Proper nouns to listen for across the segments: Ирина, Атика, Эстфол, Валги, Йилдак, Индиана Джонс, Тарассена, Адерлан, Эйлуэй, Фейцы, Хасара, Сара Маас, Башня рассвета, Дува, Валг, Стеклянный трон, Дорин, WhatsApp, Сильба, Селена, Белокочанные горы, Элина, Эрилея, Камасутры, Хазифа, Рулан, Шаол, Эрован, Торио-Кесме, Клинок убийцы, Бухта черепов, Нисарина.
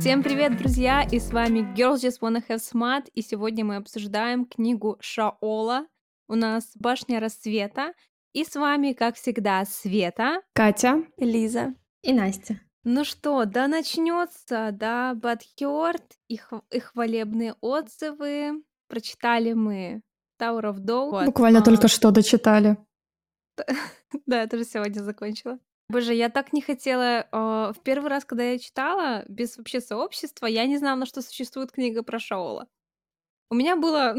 Всем привет, друзья, и с вами Girls Just Wanna Have Smart, и сегодня мы обсуждаем книгу Шаола, у нас Башня Рассвета, и с вами, как всегда, Света, Катя, Лиза и Настя. Ну что, да начнется, да, Бадхёрд, их хвалебные отзывы, прочитали мы Tower of Dawn. Вот. Буквально только что дочитали. Да, я тоже сегодня закончила. Боже, я так не хотела... В первый раз, когда я читала, без вообще сообщества, я не знала, что существует книга про Шаола. У меня было,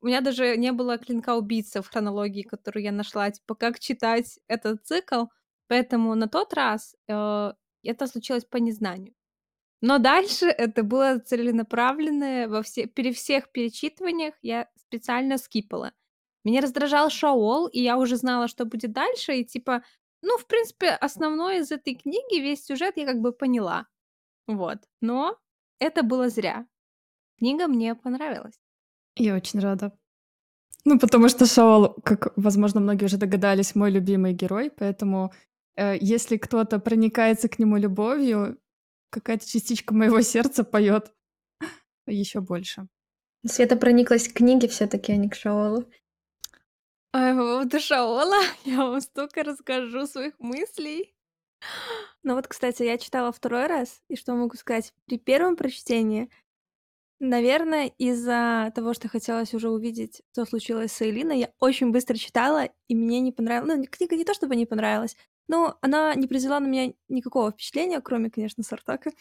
у меня даже не было клинка убийцы в хронологии, которую я нашла, как читать этот цикл. Поэтому на тот раз это случилось по незнанию. Но дальше это было целенаправленное при всех перечитываниях я специально скипала. Меня раздражал Шаол, и я уже знала, что будет дальше, и в принципе, основное из этой книги, весь сюжет я как бы поняла. Вот. Но это было зря. Книга мне понравилась. Я очень рада. Потому что Шаол, как, возможно, многие уже догадались, мой любимый герой, поэтому если кто-то проникается к нему любовью, какая-то частичка моего сердца поет еще больше. Света прониклась к книге все-таки, а не к Шаолу. Ой, по поводу Шаола я вам столько расскажу своих мыслей. Кстати, я читала второй раз, и что могу сказать? При первом прочтении, наверное, из-за того, что хотелось уже увидеть, что случилось с Элиной, я очень быстро читала, и мне не понравилось. Книга не то чтобы не понравилась, но она не произвела на меня никакого впечатления, кроме, конечно, Сартака.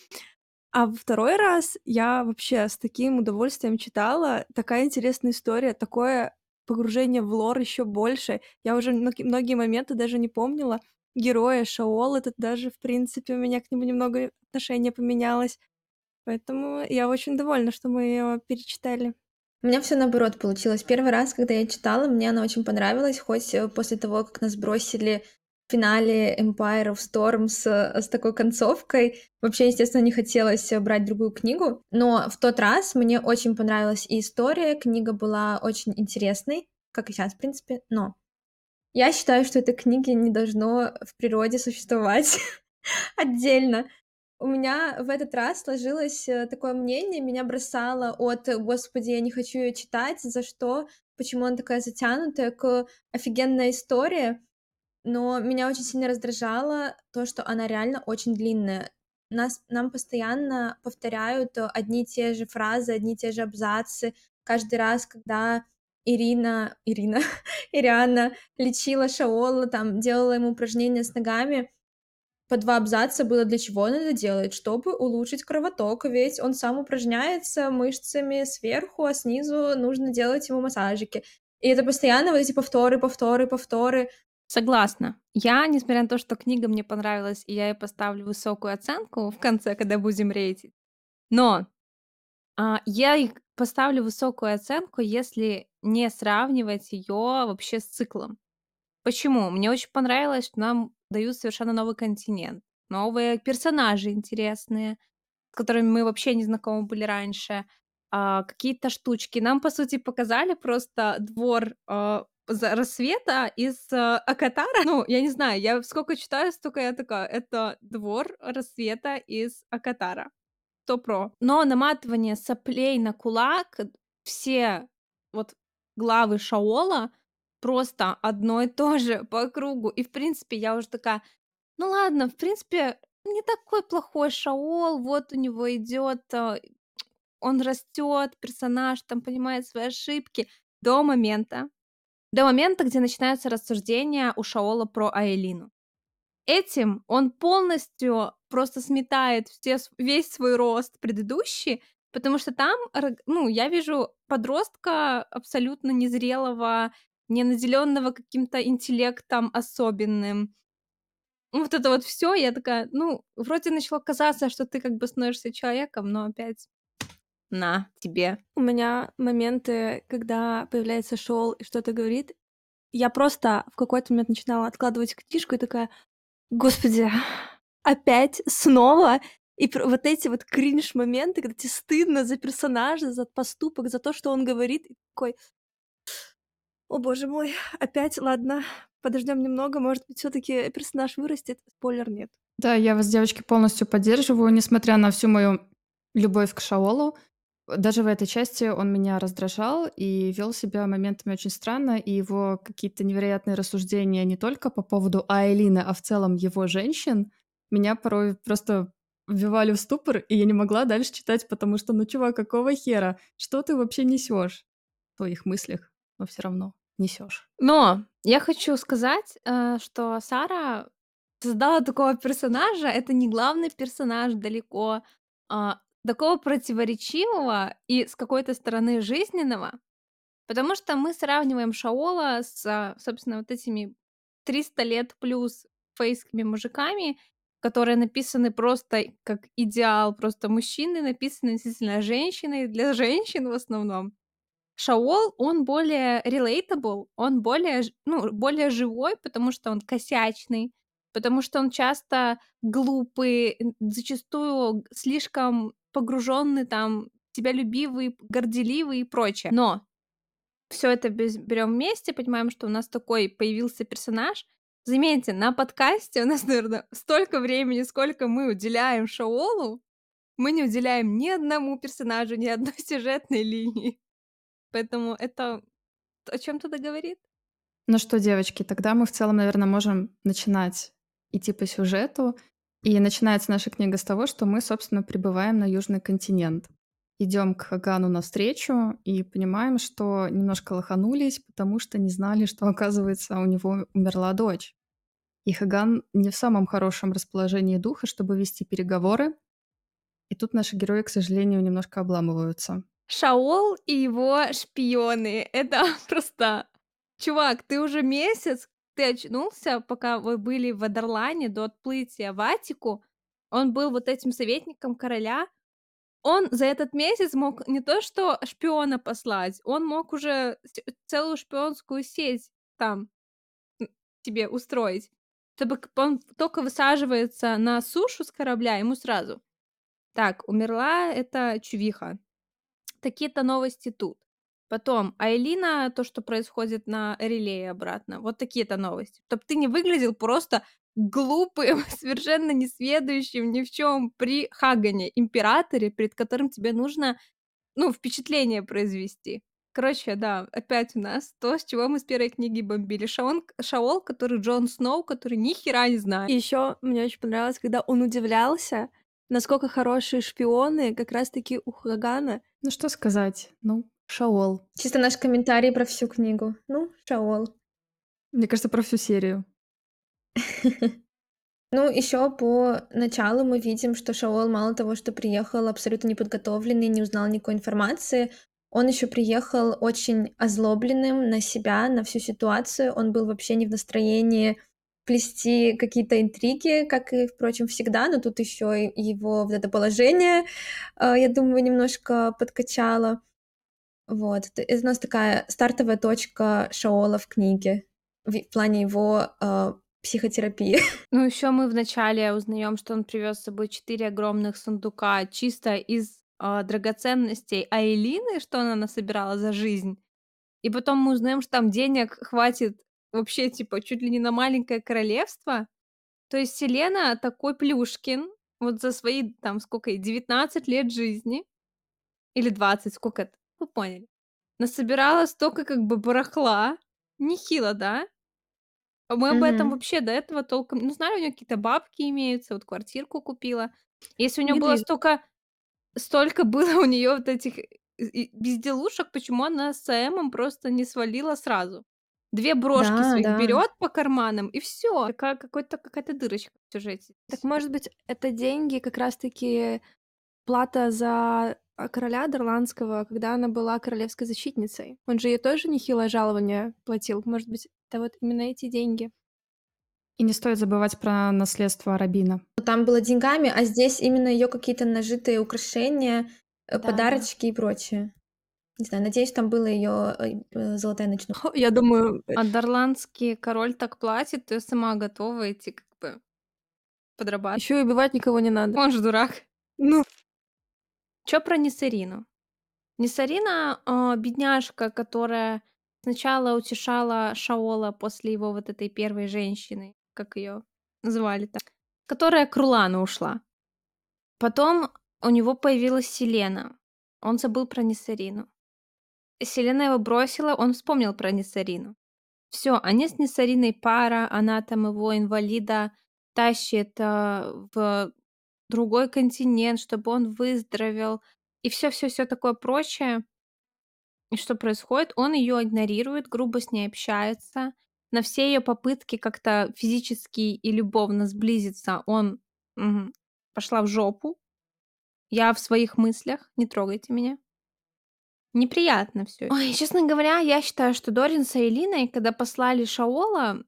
А во второй раз я вообще с таким удовольствием читала. Такая интересная история, такое... погружение в лор еще больше. Я уже многие моменты даже не помнила. Героя Шаол, это даже, в принципе, у меня к нему немного отношение поменялось. Поэтому я очень довольна, что мы ее перечитали. У меня все наоборот получилось. Первый раз, когда я читала, мне она очень понравилась, хоть после того, как нас бросили в финале Empire of Storm с такой концовкой. Вообще, естественно, не хотелось брать другую книгу, но в тот раз мне очень понравилась и история, книга была очень интересной, как и сейчас, в принципе, но я считаю, что этой книги не должно в природе существовать отдельно. У меня в этот раз сложилось такое мнение, меня бросало от «Господи, я не хочу ее читать, за что? Почему она такая затянутая?» к «Офигенная история». Но меня очень сильно раздражало то, что она реально очень длинная. Нам постоянно повторяют одни и те же фразы, одни и те же абзацы. Каждый раз, когда Ириана лечила Шаола, там, делала ему упражнения с ногами, по два абзаца было, для чего она это делает, чтобы улучшить кровоток, ведь он сам упражняется мышцами сверху, а снизу нужно делать ему массажики. И это постоянно вот эти повторы. Согласна. Я, несмотря на то, что книга мне понравилась, и я ей поставлю высокую оценку в конце, когда будем рейтить, но я ей поставлю высокую оценку, если не сравнивать ее вообще с циклом. Почему? Мне очень понравилось, что нам дают совершенно новый континент, новые персонажи интересные, с которыми мы вообще не знакомы были раньше, какие-то штучки. Нам, по сути, показали просто двор... Рассвета из Акатара. Я не знаю, я сколько читаю, столько я такая, это двор Рассвета из Акатара. Но наматывание соплей на кулак, все вот главы Шаола просто одно и то же по кругу. И, в принципе, я уже такая, ладно, в принципе, не такой плохой Шаол, вот у него идет, он растет, персонаж там понимает свои ошибки до момента, где начинаются рассуждения у Шаола про Айлину. Этим он полностью просто сметает весь свой рост предыдущий, потому что там, я вижу подростка абсолютно незрелого, не наделенного каким-то интеллектом особенным. Вот это вот все, я такая, вроде начало казаться, что ты как бы становишься человеком, но опять... на тебе. У меня моменты, когда появляется Шаол и что-то говорит, я просто в какой-то момент начинала откладывать книжку и такая, господи, опять, снова, и вот эти вот кринж-моменты, когда тебе стыдно за персонажа, за поступок, за то, что он говорит, и такой, о боже мой, опять, ладно, подождем немного, может быть, все-таки персонаж вырастет, спойлер, нет. Да, я вас, девочки, полностью поддерживаю, несмотря на всю мою любовь к Шаолу. Даже в этой части он меня раздражал и вел себя моментами очень странно, и его какие-то невероятные рассуждения не только по поводу Айлины, а в целом его женщин, меня порой просто вбивали в ступор, и я не могла дальше читать, потому что, ну, чувак, какого хера? Что ты вообще несешь в твоих мыслях? Но все равно несешь. Но я хочу сказать, что Сара создала такого персонажа, это не главный персонаж далеко, такого противоречивого и с какой-то стороны жизненного, потому что мы сравниваем Шаола с, собственно, вот этими 300 лет плюс фейскими мужиками, которые написаны просто как идеал, просто мужчины, написаны действительно женщиной, для женщин в основном. Шаол, он более relatable, он более, ну, более живой, потому что он косячный, потому что он часто глупый, зачастую слишком погруженный, там, себялюбивый, горделивый и прочее. Но все это берем вместе, понимаем, что у нас такой появился персонаж. Заметьте, на подкасте у нас, наверное, столько времени, сколько мы уделяем Шаолу, мы не уделяем ни одному персонажу, ни одной сюжетной линии. Поэтому это о чем-то договорит. Ну что, девочки, тогда мы в целом, наверное, можем начинать идти по сюжету. И начинается наша книга с того, что мы, собственно, прибываем на Южный континент. Идем к Хагану навстречу и понимаем, что немножко лоханулись, потому что не знали, что, оказывается, у него умерла дочь. И Хаган не в самом хорошем расположении духа, чтобы вести переговоры. И тут наши герои, к сожалению, немножко обламываются. Шаол и его шпионы. Это просто... Чувак, ты уже месяц, ты очнулся, пока вы были в Адерлане до отплытия в Атику. Он был вот этим советником короля. Он за этот месяц мог не то что шпиона послать, он мог уже целую шпионскую сеть там тебе устроить. Чтобы он только высаживается на сушу с корабля, ему сразу. Так, умерла эта чувиха. Такие-то новости тут. Потом Айлина, то, что происходит на Эрилее обратно. Вот такие-то новости. Чтоб ты не выглядел просто глупым, совершенно несведущим ни в чем при Хагане, императоре, перед которым тебе нужно, ну, впечатление произвести. Короче, да, опять у нас то, с чего мы с первой книги бомбили. Шаол, который Джон Сноу, который ни хера не знает. И еще мне очень понравилось, когда он удивлялся, насколько хорошие шпионы как раз-таки у Хагана. Ну, что сказать? Ну, Шаол. Чисто наш комментарий про всю книгу. Ну, Шаол. Мне кажется, про всю серию. Ну, еще по началу мы видим, что Шаол мало того, что приехал абсолютно неподготовленный, не узнал никакой информации, он еще приехал очень озлобленным на себя, на всю ситуацию. Он был вообще не в настроении плести какие-то интриги, как и, впрочем, всегда, но тут еще и его вот это положение, я думаю, немножко подкачало. Вот, это у нас такая стартовая точка Шаола в книге в плане его психотерапии. Ну, еще мы вначале узнаем, что он привез с собой 4 огромных сундука чисто из драгоценностей Айлины, что она насобирала за жизнь. И потом мы узнаем, что там денег хватит вообще, типа, чуть ли не на маленькое королевство. То есть Селена такой плюшкин, вот за свои, там, сколько, 19 лет жизни, или 20, сколько это? Вы поняли. Насобирала столько как бы барахла. Нехило, да? Мы об этом вообще до этого толком... Ну, знали, у нее какие-то бабки имеются, вот квартирку купила. Если у нее было столько было у нее вот этих безделушек, почему она с Эмом просто не свалила сразу? 2 брошки своих берет по карманам, и все. Какая-то дырочка в сюжете. Так, может быть, это деньги как раз-таки плата за... короля Дарландского, когда она была королевской защитницей. Он же ей тоже нехилое жалование платил. Может быть, это вот именно эти деньги. И не стоит забывать про наследство Арабина. Там было деньгами, а здесь именно ее какие-то нажитые украшения, подарочки и прочее. Не знаю, надеюсь, там было ее золотая ночнушка. Я думаю... А дарландский король так платит, то я сама готова идти как бы подрабатывать. Еще и убивать никого не надо. Он же дурак. Ну... Чё про Нисарину? Нисарина, бедняжка, которая сначала утешала Шаола после его вот этой первой женщины, как ее звали-то, которая к Рулану ушла. Потом У него появилась Селена. Он забыл про Нисарину. Селена его бросила, он вспомнил про Нисарину. Все, они с Нисариной пара, она там его инвалида тащит в другой континент, чтобы он выздоровел, и все-все-все такое прочее. И что происходит? Он ее игнорирует, грубо с ней общается. На все ее попытки как-то физически и любовно сблизиться он пошла в жопу. Я в своих мыслях, не трогайте меня. Неприятно все. Ой, честно говоря, я считаю, что Дорин с Айлиной, когда послали Шаола,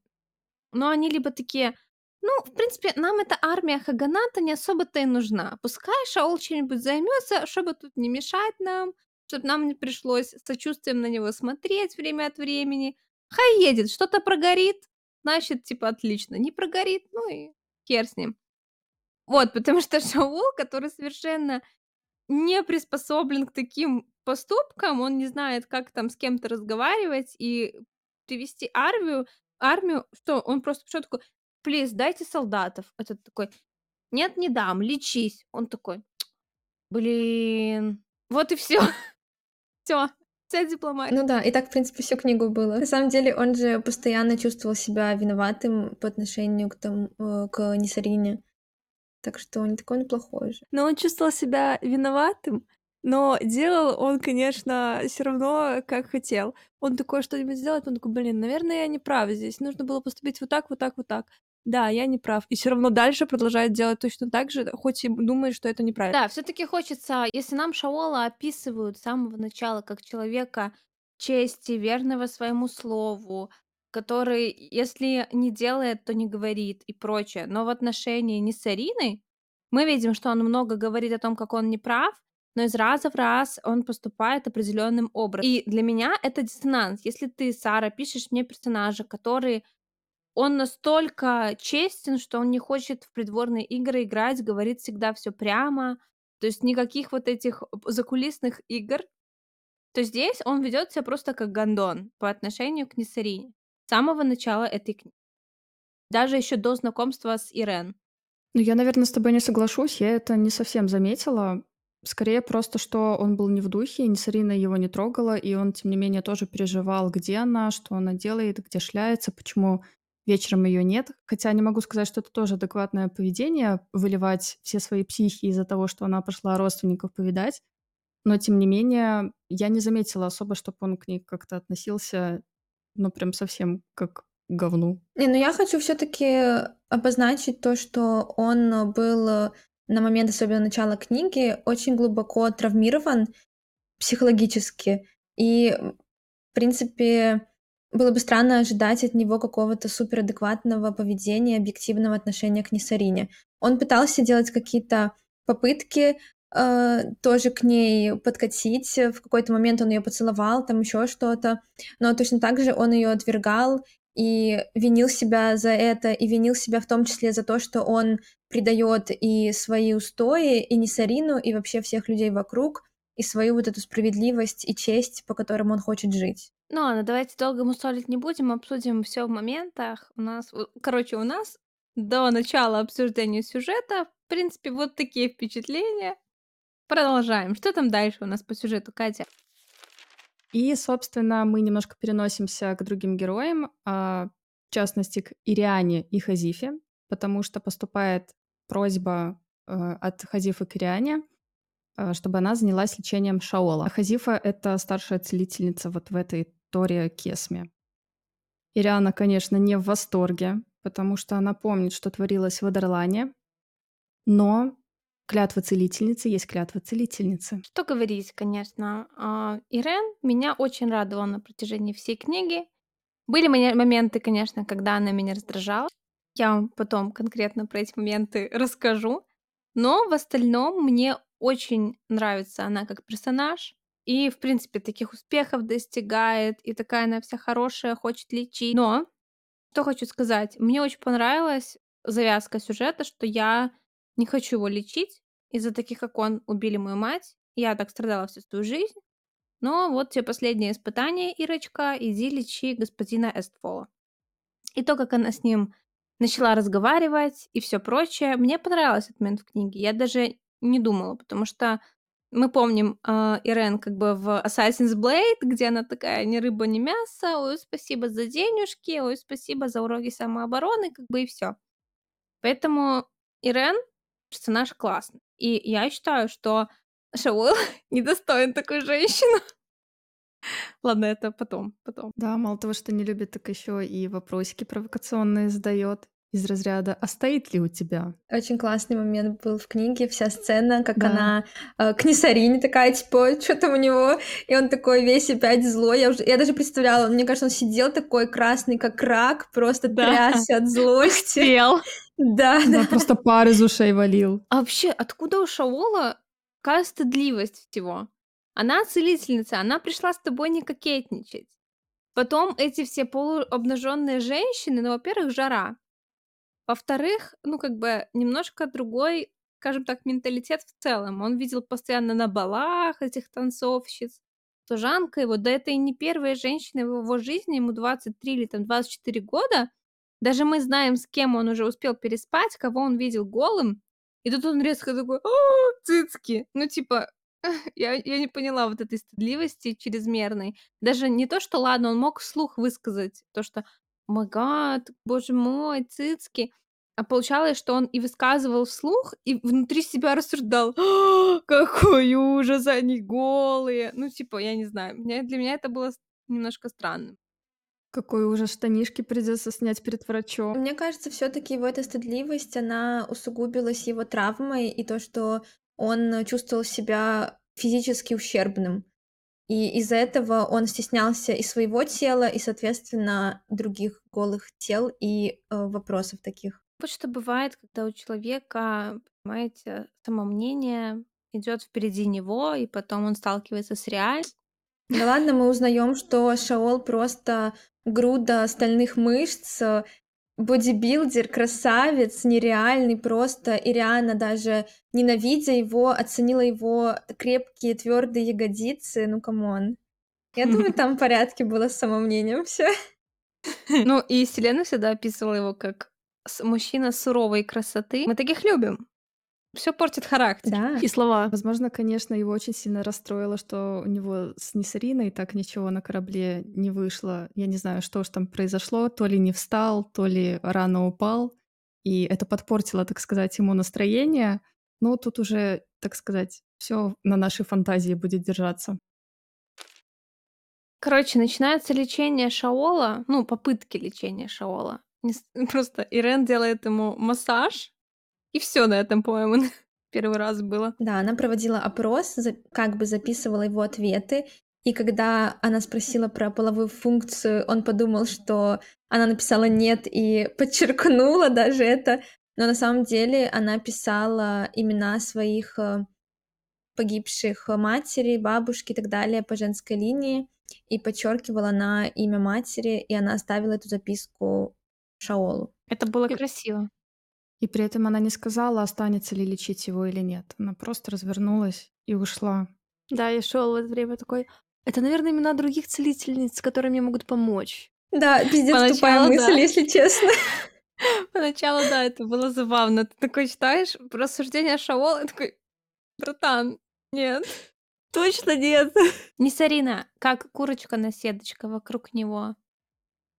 ну, они либо такие, ну, в принципе, нам эта армия Хаганата не особо-то и нужна. Пускай Шаол чем-нибудь займется, чтобы тут не мешать нам, чтобы нам не пришлось с сочувствием на него смотреть время от времени. Хай едет, что-то прогорит, значит, типа, отлично. Не прогорит, ну и хер с ним. Вот, потому что Шаол, который совершенно не приспособлен к таким поступкам, он не знает, как там с кем-то разговаривать и привести армию, что он просто пришёл такой: «Плиз, дайте солдатов». Этот такой: «Нет, не дам, лечись». Он такой: «Блин». Вот и все. Все. Вся дипломатия. Ну да, и так, в принципе, всю книгу было. На самом деле, он же постоянно чувствовал себя виноватым по отношению к Нисарине. Так что он не такой неплохой же. Но он чувствовал себя виноватым, но делал он, конечно, все равно, как хотел. Он такое что-нибудь сделает, он такой: «Блин, наверное, я не прав здесь. Нужно было поступить вот так, вот так, вот так. Да, я не прав». И все равно дальше продолжает делать точно так же, хоть и думает, что это неправильно. Да, все-таки хочется, если нам Шаола описывают с самого начала как человека чести, верного своему слову, который, если не делает, то не говорит и прочее. Но в отношении Нисариной мы видим, что он много говорит о том, как он не прав, но из раза в раз он поступает определенным образом. И для меня это диссонанс. Если ты, Сара, пишешь мне персонажа, который... Он настолько честен, что он не хочет в придворные игры играть, говорит всегда все прямо, то есть никаких вот этих закулисных игр, то здесь он ведет себя просто как гондон по отношению к Нисарине с самого начала этой книги, даже еще до знакомства с Ирен. Ну, я, наверное, с тобой не соглашусь, я это не совсем заметила. Скорее просто, что он был не в духе, Нисарина его не трогала, и он, тем не менее, тоже переживал, где она, что она делает, где шляется, почему... вечером ее нет, хотя не могу сказать, что это тоже адекватное поведение, выливать все свои психи из-за того, что она пошла родственников повидать, но, тем не менее, я не заметила особо, чтобы он к ней как-то относился, ну, прям совсем как к говну. Не, ну, я хочу все-таки обозначить то, что он был на момент, особенно начала книги, очень глубоко травмирован психологически, и, в принципе... Было бы странно ожидать от него какого-то суперадекватного поведения, объективного отношения к Нисарине. Он пытался делать какие-то попытки тоже к ней подкатить. В какой-то момент он ее поцеловал, там еще что-то. Но точно так же он ее отвергал и винил себя за это, и винил себя в том числе за то, что он предает и свои устои, и Нисарину, и вообще всех людей вокруг, и свою вот эту справедливость и честь, по которым он хочет жить. Ну ладно, давайте долго мусолить не будем, обсудим все в моментах. У нас до начала обсуждения сюжета, в принципе, вот такие впечатления. Продолжаем. Что там дальше у нас по сюжету, Катя? И, собственно, мы немножко переносимся к другим героям, в частности, к Ириане и Хазифе, потому что поступает просьба от Хазифы к Ириане, чтобы она занялась лечением Шаола. Хазифа — это старшая целительница вот в этой Торио-Кесме. Ириана, конечно, не в восторге, потому что она помнит, что творилось в Адерлане, но клятва целительницы есть клятва целительницы. Что говорить, конечно. Ирен меня очень радовала на протяжении всей книги. Были моменты, конечно, когда она меня раздражала. Я вам потом конкретно про эти моменты расскажу. Но в остальном мне очень нравится она как персонаж, и, в принципе, таких успехов достигает, и такая она вся хорошая, хочет лечить. Но, что хочу сказать, мне очень понравилась завязка сюжета, что я не хочу его лечить, из-за таких, как он, убили мою мать, я так страдала всю свою жизнь, но вот тебе последнее испытание, Ирочка, иди лечи господина Эстфола. И то, как она с ним начала разговаривать и все прочее, мне понравилось этот момент в книге, я даже не думала, потому что мы помним Ирен как бы в Assassin's Blade, где она такая ни рыба, ни мясо, ой, спасибо за денежки, ой, спасибо за уроки самообороны, как бы и все. Поэтому Ирен персонаж классный. И я считаю, что Шаола недостоин такой женщины. Ладно, это потом. Да, мало того, что не любит, так еще и вопросики провокационные задает из разряда «А стоит ли у тебя?». Очень классный момент был в книге, вся сцена, как да. Она к Нисарине такая, типа, что там у него, и он такой весь опять злой. Я даже представляла, мне кажется, он сидел такой красный, как рак, просто да. Трясся от злости. Пел. Да. Просто пар из ушей валил. А вообще, откуда у Шаола какая стыдливость всего? Она целительница, она пришла с тобой не кокетничать. Потом эти все полуобнаженные женщины, ну, во-первых, жара. Во-вторых, ну, как бы, немножко другой, скажем так, менталитет в целом. Он видел постоянно на балах этих танцовщиц. Служанка его, да это и не первая женщина в его жизни, ему 23 или там 24 года. Даже мы знаем, с кем он уже успел переспать, кого он видел голым. И тут он резко такой, цицки. Ну, типа... Я не поняла вот этой стыдливости чрезмерной. Даже не то, что, ладно, он мог вслух высказать то, что «Май гад, боже мой, цицки». А получалось, что он и высказывал вслух, и внутри себя рассуждал «Какой ужас, они голые!». Ну, типа, я не знаю, для меня это было немножко странным. Какой ужас, штанишки придется снять перед врачом. Мне кажется, все-таки его эта стыдливость, она усугубилась его травмой, и то, что он чувствовал себя физически ущербным. И из-за этого он стеснялся и своего тела, и, соответственно, других голых тел и вопросов таких. Вот что бывает, когда у человека, понимаете, самомнение идет впереди него, и потом он сталкивается с реальностью. Да ладно, мы узнаем, что Шаол просто груда стальных мышц, бодибилдер, красавец, нереальный просто. И Риана, даже ненавидя его, оценила его крепкие, твердые ягодицы. Ну, камон. Я думаю, там в порядке было с самомнением все. Ну, и Селена всегда описывала его как мужчина суровой красоты. Мы таких любим. Все портит характер. Да. И слова. Возможно, конечно, его очень сильно расстроило, что у него с Нисариной так ничего на корабле не вышло. Я не знаю, что ж там произошло. То ли не встал, то ли рано упал. И это подпортило, так сказать, ему настроение. Но тут уже, так сказать, все на нашей фантазии будет держаться. Короче, начинается лечение Шаола. Ну, попытки лечения Шаола. Просто Ирен делает ему массаж. И все на этом, по-моему, первый раз было. Да, она проводила опрос, как бы записывала его ответы. И когда она спросила про половую функцию, он подумал, что она написала «нет» и подчеркнула даже это. Но на самом деле она писала имена своих погибших матери, бабушки и так далее по женской линии. И подчеркивала на имя матери, и она оставила эту записку Шаолу. Это было красиво. И при этом она не сказала, останется ли лечить его или нет. Она просто развернулась и ушла. Да, и шел в это время такой... Это, наверное, имена других целительниц, которые мне могут помочь. Да, пиздец, тупая мысль, если честно. Поначалу, да, это было забавно. Ты такой читаешь рассуждение Шаола, такой... Братан, нет. Точно нет. Нисарина, как курочка на сеточке вокруг него.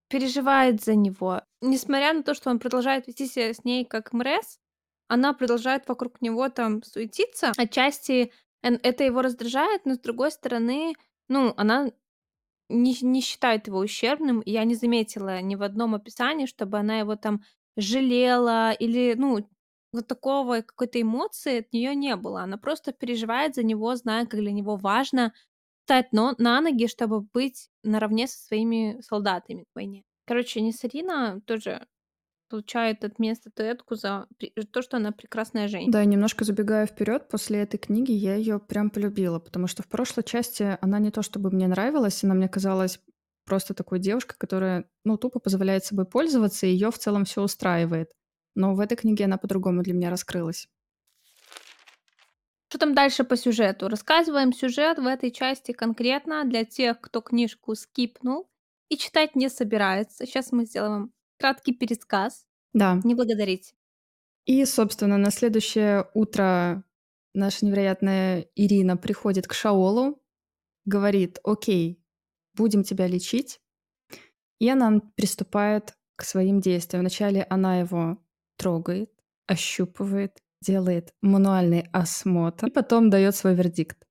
Переживает за него. Несмотря на то, что он продолжает вести себя с ней как мрез, она продолжает вокруг него там суетиться. Отчасти это его раздражает, но с другой стороны, ну, она не считает его ущербным. Я не заметила ни в одном описании, чтобы она его там жалела или, ну, вот такого какой-то эмоции от нее не было. Она просто переживает за него, зная, как для него важно встать на ноги, чтобы быть наравне со своими солдатами в войне. Короче, Нисарина тоже получает от меня статуэтку за то, что она прекрасная женщина. Да, немножко забегая вперед, после этой книги я ее прям полюбила, потому что в прошлой части она не то чтобы мне нравилась, она мне казалась просто такой девушкой, которая, ну, тупо позволяет собой пользоваться, и ее в целом все устраивает. Но в этой книге она по-другому для меня раскрылась. Что там дальше по сюжету? Рассказываем сюжет в этой части конкретно для тех, кто книжку скипнул и читать не собирается. Сейчас мы сделаем краткий пересказ. Да. Не благодарите. И, собственно, на следующее утро наша невероятная Ирина приходит к Шаолу, говорит: окей, будем тебя лечить. И она приступает к своим действиям. Вначале она его трогает, ощупывает, делает мануальный осмотр, и потом дает свой вердикт,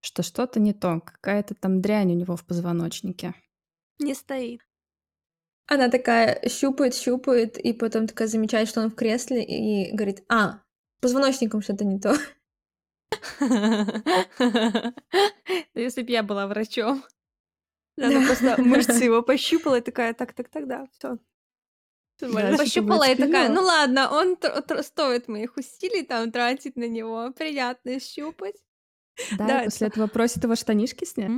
что что-то не то, какая-то там дрянь у него в позвоночнике. Не стоит. Она такая щупает, и потом такая замечает, что он в кресле, и говорит: а, позвоночником что-то не то. Если бы я была врачом. Она просто мышцы его пощупала и такая: так, да, всё. Пощупала и такая: ну ладно, он стоит моих усилий там тратить на него, приятно щупать. Да, после этого просит его штанишки снять.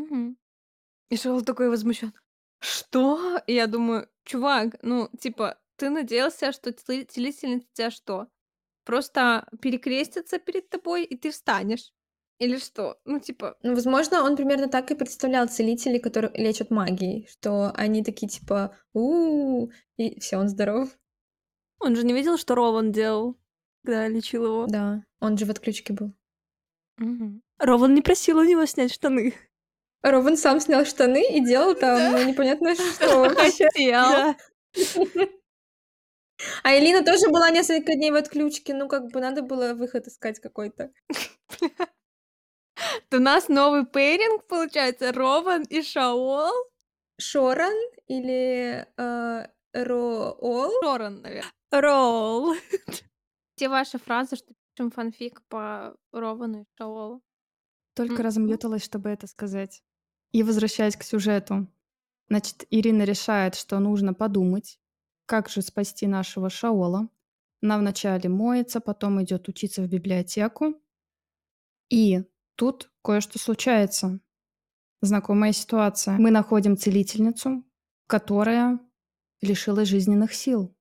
И Шаол такой возмущен: что? И я думаю: чувак, ну, типа, ты надеялся, что целительница тебя что? Просто перекрестится перед тобой, и ты встанешь? Или что? Ну, типа... Ну, возможно, он примерно так и представлял целителей, которые лечат магией, что они такие, типа, и все, он здоров. Он же не видел, что Рован делал, когда лечил его? Да, он же в отключке был. Угу. Рован не просил у него снять штаны. Рован сам снял штаны и делал там непонятно что вообще. А Элина тоже была несколько дней в отключке. Ну, как бы надо было выход искать какой-то. У нас новый пейринг, получается, Рован и Шаол. Шоран или Роол? Шоран, наверное. Роол. Те ваши фразы, что пишем фанфик по Ровану и Шаолу. Только размьюталась, чтобы это сказать. И возвращаясь к сюжету. Значит, Ирина решает, что нужно подумать, как же спасти нашего Шаола. Она вначале моется, потом идет учиться в библиотеку. И тут кое-что случается. Знакомая ситуация. Мы находим целительницу, которая лишилась жизненных сил.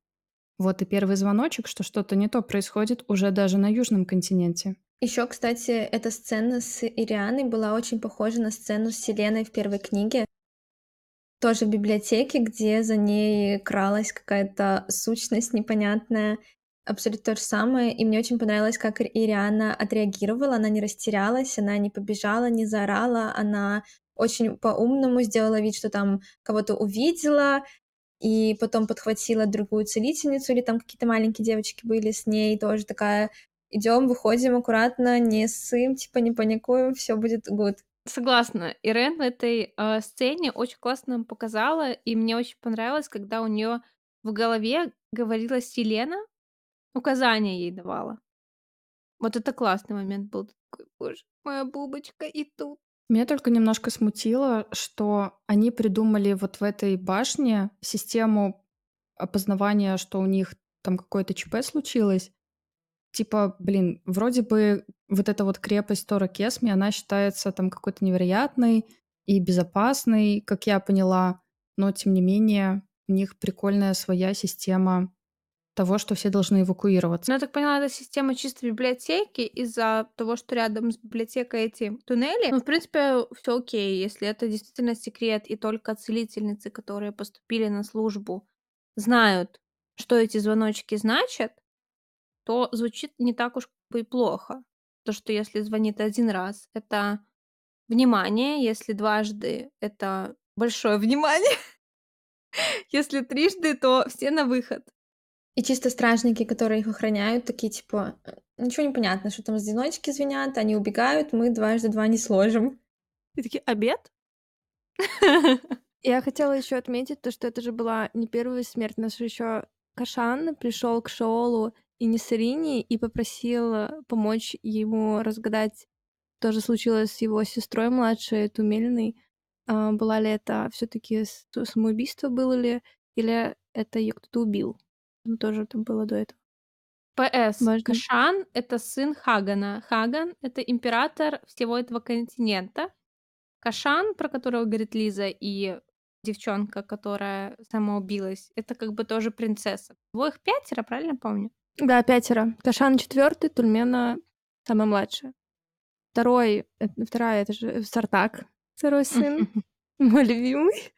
Вот и первый звоночек, что что-то не то происходит уже даже на Южном континенте. Еще, кстати, эта сцена с Ирианой была очень похожа на сцену с Селеной в первой книге. Тоже в библиотеке, где за ней кралась какая-то сущность непонятная. Абсолютно то же самое. И мне очень понравилось, как Ириана отреагировала. Она не растерялась, она не побежала, не заорала. Она очень по-умному сделала вид, что там кого-то увидела. И потом подхватила другую целительницу. Или там какие-то маленькие девочки были с ней. Тоже такая... Идем, выходим аккуратно, не ссым, типа не паникуем, все будет good. Согласна. Ирен в этой сцене очень классно нам показала, и мне очень понравилось, когда у нее в голове говорила Селена, указания ей давала. Вот это классный момент был. Такой: боже, моя бубочка и тут. Меня только немножко смутило, что они придумали вот в этой башне систему опознавания, что у них там какое-то ЧП случилось. Типа, блин, вроде бы вот эта вот крепость Торио-Кесме, она считается там какой-то невероятной и безопасной, как я поняла, но тем не менее у них прикольная своя система того, что все должны эвакуироваться. Ну, я так поняла, это система чисто библиотеки из-за того, что рядом с библиотекой эти туннели. Ну, в принципе, все окей, если это действительно секрет, и только целительницы, которые поступили на службу, знают, что эти звоночки значат, то звучит не так уж и плохо. То, что если звонит один раз, это внимание, если дважды, это большое внимание, если трижды, то все на выход. И чисто стражники, которые их охраняют, такие типа: ничего не понятно, что там звоночки звенят, они убегают, мы дважды два не сложим. И такие: обед? Я хотела еще отметить то, что это же была не первая смерть, но еще Кашан пришел к Шаолу и Нисарине и попросил помочь ему разгадать, что же случилось с его сестрой младшей, Тумельной. Была ли это все-таки самоубийство, было ли, или это ее кто-то убил? Ну, тоже это было до этого. П.С. Важно. Кашан — это сын Хагана. Хаган — это император всего этого континента. Кашан, про которого говорит Лиза, и девчонка, которая самоубилась, это как бы тоже принцесса. Его их 5, правильно помню? Да, 5. Кашан 4, Тульмена самая младшая. Вторая, это же Сартак, 2 сын, мой любимый.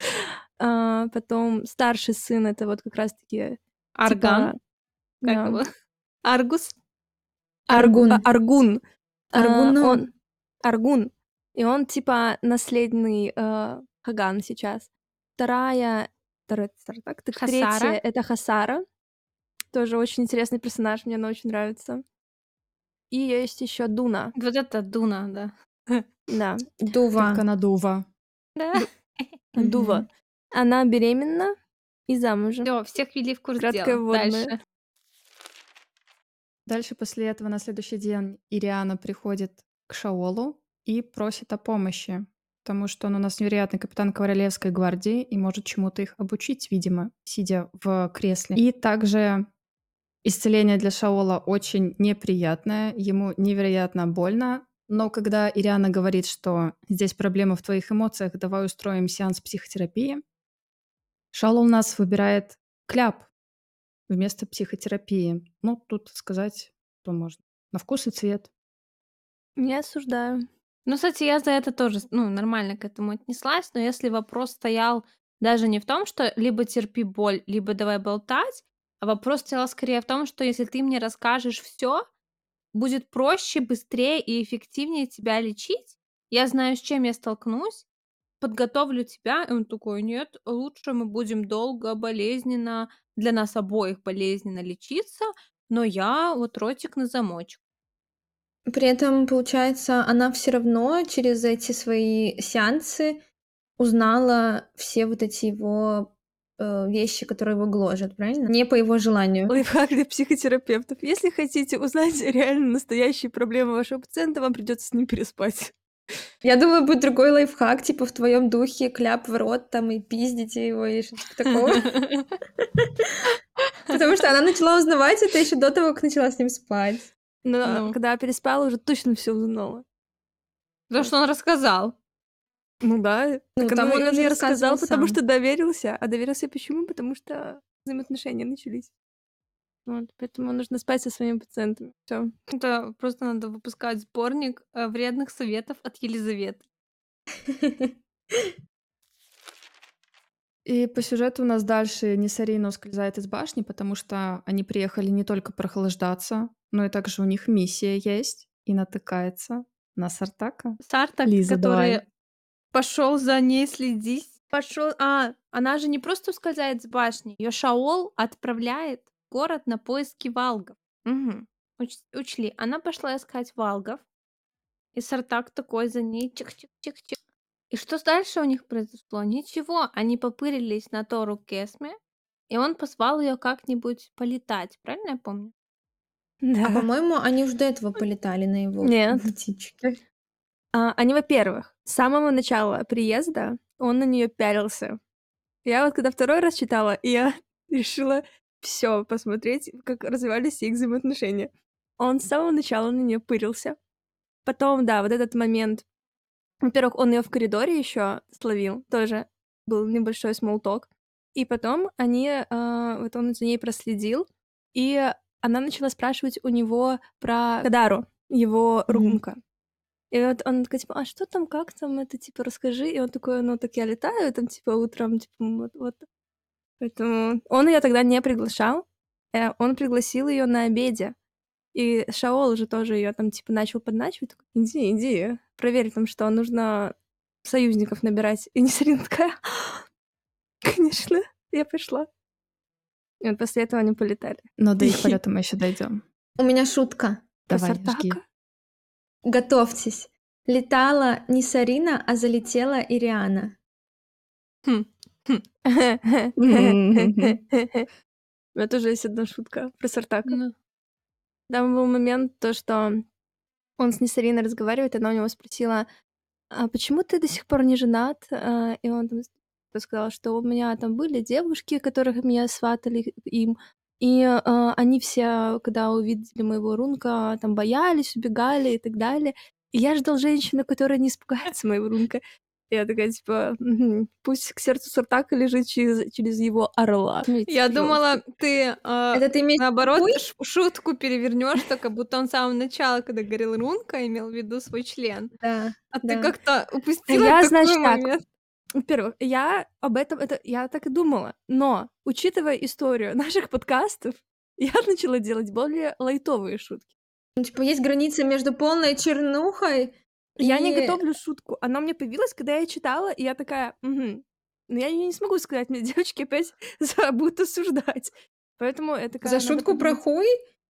Потом старший сын, это вот как раз-таки... Арган. Аргус. Аргун. Аргун. И он, типа, наследный Хаган сейчас. Вторая Сартак. Третья — это Хасара. Тоже очень интересный персонаж, мне она очень нравится. И есть еще Дуна. Вот это Дуна, да. Да. Дува. Только она Дува. Да. Дува. Она беременна и замужем. Всё, всех ввели в курс дела. Дальше после этого на следующий день Ириана приходит к Шаолу и просит о помощи, потому что он у нас невероятный капитан Королевской гвардии и может чему-то их обучить, видимо, сидя в кресле. И также исцеление для Шаола очень неприятное, ему невероятно больно, но когда Ириана говорит, что здесь проблема в твоих эмоциях, давай устроим сеанс психотерапии, Шаол у нас выбирает кляп вместо психотерапии. Ну, тут сказать, что можно. На вкус и цвет. Не осуждаю. Ну, кстати, я за это тоже, нормально к этому отнеслась, но если вопрос стоял даже не в том, что либо терпи боль, либо давай болтать, а вопрос стоял скорее в том, что если ты мне расскажешь все, будет проще, быстрее и эффективнее тебя лечить, я знаю, с чем я столкнусь, подготовлю тебя, и он такой: нет, лучше мы будем долго, болезненно, для нас обоих болезненно лечиться, но я вот ротик на замочек. При этом, получается, она все равно через эти свои сеансы узнала все вот эти его вещи, которые его гложат, правильно? Не по его желанию. Лайфхак для психотерапевтов. Если хотите узнать реально настоящие проблемы вашего пациента, вам придется с ним переспать. Я думаю, будет другой лайфхак, типа в твоем духе кляп в рот там и пиздите его, и что-то такого. Потому что она начала узнавать это еще до того, как начала с ним спать. Но когда переспала, уже точно все узнала. Потому что он рассказал. Ну да. Потому он мне рассказал, потому что доверился. А доверился почему? Потому что взаимоотношения начались. Вот, поэтому нужно спать со своими пациентами. Всё. Это просто надо выпускать сборник вредных советов от Елизаветы. И по сюжету у нас дальше Нисарина ускользает из башни, потому что они приехали не только прохлаждаться, но и также у них миссия есть, и натыкается на Сартака. Сартак, Лиза, который пошел за ней следить. Она же не просто ускользает с башни, ее Шаол отправляет в город на поиски валгов. Угу. Учли, она пошла искать валгов, и Сартак такой за ней чик-чик-чик-чик. И что дальше у них произошло? Ничего, они попырились на Торио-Кесме, и он позвал ее как-нибудь полетать, правильно я помню? Да. А по-моему, они уже до этого полетали на его птичке. Они, во-первых, с самого начала приезда он на нее пялился. Я вот когда второй раз читала, я решила все посмотреть, как развивались их взаимоотношения. Он с самого начала на нее пырился. Потом, да, вот этот момент. Во-первых, он ее в коридоре еще словил, тоже был небольшой смолток. И потом вот он за ней проследил, и она начала спрашивать у него про Кадару, его румка. И вот он такой, типа, а что там, как там, это, типа, расскажи. И он такой, так я летаю, там, типа, утром, типа, вот. Поэтому он ее тогда не приглашал, он пригласил ее на обеде. И Шаол уже тоже ее там, типа, начал подначивать. Такой, иди, проверь там, что нужно союзников набирать. И Нисарина такая, конечно, я пришла. И вот после этого они полетали. Но до их полета мы еще дойдем. У меня шутка. Давай, жги. Готовьтесь. Летала Нисарина, а залетела Ириана. У меня тоже есть одна шутка про Сартака. Там был момент, то, что он с Нисариной разговаривает, и она у него спросила, а почему ты до сих пор не женат? И он сказал, что у меня там были девушки, которых меня сватали им, и они все, когда увидели моего рунка, там боялись, убегали и так далее. И я ждал женщину, которая не испугается моего рунка. Я такая, типа, пусть к сердцу Сартака лежит через его орла. Я думала, ты, наоборот, шутку перевернешь, так как будто он с самого начала, когда говорил рунка, имел в виду свой член. Да. Ты как-то упустила такой момент. Во-первых, я об этом, я так и думала, но, учитывая историю наших подкастов, я начала делать более лайтовые шутки. Ну, типа, есть граница между полной чернухой. Я не готовлю шутку. Она у меня появилась, когда я читала, и я такая, угу. Но я не смогу сказать, мне девочки опять будут осуждать. Поэтому это как... За шутку про хуй?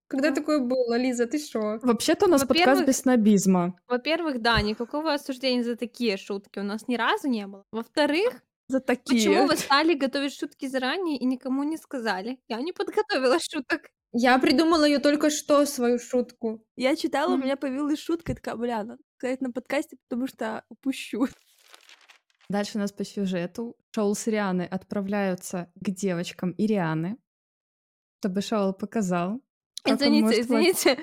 Когда такое было, Лиза, ты шо? Вообще-то у нас подкаст без снобизма. Во-первых, да, никакого осуждения за такие шутки у нас ни разу не было. Во-вторых, за такие. Почему вы стали готовить шутки заранее и никому не сказали? Я не подготовила шуток. Я придумала ее только что, свою шутку. Я читала, у меня появилась шутка, такая, бля, надо сказать на подкасте, потому что упущу. Дальше у нас по сюжету. Шаол с Рианой отправляются к девочкам Ирианы, чтобы Шаол показал. Извините,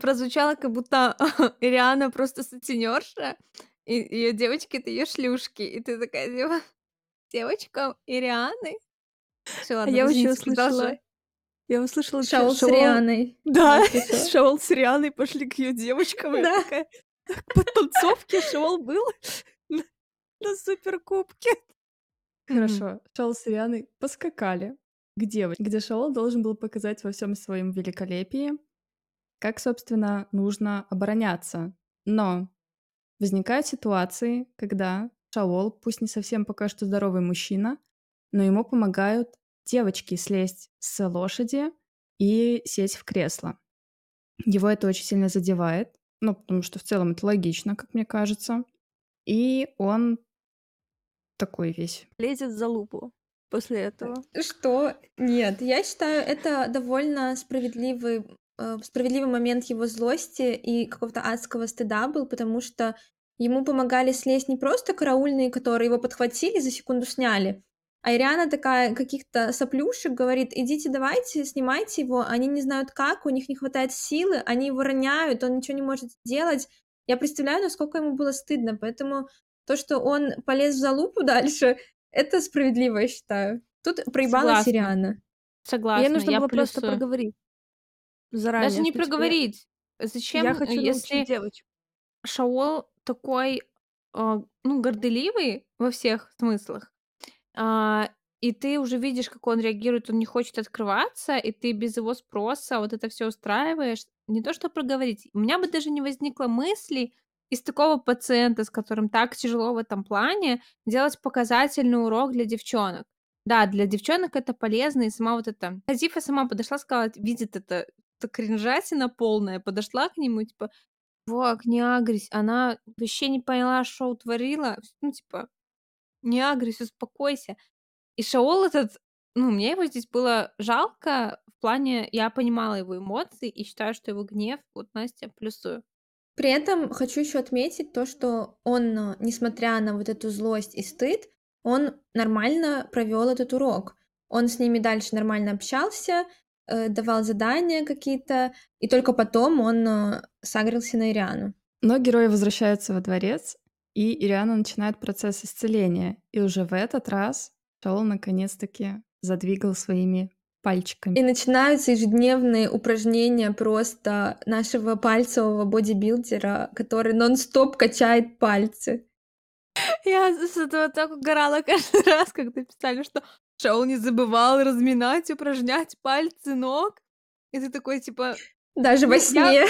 прозвучало, как будто Ириана просто сутенерша, и ее девочки — это ее шлюшки, и ты такая, типа, девочкам Ирианы? Всё, ладно, я вообще услышала. Я услышала Шаол с Рианой. Да, Шаол с Рианой пошли к ее девочкам, и такая, по танцовке Шаол был на суперкубке. Хорошо, Шаол с Рианой поскакали к девочке, где Шаол должен был показать во всем своем великолепии, как, собственно, нужно обороняться. Но возникают ситуации, когда Шаол, пусть не совсем пока что здоровый мужчина, но ему помогают девочки слезть с лошади и сесть в кресло. Его это очень сильно задевает, ну, потому что в целом это логично, как мне кажется. И он такой весь. Лезет за лупу. После этого. Что? Нет, я считаю, это довольно справедливый момент его злости и какого-то адского стыда был, потому что ему помогали слезть не просто караульные, которые его подхватили, за секунду сняли, а Ириана такая каких-то соплюшек говорит, идите, давайте, снимайте его, они не знают как, у них не хватает силы, они его роняют, он ничего не может делать. Я представляю, насколько ему было стыдно, поэтому то, что он полез в залупу дальше... Это справедливо, я считаю. Тут проебалась Ириана. Согласна. Ей нужно было просто проговорить. Заранее. Даже не проговорить. Зачем, я хочу научить девочек. Шаол такой, ну, горделивый во всех смыслах, и ты уже видишь, как он реагирует, он не хочет открываться, и ты без его спроса вот это все устраиваешь. Не то, что проговорить. У меня бы даже не возникло мысли... Из такого пациента, с которым так тяжело в этом плане, делать показательный урок для девчонок. Да, для девчонок это полезно, и сама вот эта... Хазифа сама подошла, сказала, видит это кринжатина полная, подошла к нему, типа, вок, не агрись, она вообще не поняла, что утворила, ну, типа, не агрись, успокойся. И Шаол этот, ну, мне его здесь было жалко, в плане, я понимала его эмоции, и считаю, что его гнев, вот, Настя, плюсую. При этом хочу еще отметить то, что он, несмотря на вот эту злость и стыд, он нормально провел этот урок. Он с ними дальше нормально общался, давал задания какие-то, и только потом он сагрился на Ириану. Но герои возвращаются во дворец, и Ириана начинает процесс исцеления. И уже в этот раз Шаол наконец-таки задвигал своими пальчиками. И начинаются ежедневные упражнения просто нашего пальцевого бодибилдера, который нон-стоп качает пальцы. Я с этого так угорала каждый раз, когда писали, что Шаол не забывал разминать, упражнять пальцы ног. И ты такой, типа... Даже во сне.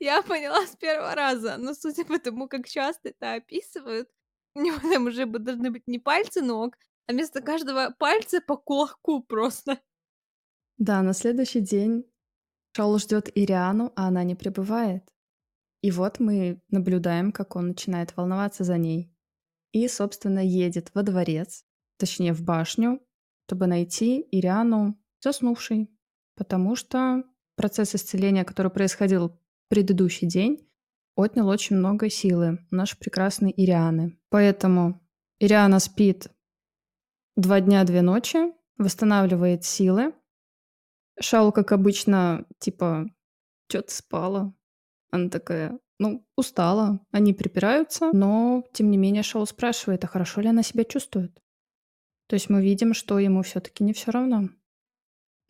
Я поняла с первого раза, но судя по тому, как часто это описывают, у него там уже должны быть не пальцы ног, а вместо каждого пальца по кулаку просто. Да, на следующий день Шаол ждет Ириану, а она не прибывает. И вот мы наблюдаем, как он начинает волноваться за ней. И, собственно, едет во дворец, точнее, в башню, чтобы найти Ириану заснувшей. Потому что процесс исцеления, который происходил в предыдущий день, отнял очень много силы нашей прекрасной Ирианы. Поэтому Ириана спит 2 дня, 2 ночи, восстанавливает силы. Шаол, как обычно, типа, чё ты спала? Она такая, ну, устала. Они припираются, но, тем не менее, Шаол спрашивает, а хорошо ли она себя чувствует? То есть мы видим, что ему все-таки не все равно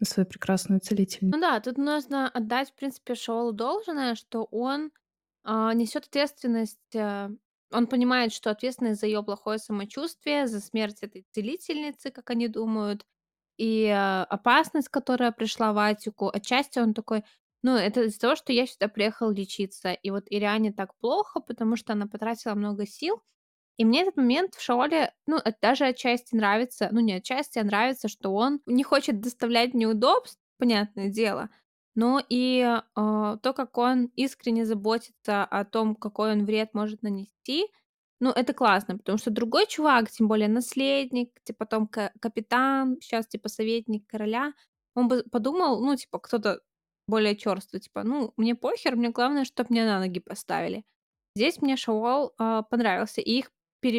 на свою прекрасную целительницу. Ну да, тут нужно отдать, в принципе, Шаолу должное, что он несет ответственность... Он понимает, что ответственность за ее плохое самочувствие, за смерть этой целительницы, как они думают, и опасность, которая пришла в Атику. Отчасти он такой, Ну, это из-за того, что я сюда приехала лечиться. И вот Ириане так плохо, потому что она потратила много сил. И мне этот момент в Шаоле, ну, даже отчасти нравится, ну, не отчасти, а нравится, что он не хочет доставлять неудобств, понятное дело, но и то, как он искренне заботится о том, какой он вред может нанести, ну, это классно, потому что другой чувак, тем более наследник, типа, потом капитан, сейчас, типа, советник короля, он бы подумал, ну, типа, кто-то более чёрствый, типа, ну, мне похер, мне главное, чтобы меня на ноги поставили. Здесь мне Шаол понравился, и их вот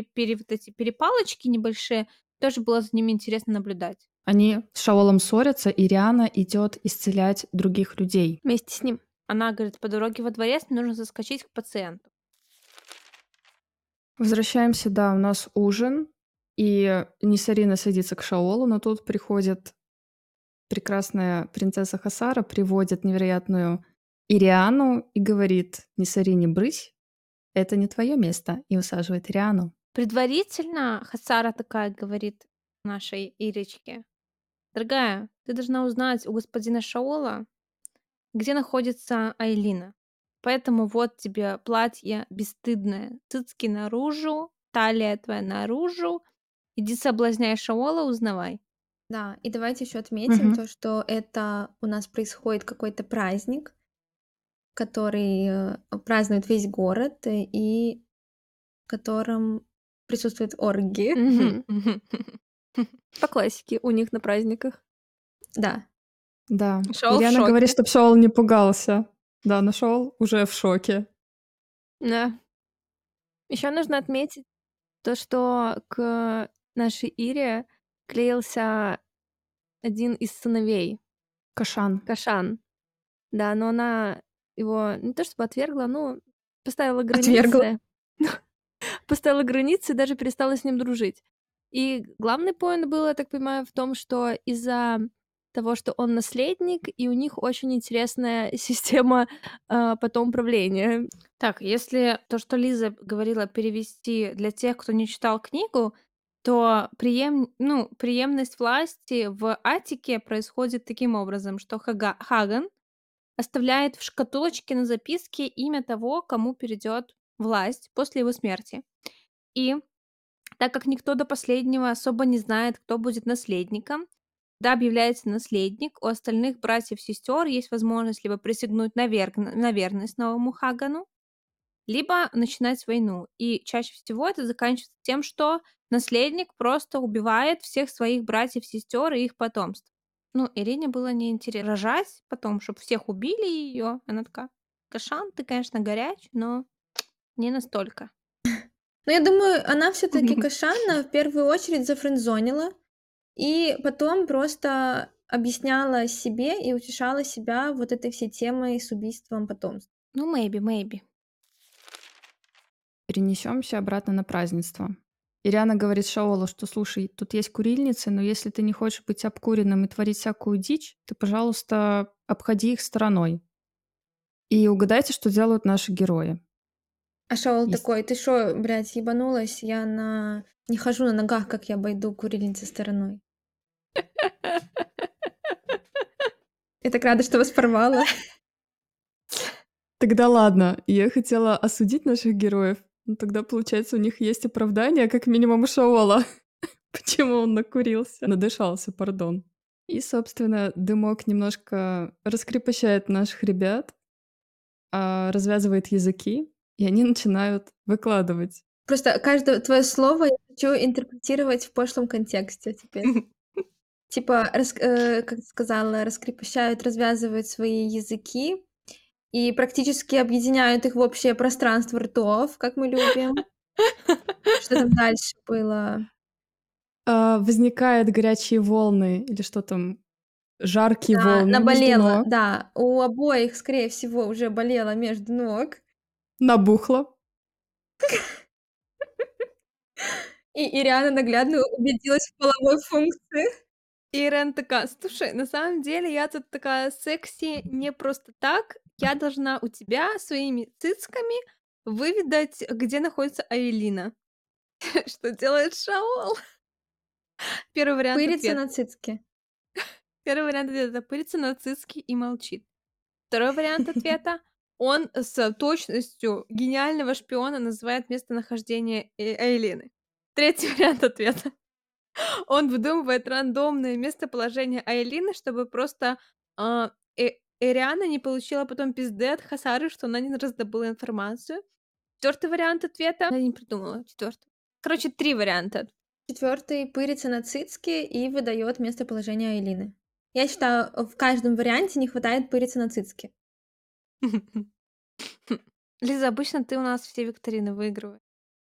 эти перепалочки небольшие, тоже было за ними интересно наблюдать. Они с Шаолом ссорятся, и Риана идет исцелять других людей. Вместе с ним. Она говорит, по дороге во дворец мне нужно заскочить к пациенту. Возвращаемся, да, у нас ужин, и Нисарина садится к Шаолу, но тут приходит прекрасная принцесса Хасара, приводит невероятную Ириану и говорит: Нисарине, брысь, это не твое место, и усаживает Ириану. Предварительно Хасара такая говорит нашей Иричке: дорогая, ты должна узнать у господина Шаола, где находится Айлина. Поэтому вот тебе платье бесстыдное, цицки наружу, талия твоя наружу, иди соблазняй Шаола, узнавай. Да, и давайте еще отметим то, что это у нас происходит какой-то праздник, который празднует весь город и в котором присутствуют оргии. По классике у них на праздниках. Да. Да. Ириана говорит, чтобы Шаол не пугался. Да, но Шаол уже в шоке. Да. Еще нужно отметить то, что к нашей Ире клеился один из сыновей. Кашан. Да, но она его не то чтобы отвергла, но поставила границы. Поставила границы и даже перестала с ним дружить. И главный поинт был, я так понимаю, в том, что из-за того, что он наследник, и у них очень интересная система потом правления. Так, если то, что Лиза говорила, перевести для тех, кто не читал книгу, то преемность власти в Атике происходит таким образом, что Хаган оставляет в шкатулочке на записке имя того, кому перейдет власть после его смерти. И так как никто до последнего особо не знает, кто будет наследником, когда объявляется наследник, у остальных братьев-сестер есть возможность либо присягнуть на верность новому Хагану, либо начинать войну. И чаще всего это заканчивается тем, что наследник просто убивает всех своих братьев-сестер и их потомство. Ну, Ирине было неинтересно рожать потом, чтобы всех убили ее. Она такая: Кашан, ты, конечно, горяч, но не настолько. Но я думаю, она все-таки Кашана в первую очередь зафрендзонила и потом просто объясняла себе и утешала себя вот этой всей темой с убийством потомства. Ну, maybe. Перенесемся обратно на празднество. Ириана говорит Шаолу, что, слушай, тут есть курильницы, но если ты не хочешь быть обкуренным и творить всякую дичь, ты, пожалуйста, обходи их стороной. И угадайте, что делают наши герои. А Шаол такой: ты шо, блядь, ебанулась? Я не хожу на ногах, как я обойду курильницы стороной. Я так рада, что вас порвала. Тогда ладно, я хотела осудить наших героев. Ну тогда, получается, у них есть оправдание, как минимум, у Шаола. Почему он надышался. И, собственно, дымок немножко раскрепощает наших ребят, развязывает языки, и они начинают выкладывать. Просто каждое твое слово я хочу интерпретировать в пошлом контексте теперь. Типа, как сказала, раскрепощают, развязывают свои языки и практически объединяют их в общее пространство ртов, как мы любим. Что там дальше было? Возникают горячие волны, или что там, жаркие волны. Она болела, да. У обоих, скорее всего, уже болела между ног. Набухла. И Ириана наглядно убедилась в половой функции. Ирен такая: слушай, на самом деле я тут такая секси не просто так. Я должна у тебя своими цицками выведать, где находится Айлина. Что делает Шаол? Первый вариант ответа — пырится на цицки и молчит. Второй вариант ответа. Он с точностью гениального шпиона называет местонахождение Айлины. Третий вариант ответа. Он выдумывает рандомное местоположение Айлины, чтобы просто Ириана не получила потом пизды от Хасары, что она не раздобыла информацию. Четвертый вариант ответа. Я не придумала. Четвертый. Короче, три варианта. Четвертый пырится на цицке и выдает местоположение Айлины. Я считаю, в каждом варианте не хватает пыриться на цицке. Лиза, обычно ты у нас все викторины выигрываешь.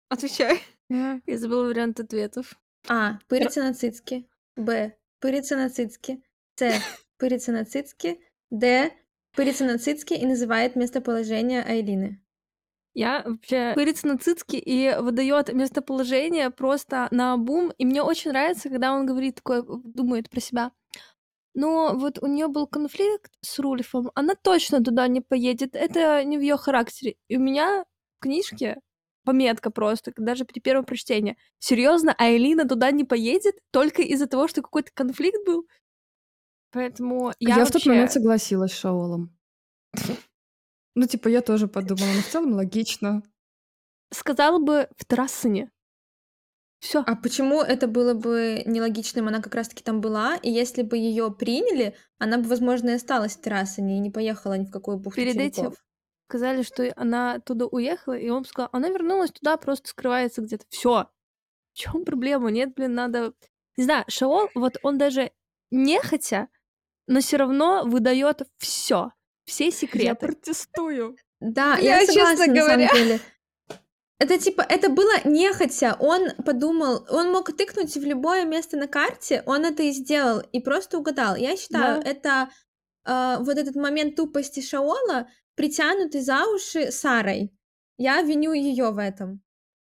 Отвечай. Я забыла вариант ответов. А. Пыриться на цицке. Б. Пыриться на цицке. С. Пыриться на цицке. Д. Пырится на цицке и называет местоположение Айлины. Я вообще пырится на цицке и выдает местоположение просто наобум. И мне очень нравится, когда он говорит такое, думает про себя. Но вот у нее был конфликт с Рульфом. Она точно туда не поедет. Это не в ее характере. И у меня в книжке пометка просто, даже при первом прочтении. Серьезно, Айлина туда не поедет только из-за того, что какой-то конфликт был? Поэтому я вообще... в тот момент согласилась с Шаолом. Ну, типа, я тоже подумала. Но в целом логично. Сказала бы в Тарассене. Все. А почему это было бы нелогичным? Она как раз-таки там была, и если бы ее приняли, она бы, возможно, и осталась в Тарассене и не поехала ни в какую бухту Перед Черепов. Этим сказали, что она туда уехала, и он сказал, она вернулась туда, просто скрывается где-то. Все. В чем проблема? Нет, блин, надо... Не знаю, Шаол, вот он даже нехотя, но все равно выдает все. Все секреты. Я протестую. Да, я согласна, на самом деле. Это типа, это было нехотя, он подумал, он мог тыкнуть в любое место на карте, он это и сделал, и просто угадал. Я считаю, это вот этот момент тупости Шаола, притянутый за уши Сарой. Я виню ее в этом.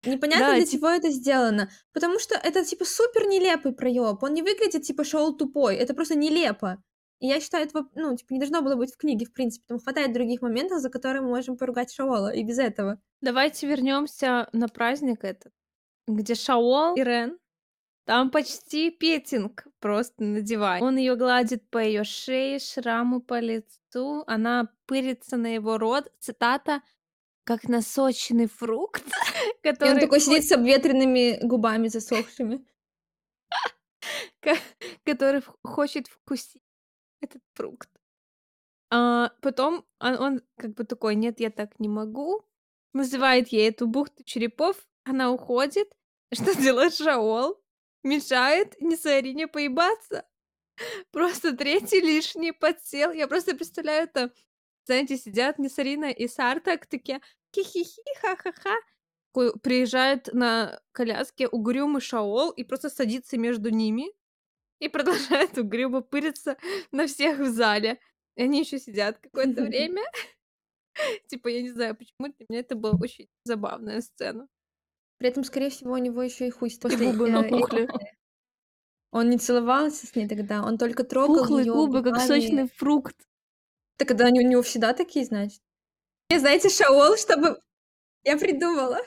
Непонятно, для чего это сделано, потому что это типа супер нелепый проеб, он не выглядит типа Шаол тупой, это просто нелепо. И я считаю, это, ну, типа, не должно было быть в книге, в принципе. Там хватает других моментов, за которые мы можем поругать Шаола, и без этого. Давайте вернемся на праздник этот, где Шаол и Рен, там почти петинг просто на диване. Он ее гладит по ее шее, шраму по лицу, она пырится на его рот, цитата, как насоченный фрукт, который... И он такой сидит с обветренными губами засохшими. Который хочет вкусить этот фрукт. А потом он как бы такой, нет, я так не могу. Называет ей эту бухту черепов. Она уходит. Что делает Шаол? Мешает Нисарине поебаться. Просто третий лишний подсел. Я просто представляю это. Знаете, сидят Нисарина и Сартак такие хи-хи-хи, ха-ха-ха. Приезжает на коляске угрюмый Шаол и просто садится между ними. И продолжает угрюмо пыриться на всех в зале. И они еще сидят какое-то время. Типа, я не знаю, почему для меня это была очень забавная сцена. При этом, скорее всего, у него еще и хуй после губы набухли. Он не целовался с ней тогда, он только трогал её. Пухлые губы, как сочный фрукт. Так когда у него всегда такие, значит? И знаете, Шаол, чтобы... Я придумала.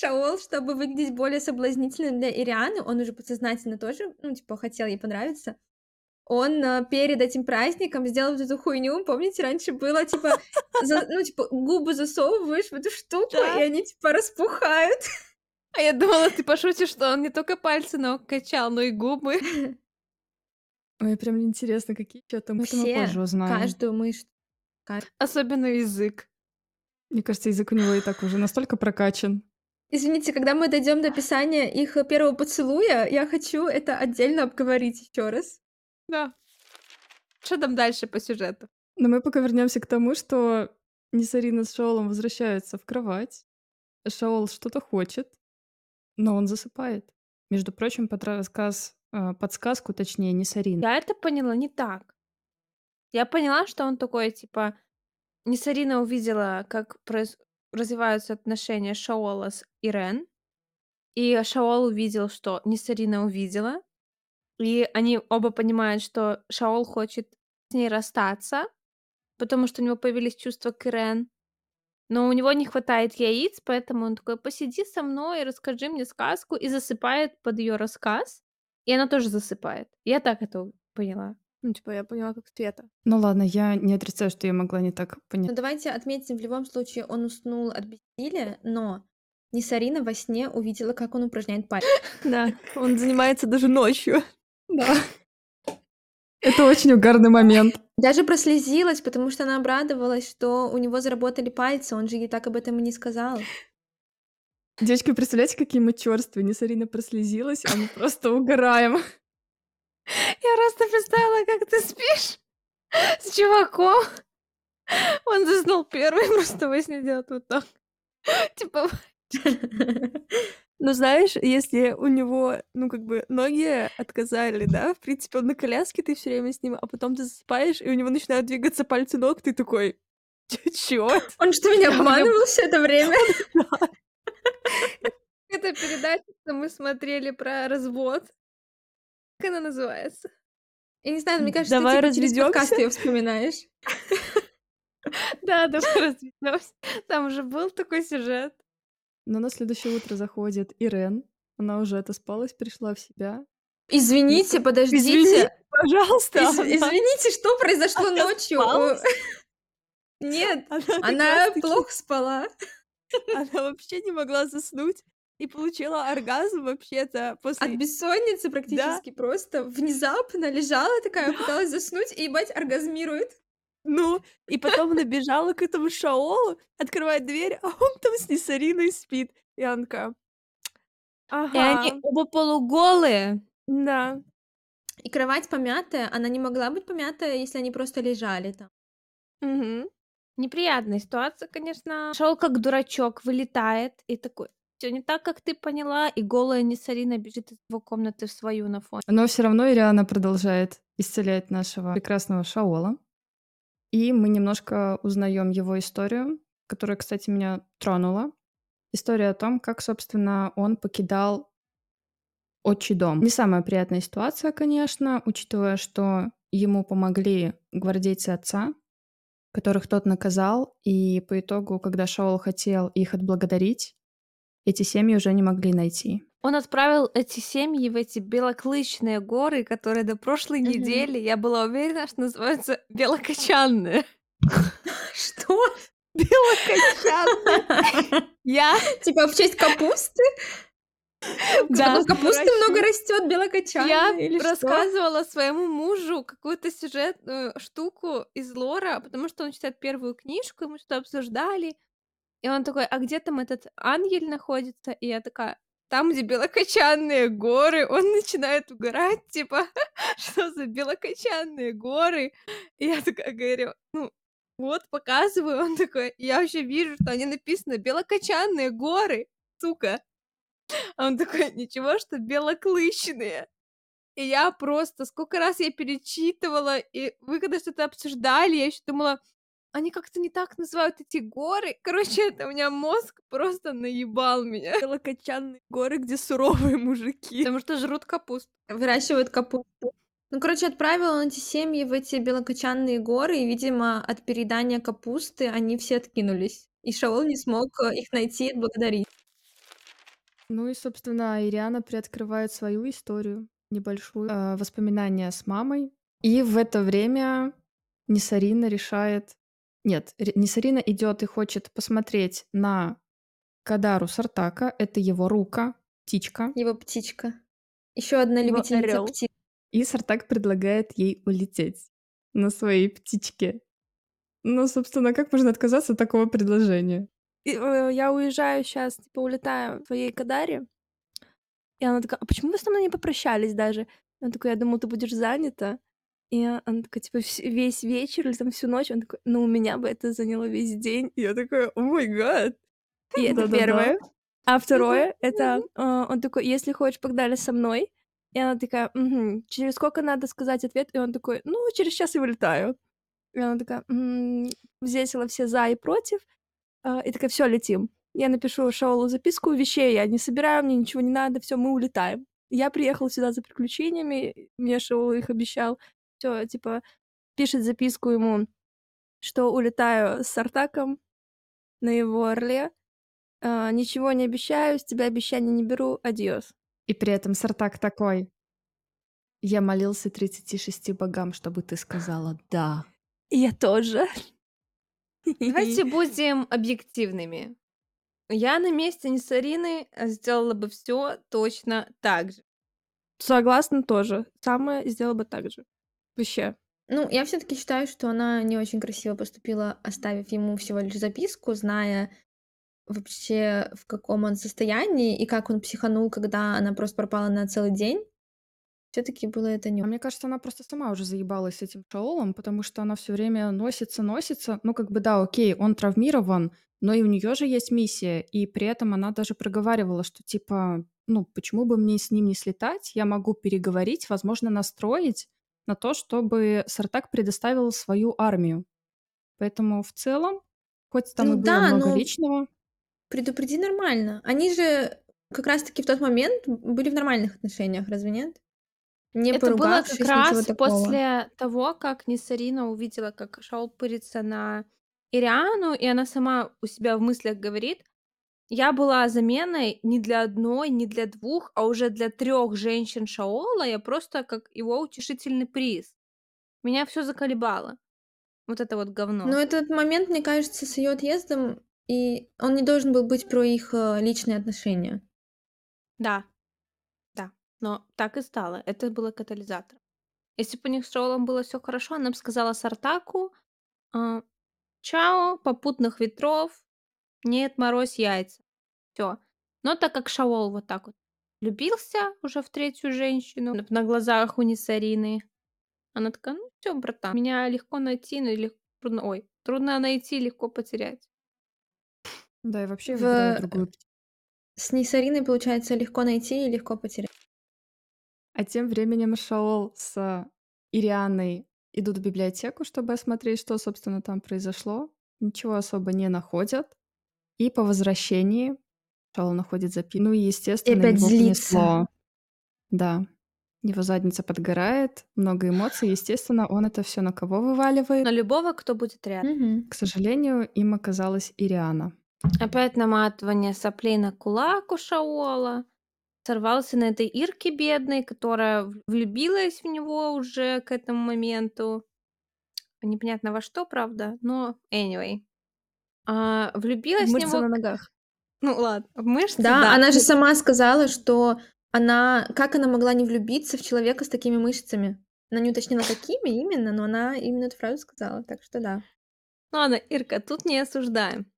Шаол, чтобы выглядеть более соблазнительным для Ирианы, он уже подсознательно тоже, ну, типа, хотел ей понравиться, он перед этим праздником сделал вот эту хуйню, помните, раньше было, типа, ну, типа, губы засовываешь в эту штуку, и они, типа, распухают. А я думала, ты пошутишь, что он не только пальцы ног качал, но и губы. Ой, прям интересно, какие что там. Все, каждую мышцу. Особенно язык. Мне кажется, язык у него и так уже настолько прокачан. Извините, когда мы дойдем до описания их первого поцелуя, я хочу это отдельно обговорить еще раз. Да. Что там дальше по сюжету? Но мы пока вернемся к тому, что Нисарина с Шаолом возвращаются в кровать. Шаол что-то хочет, но он засыпает. Между прочим, подсказку, точнее, Нисарина. Я это поняла не так. Я поняла, что он такой, типа... Нисарина увидела, как развиваются отношения Шаола с Ирен, и Шаол увидел, что Нисарина увидела, и они оба понимают, что Шаол хочет с ней расстаться, потому что у него появились чувства к Ирен, но у него не хватает яиц, поэтому он такой, посиди со мной и расскажи мне сказку, и засыпает под ее рассказ, и она тоже засыпает. Я так это поняла. Ну, типа, я поняла, как Света. Ну ладно, я не отрицаю, что я могла не так понять. Ну давайте отметим, в любом случае он уснул от бессилия, но Нисарина во сне увидела, как он упражняет пальцы. Да, он занимается даже ночью. Да. Это очень угарный момент. Даже прослезилась, потому что она обрадовалась, что у него заработали пальцы, он же ей так об этом и не сказал. Девочки, представляете, какие мы чёрствые? Нисарина прослезилась, а мы просто угораем. Я просто представила, как ты спишь с чуваком. Он заснул первый, просто во сне делает вот так. Типа... Ну, знаешь, если у него, ну, как бы, ноги отказали, да, в принципе, он на коляске, ты все время с ним, а потом ты засыпаешь, и у него начинают двигаться пальцы ног, ты такой, чё? Он что, меня обманывал все это время? Это передача, что мы смотрели про развод. Как она называется? Я не знаю, мне кажется, ты через подкаст её вспоминаешь. Да, давай разведёмся. Там уже был такой сюжет. Но на следующее утро заходит Ирен. Она уже отоспалась, пришла в себя. Извините, подождите. Извините, пожалуйста. Извините, что произошло ночью? Нет, она плохо спала. Она вообще не могла заснуть и получила оргазм вообще-то после... От бессонницы практически, да. Просто внезапно лежала такая, да. Пыталась заснуть и, ебать, оргазмирует. Ну, и потом набежала к этому Шаолу, открывает дверь, а он там с Нисариной спит. И он такая... Ага. И они оба полуголые. Да. И кровать помятая, она не могла быть помятая, если они просто лежали там. Угу. Неприятная ситуация, конечно. Шаол как дурачок вылетает и такой... Все не так, как ты поняла, и голая Нисарина бежит из его комнаты в свою на фоне. Но все равно Ириана продолжает исцелять нашего прекрасного Шаола. И мы немножко узнаем его историю, которая, кстати, меня тронула. История о том, как, собственно, он покидал отчий дом. Не самая приятная ситуация, конечно, учитывая, что ему помогли гвардейцы отца, которых тот наказал, и по итогу, когда Шаол хотел их отблагодарить, эти семьи уже не могли найти. Он отправил эти семьи в эти белокочанные горы, которые до прошлой недели, я была уверена, что называются белокочанные. Что? Белокочанные? Я? Типа в честь капусты? Да. Капусты много растет, белокочанные. Я рассказывала своему мужу какую-то сюжетную штуку из лора, потому что он читает первую книжку, и мы что-то обсуждали. И он такой, а где там этот ангель находится? И я такая... Там, где белокочанные горы, он начинает угорать, типа, что за белокочанные горы? И я такая говорю, ну, вот, показываю, он такой, я вообще вижу, что они написаны белокочанные горы, сука. А он такой, ничего, что белоклыщные. И я просто, сколько раз я перечитывала, и вы когда что-то обсуждали, я еще думала, они как-то не так называют эти горы. Короче, это у меня мозг просто наебал меня. Белокочанные горы, где суровые мужики. Потому что жрут капусту. Выращивают капусту. Ну, короче, отправил он эти семьи в эти белокочанные горы, и, видимо, от переедания капусты они все откинулись. И Шаол не смог их найти и отблагодарить. Ну и, собственно, Ириана приоткрывает свою историю небольшую. Воспоминания с мамой. И в это время Нисарина решает... Нет, Нисарина идет и хочет посмотреть на Кадару Сартака. Это его рука, птичка. Его птичка. Еще одна его любительница птиц. И Сартак предлагает ей улететь на своей птичке. Ну, собственно, как можно отказаться от такого предложения? Я уезжаю сейчас, типа, улетаю в своей Кадаре. И она такая, а почему вы со мной не попрощались даже? Он такой, я думал, ты будешь занята. И он такой, типа, весь вечер или там всю ночь, он такой, ну, у меня бы это заняло весь день. И я такая, о май гад. И это первое. А второе, это он такой, если хочешь, погнали со мной. И она такая, через сколько надо сказать ответ? И он такой, ну, через час я вылетаю. И она такая, взвесила все за и против. И такая, все, летим. Я напишу Шаолу записку, вещей я не собираю, мне ничего не надо, все, мы улетаем. Я приехала сюда за приключениями, мне Шаол их обещал. Все, типа, пишет записку ему, что улетаю с Сартаком на его орле, ничего не обещаю, с тебя обещания не беру, адьос. И при этом Сартак такой, Я молился 36 богам, чтобы ты сказала «да». Я тоже. Давайте будем объективными. Я на месте Нисарины сделала бы все точно так же. Согласна тоже. Самое сделала бы так же. Вообще. Ну, я все-таки считаю, что она не очень красиво поступила, оставив ему всего лишь записку, зная вообще, в каком он состоянии и как он психанул, когда она просто пропала на целый день. Все-таки было это не... А мне кажется, она просто сама уже заебалась этим Шаолом, потому что она все время носится. Ну, как бы да, окей, он травмирован, но и у нее же есть миссия. И при этом она даже проговаривала, что типа, ну, почему бы мне с ним не слетать? Я могу переговорить, возможно, настроить на то, чтобы Сартак предоставил свою армию. Поэтому в целом, хоть там ну, и было да, много личного... Предупреди нормально. Они же как раз-таки в тот момент были в нормальных отношениях, разве нет? Не это было как раз после того, как Нисарина увидела, как Шаол пырится на Ириану, и она сама у себя в мыслях говорит, я была заменой не для одной, не для двух, а уже для 3 женщин Шаола, я просто как его утешительный приз. Меня все заколебало. Вот это вот говно. Но этот момент, мне кажется, с ее отъездом, и он не должен был быть про их личные отношения. Да. Но так и стало. Это было катализатором. Если бы у них с Шаолом было все хорошо, она бы сказала Сартаку «Чао, попутных ветров, нет, морозь, яйца». Все. Но так как Шаол вот так вот влюбился уже в 3 женщину на глазах у Нисарины, она такая, ну все, братан, меня легко найти, но легко... трудно найти, легко потерять. Да, и вообще с Нисариной, получается, легко найти и легко потерять. А тем временем Шаол с Ирианой идут в библиотеку, чтобы осмотреть, что, собственно, там произошло. Ничего особо не находят. И по возвращении Шаол находит записку. Ну и, естественно, и опять его понесло. Да. Его задница подгорает, много эмоций. Естественно, он это все на кого вываливает? На любого, кто будет рядом. Угу. К сожалению, им оказалась Ириана. Опять наматывание соплей на кулак у Шаола. Сорвался на этой Ирке бедной, которая влюбилась в него уже к этому моменту. Непонятно во что, правда, но anyway. Влюбилась в него... Мышцы на ногах. Ну ладно, в мышцы, да. Она же сама сказала, что она... Как она могла не влюбиться в человека с такими мышцами? Она не уточнила, какими именно, но она именно эту фразу сказала, так что да. Ладно, Ирка, тут не осуждаем.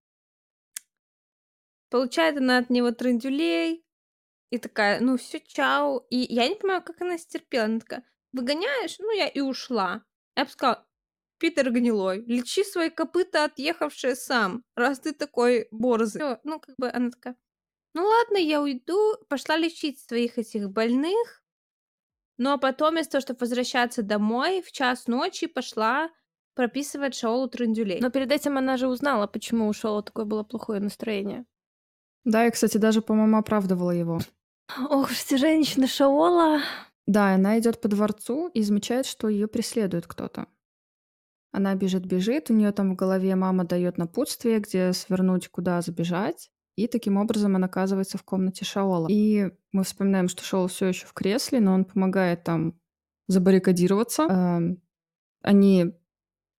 Получает она от него трындюлей, и такая, ну все, чао. И я не понимаю, как она стерпела. Она такая, выгоняешь? Ну я и ушла. Я бы сказала, Питер гнилой, лечи свои копыта, отъехавшие сам, раз ты такой борзый. Всё. Ну как бы она такая, ну ладно, я уйду, пошла лечить своих этих больных. Ну а потом, вместо того, чтобы возвращаться домой, в 1:00 ночи пошла прописывать Шаолу трындюлей. Но перед этим она же узнала, почему у Шаола такое было плохое настроение. Да, и, кстати, даже, по-моему, оправдывала его. Ох, все женщины Шаола. Да, она идет по дворцу и замечает, что ее преследует кто-то. Она бежит, у нее там в голове мама дает напутствие, где свернуть, куда забежать, и таким образом она оказывается в комнате Шаола. И мы вспоминаем, что Шаол все еще в кресле, но он помогает там забаррикадироваться. Они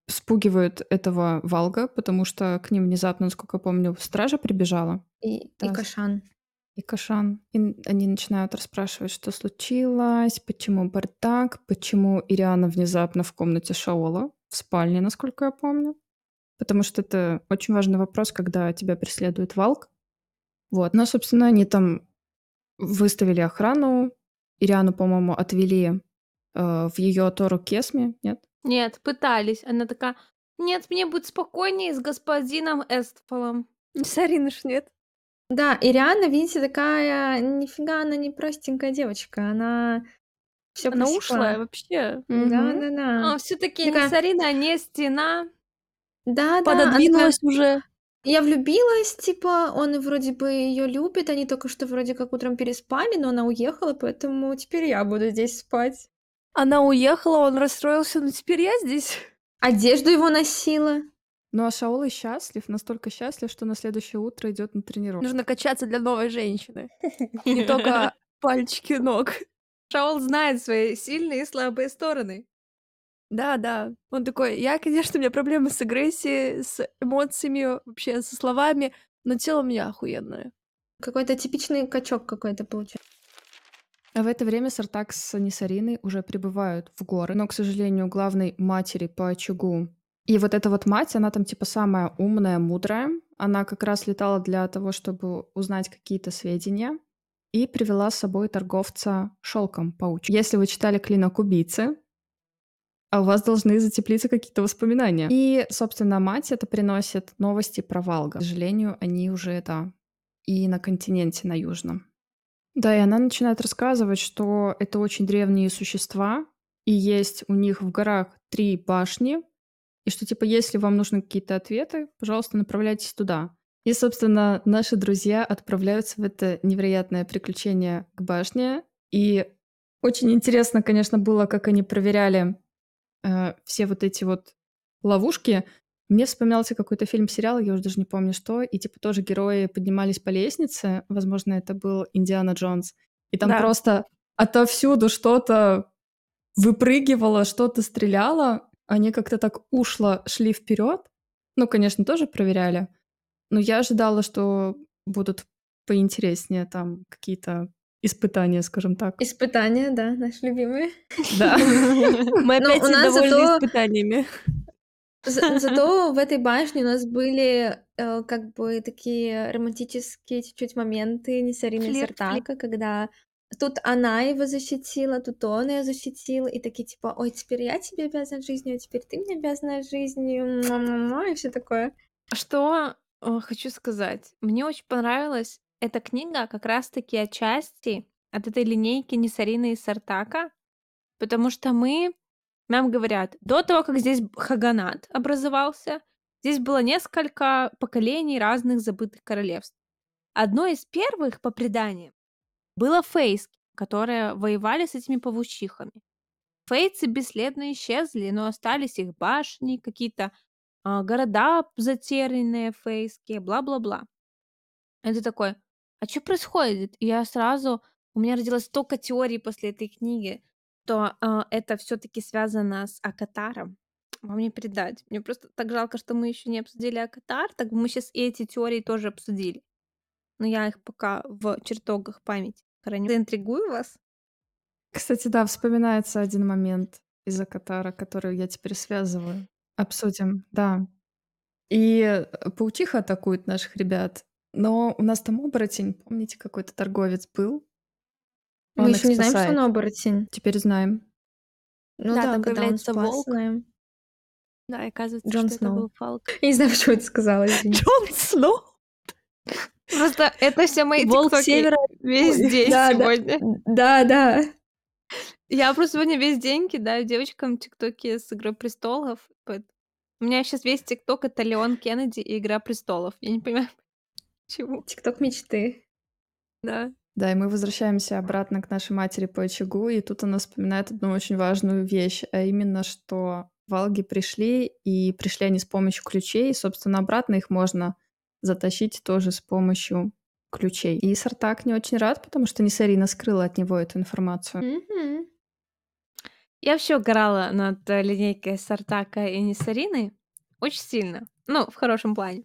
спугивают этого Валга, потому что к ним внезапно, насколько я помню, стража прибежала. И Кашан. И Кашан. И они начинают расспрашивать, что случилось, почему бардак, почему Ириана внезапно в комнате Шаола, в спальне, насколько я помню. Потому что это очень важный вопрос, когда тебя преследует Валг. Вот. Но, собственно, они там выставили охрану. Ириану, по-моему, отвели в ее Торио-Кесме, нет? Нет, пытались. Она такая, нет, мне будет спокойнее с господином Эстфолом. Сарина ж нет. Да, Ириана, видите, такая, нифига она не простенькая девочка, она все просекла. Она ушлая вообще. Да. А все-таки не Сарина, не стена. Да, пододвинулась она... уже. Я влюбилась, типа, он вроде бы ее любит, они только что вроде как утром переспали, но она уехала, поэтому теперь я буду здесь спать. Она уехала, он расстроился, но теперь я здесь. Одежду его носила. Ну а Шаол счастлив, настолько счастлив, что на следующее утро идет на тренировку. Нужно качаться для новой женщины. Не только пальчики ног. Шаол знает свои сильные и слабые стороны. Да. Он такой, я, конечно, у меня проблемы с агрессией, с эмоциями, вообще со словами, но тело у меня охуенное. Какой-то типичный качок какой-то получается. А в это время Сартак с Нисариной уже прибывают в горы, но, к сожалению, главной матери по очагу. И вот эта вот мать, она там типа самая умная, мудрая. Она как раз летала для того, чтобы узнать какие-то сведения. И привела с собой торговца шелком паучьим. Если вы читали «Клинок убийцы», у вас должны затеплиться какие-то воспоминания. И, собственно, мать это приносит новости про Валга. К сожалению, они уже это и на континенте, на южном. Да, и она начинает рассказывать, что это очень древние существа, и есть у них в горах 3 башни, и что, типа, если вам нужны какие-то ответы, пожалуйста, направляйтесь туда. И, собственно, наши друзья отправляются в это невероятное приключение к башне. И очень интересно, конечно, было, как они проверяли все вот эти вот ловушки. Мне вспоминался какой-то фильм-сериал, я уже даже не помню что, и типа тоже герои поднимались по лестнице, возможно, это был Индиана Джонс, и там просто отовсюду что-то выпрыгивало, что-то стреляло, они как-то так ушло шли вперед, ну, конечно, тоже проверяли, но я ожидала, что будут поинтереснее там какие-то испытания, скажем так. Испытания, да, наши любимые. Да. Мы опять недовольны испытаниями. Зато в этой башне у нас были как бы такие романтические чуть-чуть моменты Нисарина и Сартака, когда тут она его защитила, тут он ее защитил, и такие типа, ой, теперь я тебе обязана жизнью, а теперь ты мне обязана жизнью, и все такое. Что хочу сказать. Мне очень понравилась эта книга как раз-таки отчасти от этой линейки Нисарина и Сартака, потому что нам говорят, до того, как здесь Хаганат образовался, здесь было несколько поколений разных забытых королевств. Одно из первых, по преданиям, было фейски, которые воевали с этими павучихами. Фейцы бесследно исчезли, но остались их башни, какие-то города затерянные фейские, бла-бла-бла. Это такое, а что происходит? И я сразу... У меня родилось столько теорий после этой книги, что это все-таки связано с Акатаром. Вам не передать. Мне просто так жалко, что мы еще не обсудили Акатар, так мы сейчас и эти теории тоже обсудили. Но я их пока в чертогах памяти храню. Заинтригую вас. Кстати, да, вспоминается один момент из Акатара, который я теперь связываю. Обсудим, да. И паучиха атакует наших ребят. Но у нас там оборотень, помните, какой-то торговец был? Мы еще не знаем, что он оборотень. Теперь знаем. Ну да, там появляется волк. Да, оказывается, Джон что Сноу. Это был Фалк. Я не знаю, почему это сказала. Джон Сноу? Просто это все мои волк тиктоки севера весь день сегодня. Да. Я просто сегодня весь день кидаю девочкам тиктоки с «Игры престолов». У меня сейчас весь тикток — это Леон Кеннеди и «Игра престолов». Я не понимаю, почему. Тикток мечты. Да. Да, и мы возвращаемся обратно к нашей матери по очагу, и тут она вспоминает одну очень важную вещь, а именно, что валги пришли, и пришли они с помощью ключей, и, собственно, обратно их можно затащить тоже с помощью ключей. И Сартак не очень рад, потому что Нисарина скрыла от него эту информацию. Mm-hmm. Я вообще угорала над линейкой Сартака и Нисарины очень сильно, в хорошем плане.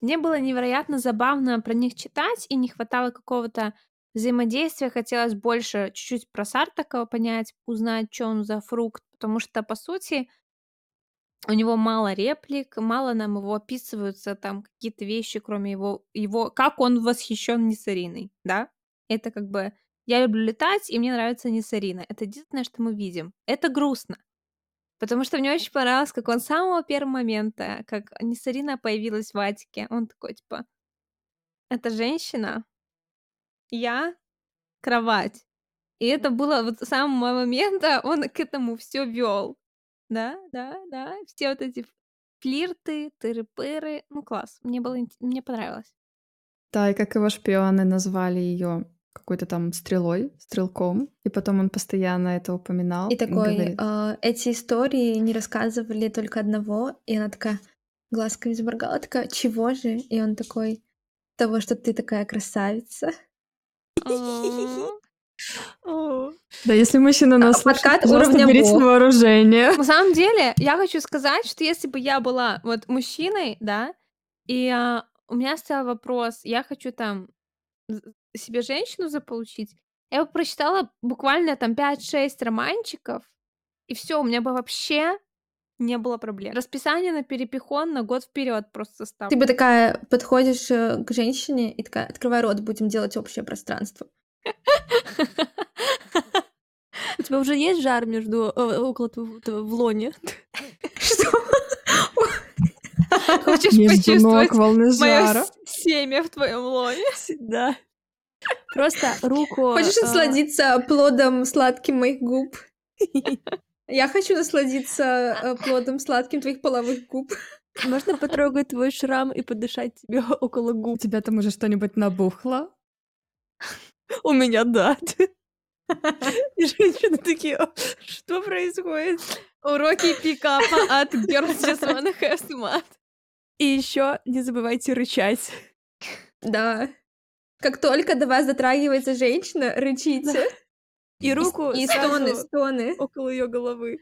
Мне было невероятно забавно про них читать, и не хватало какого-то взаимодействия, хотелось больше чуть-чуть про Сартака понять, узнать, что он за фрукт, потому что, по сути, у него мало реплик, мало нам его описываются там какие-то вещи, кроме его как он восхищен Нисариной, да? Это как бы я люблю летать, и мне нравится Нисарина. Это единственное, что мы видим. Это грустно, потому что мне очень понравилось, как он с самого первого момента, как Нисарина появилась в Атике, он такой, типа, это женщина, я, кровать. И это было вот с самого момента, он к этому все вел. Да, все вот эти флирты, тыры-пыры, класс, мне понравилось. Да, и как его шпионы назвали ее какой-то там стрелой, стрелком, и потом он постоянно это упоминал. И такой, эти истории не рассказывали только одного, и она такая глазками заморгала, такая, чего же? И он такой, того, что ты такая красавица. Да, если мужчина нас слышит, уровня берите на вооружение. На самом деле, я хочу сказать, что если бы я была вот мужчиной, да, и у меня стоял вопрос, я хочу там себе женщину заполучить, я бы прочитала буквально там 5-6 романчиков, и все, у меня бы вообще не было проблем. Расписание на перепихон на год вперед просто ставлю. Ты бы такая подходишь к женщине и такая: открывай рот, будем делать общее пространство. У тебя уже есть жар между около в лоне? Что? Хочешь почувствовать моё семя в твоем лоне? Да. Просто руку. Хочешь насладиться плодом сладким моих губ? Я хочу насладиться плодом сладким твоих половых губ. Можно потрогать твой шрам и подышать тебе около губ? У тебя там уже что-нибудь набухло? У меня да. И женщины такие: что происходит? Уроки пикапа от Girls Just Wanna Have Smart. И еще не забывайте рычать. Да. Как только до вас затрагивается женщина, рычите. Да. И руку и сразу стоны около ее головы.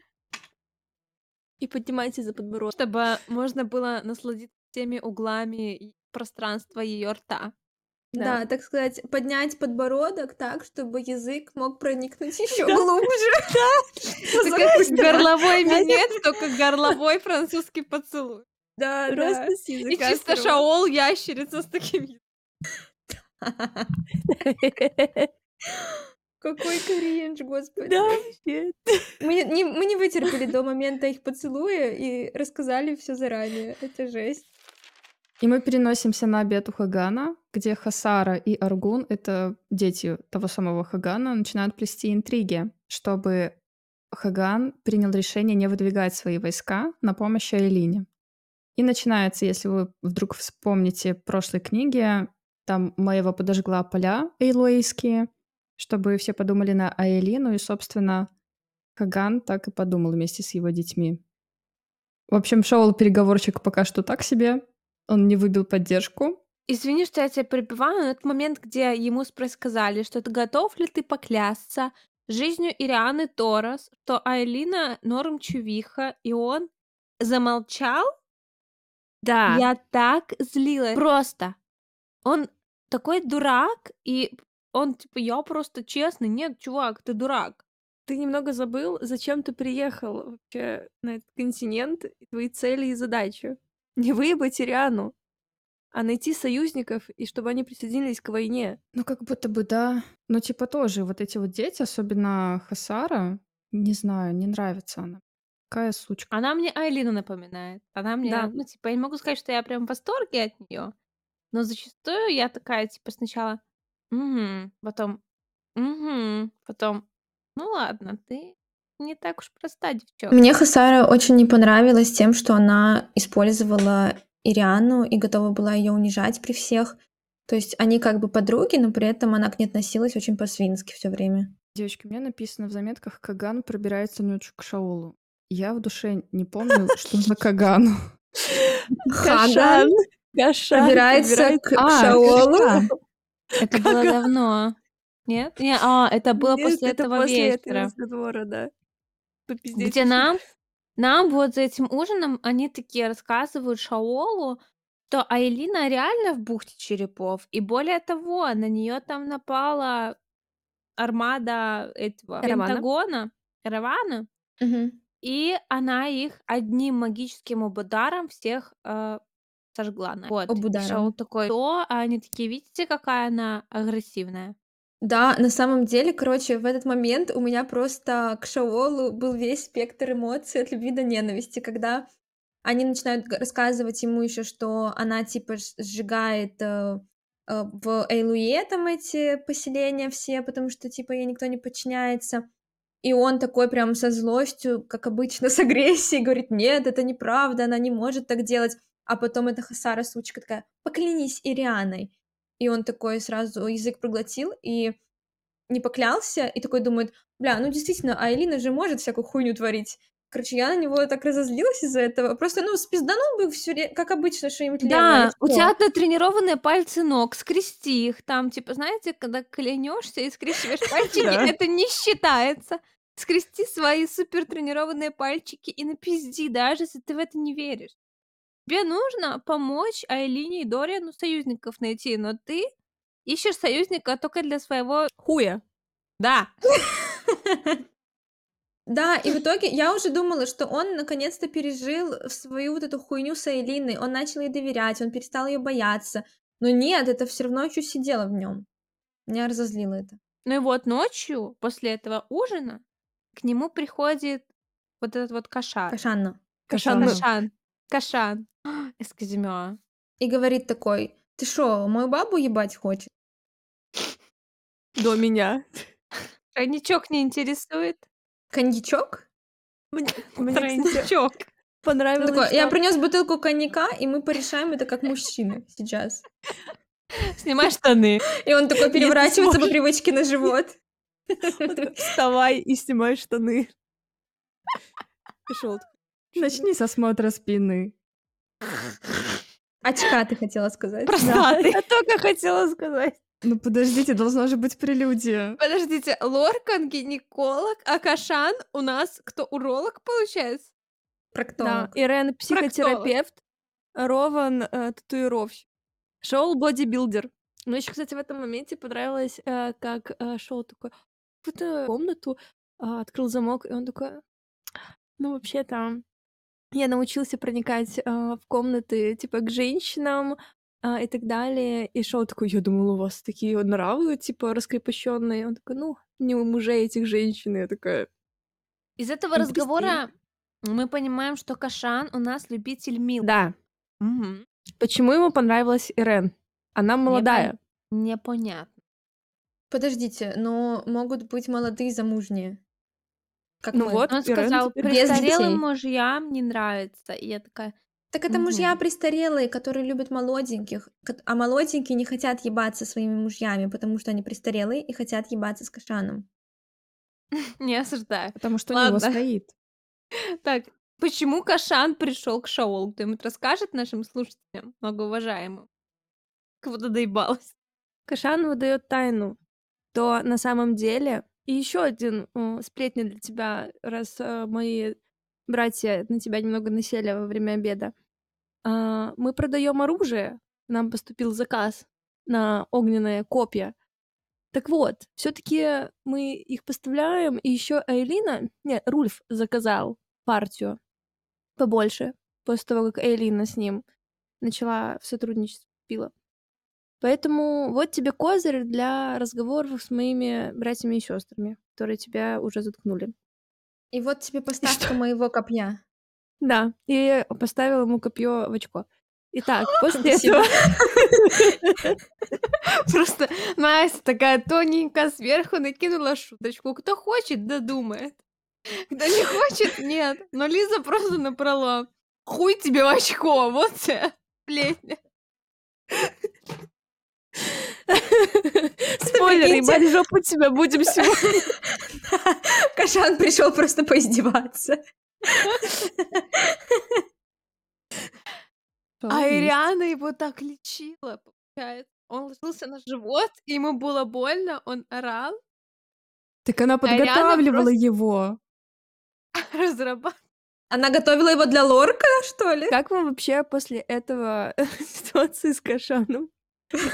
И поднимайте за подбородок. Чтобы можно было насладиться теми углами пространства ее рта. Да. Да, так сказать, поднять подбородок так, чтобы язык мог проникнуть еще глубже. Это как горловой минет, только горловой французский поцелуй. Да, да. И чисто Шаол ящерица с таким языком. Какой кринж, господи. Да, нет. Мы не вытерпели до момента их поцелуя и рассказали все заранее. Это жесть. И мы переносимся на обед у Хагана, где Хасара и Аргун, это дети того самого Хагана, начинают плести интриги, чтобы Хаган принял решение не выдвигать свои войска на помощь Элине. И начинается, если вы вдруг вспомните прошлой книги, там Маэва подожгла поля эйлуэйские, чтобы все подумали на Элину, и, собственно, Хаган так и подумал вместе с его детьми. В общем, Шаол переговорщик пока что так себе, он не выбил поддержку. Извини, что я тебя перебиваю, но это момент, где ему сказали, что ты готов ли ты поклясться жизнью Ирианы Торос, что Айлина норм чувиха, и он замолчал? Да. Я так злилась. Просто. Он такой дурак, и он типа: я просто честный. Нет, чувак, ты дурак. Ты немного забыл, зачем ты приехал вообще на этот континент, твои цели и задачи. Не выебать Ириану, а найти союзников, и чтобы они присоединились к войне. Ну, как будто бы, да. Но типа тоже вот эти вот дети, особенно Хасара, не знаю, не нравится она. Какая сучка. Она мне Айлину напоминает. Она мне, да. Ну, типа, я не могу сказать, что я прям в восторге от нее, но зачастую я такая, типа, сначала потом ну ладно, ты не так уж проста девчонка. Мне Хасара очень не понравилась тем, что она использовала Ириану и готова была ее унижать при всех. То есть они как бы подруги, но при этом она к ней относилась очень по-свински все время. Девочки, мне написано в заметках: Каган пробирается ночью к Шаолу. Я в душе не помню, что за Кагану. Хаган пробирается к Шаолу. Это было давно. Нет? Это было после этого вечера. Где нам вот за этим ужином они такие рассказывают Шаолу, что Айлина реально в бухте черепов, и более того, на нее там напала армада этого Пентагона, Эрована, и она их одним магическим обударом всех сожгла. Вот, Шаол такой: то, а они такие: видите, какая она агрессивная. Да, на самом деле, короче, в этот момент у меня просто к Шаолу был весь спектр эмоций от любви до ненависти, когда они начинают рассказывать ему еще, что она типа сжигает в Эйлуе там эти поселения все, потому что типа ей никто не подчиняется, и он такой прям со злостью, как обычно, с агрессией говорит: нет, это неправда, она не может так делать, а потом эта Хасара сучка такая: поклянись Ирианой. И он такой сразу язык проглотил и не поклялся, и такой думает: бля, ну действительно, Айлина же может всякую хуйню творить. Короче, я на него так разозлилась из-за этого. Просто, ну, спизданул бы все время, как обычно, что-нибудь. Да, у тебя натренированные пальцы ног, скрести их там, типа, знаете, когда клянешься и скрещиваешь пальчики, это не считается. Скрести свои супер тренированные пальчики и напизди, даже если ты в это не веришь. Тебе нужно помочь Айлине и Дорину союзников найти, но ты ищешь союзника только для своего хуя. Да. Да, и в итоге я уже думала, что он наконец-то пережил свою вот эту хуйню с Айлиной, он начал ей доверять, он перестал ее бояться, но нет, это все равно еще сидело в нем. Меня разозлило это. Ну и вот ночью, после этого ужина, к нему приходит вот этот вот Кашан. Кашан. Эскизимё. И говорит такой: ты шо, мою бабу ебать хочешь? До меня. Коньячок не интересует. Коньячок? Коньячок. Понравилось. Я принес бутылку коньяка, и мы порешаем это как мужчины сейчас. Снимай штаны. И он такой переворачивается по привычке на живот. Вставай и снимай штаны. Пошёл. Начни со осмотра спины. Очка ты хотела сказать. Простаты. Я только хотела сказать. Ну подождите, должна же быть прелюдия. Подождите, Лоркан гинеколог, а Кашан у нас кто, уролог получается? Проктолог. Да, Ирен психотерапевт, Рован татуировщик, Шоул бодибилдер. Ну еще, кстати, в этом моменте понравилось, как Шоул такой в эту комнату открыл замок, и он такой: ну вообще там я научился проникать в комнаты типа к женщинам. И так далее. И Шоу такой: я думала, у вас такие нравы, типа, раскрепощенные. Он такой: ну, не у мужей этих женщин. Я такая... Из этого разговора мы понимаем, что Кашан у нас любитель мил. Да. Угу. Почему ему понравилась Ирен? Она молодая. Непонятно. Подождите, но могут быть молодые замужние. Как ну мы. Вот, он сказал: престарелым мужьям не нравится. И я такая... Так это мужья престарелые, которые любят молоденьких, а молоденькие не хотят ебаться своими мужьями, потому что они престарелые и хотят ебаться с Кашаном. Не осуждаю. Потому что у него стоит. Так, почему Кашан пришел к Шаолу? Кто-нибудь расскажет нашим слушателям, многоуважаемым? Кого-то доебалось. Кашан выдает тайну, то на самом деле... И еще один сплетня для тебя, раз мои... братья на тебя немного насели во время обеда. Мы продаем оружие. Нам поступил заказ на огненные копья. Так вот, все-таки мы их поставляем, и еще Эйлина... Нет, Рульф заказал партию побольше, после того, как Эйлина с ним начала в сотрудничестве пила. Поэтому вот тебе козырь для разговоров с моими братьями и сестрами, которые тебя уже заткнули. И вот тебе поставка моего копья. Да, и поставила ему копье в очко. Итак, после этого... Просто Настя такая тоненькая сверху накинула шуточку. Кто хочет, додумает. Кто не хочет, нет. Но Лиза просто напролом. Хуй тебе в очко, вот тебе сплетня. Спойлер, ебать жопу тебя будем сегодня. Кашан пришел просто поиздеваться. А Ириана его так лечила, получается. Он ложился на живот, и ему было больно, он орал. Так она подготавливала его. Разрабатывала. Она готовила его для Лорка, что ли? Как вам вообще после этого ситуации с Кашаном?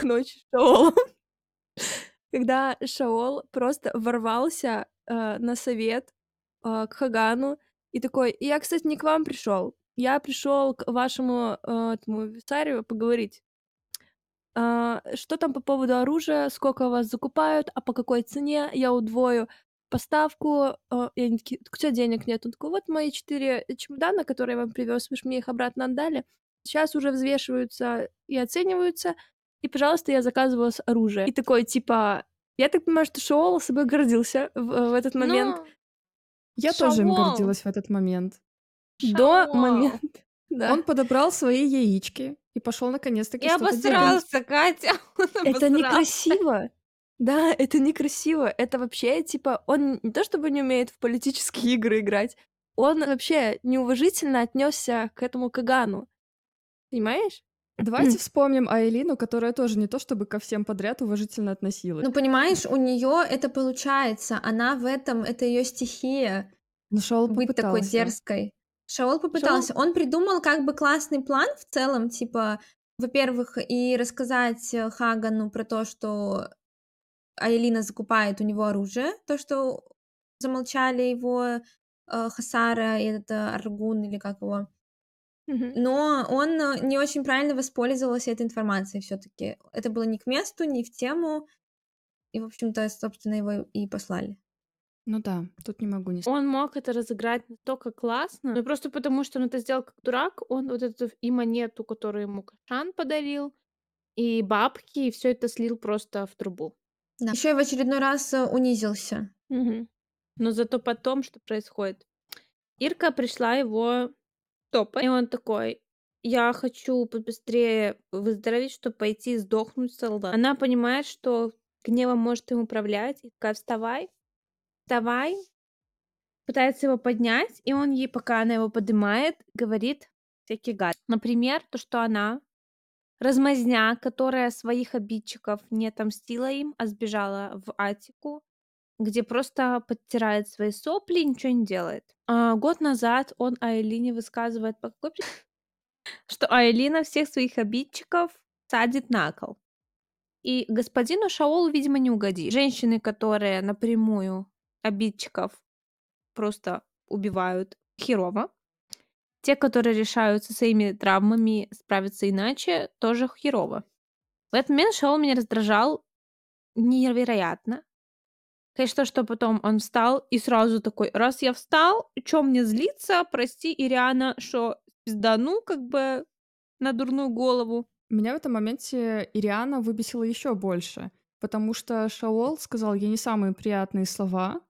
Ночь Шаола. Когда Шаол просто ворвался на совет к Хагану и такой: я, кстати, не к вам пришел, я пришел к вашему Виссарию поговорить. Что там по поводу оружия, сколько вас закупают, а по какой цене, я удвою поставку. И они такие: у тебя денег нет. Он такой: вот мои 4 чемодана, которые я вам привез, вы же мне их обратно отдали, сейчас уже взвешиваются и оцениваются. И, пожалуйста, я заказывала оружие. И такой, типа... Я так понимаю, что Шаол собой гордился в этот момент. Но... Я Шаол. Тоже им гордилась в этот момент. Шаол. До момента. Да. Он подобрал свои яички и пошел наконец-таки я что-то делать. Я обосрался, Катя! Это некрасиво. Да, это некрасиво. Это вообще, типа, он не то чтобы не умеет в политические игры играть, он вообще неуважительно отнесся к этому Кагану. Понимаешь? Давайте вспомним Айлину, которая тоже не то чтобы ко всем подряд уважительно относилась. Ну, понимаешь, у нее это получается. Она в этом, это ее стихия. Но Шаол попытался. Быть такой дерзкой. Шаол попытался. Он придумал как бы классный план в целом, типа, во-первых, и рассказать Хагану про то, что Айлина закупает у него оружие, то, что замолчали его Хасара, это Аргун или как его. Но он не очень правильно воспользовался этой информацией все-таки. Это было не к месту, не в тему. И, в общем-то, собственно, его и послали. Ну да, тут не могу не сказать. Он мог это разыграть настолько классно, но просто потому, что он это сделал как дурак, он вот эту и монету, которую ему Кашан подарил, и бабки, и все это слил просто в трубу. Да. Еще и в очередной раз унизился. Но зато потом, что происходит? Ирка пришла его... Топа. И он такой, я хочу побыстрее выздороветь, чтобы пойти и сдохнуть в солдат. Она понимает, что гневом может им управлять. И такая, вставай, вставай. Пытается его поднять, и он ей, пока она его поднимает, говорит всякие гадости. Например, то, что она размазня, которая своих обидчиков не отомстила им, а сбежала в Атику, где просто подтирает свои сопли и ничего не делает. А год назад он Айлине высказывает, по какой причине, что Айлина всех своих обидчиков садит на кол. И господину Шаолу, видимо, не угоди. Женщины, которые напрямую обидчиков просто убивают, херово. Те, которые решают со своими травмами справиться иначе, тоже херово. В этот момент Шаол меня раздражал невероятно. Конечно, что потом он встал и сразу такой, раз я встал, чё мне злиться, прости, Ириана, что пиздану как бы на дурную голову. Меня в этом моменте Ириана выбесила еще больше, потому что Шаол сказал ей не самые приятные слова,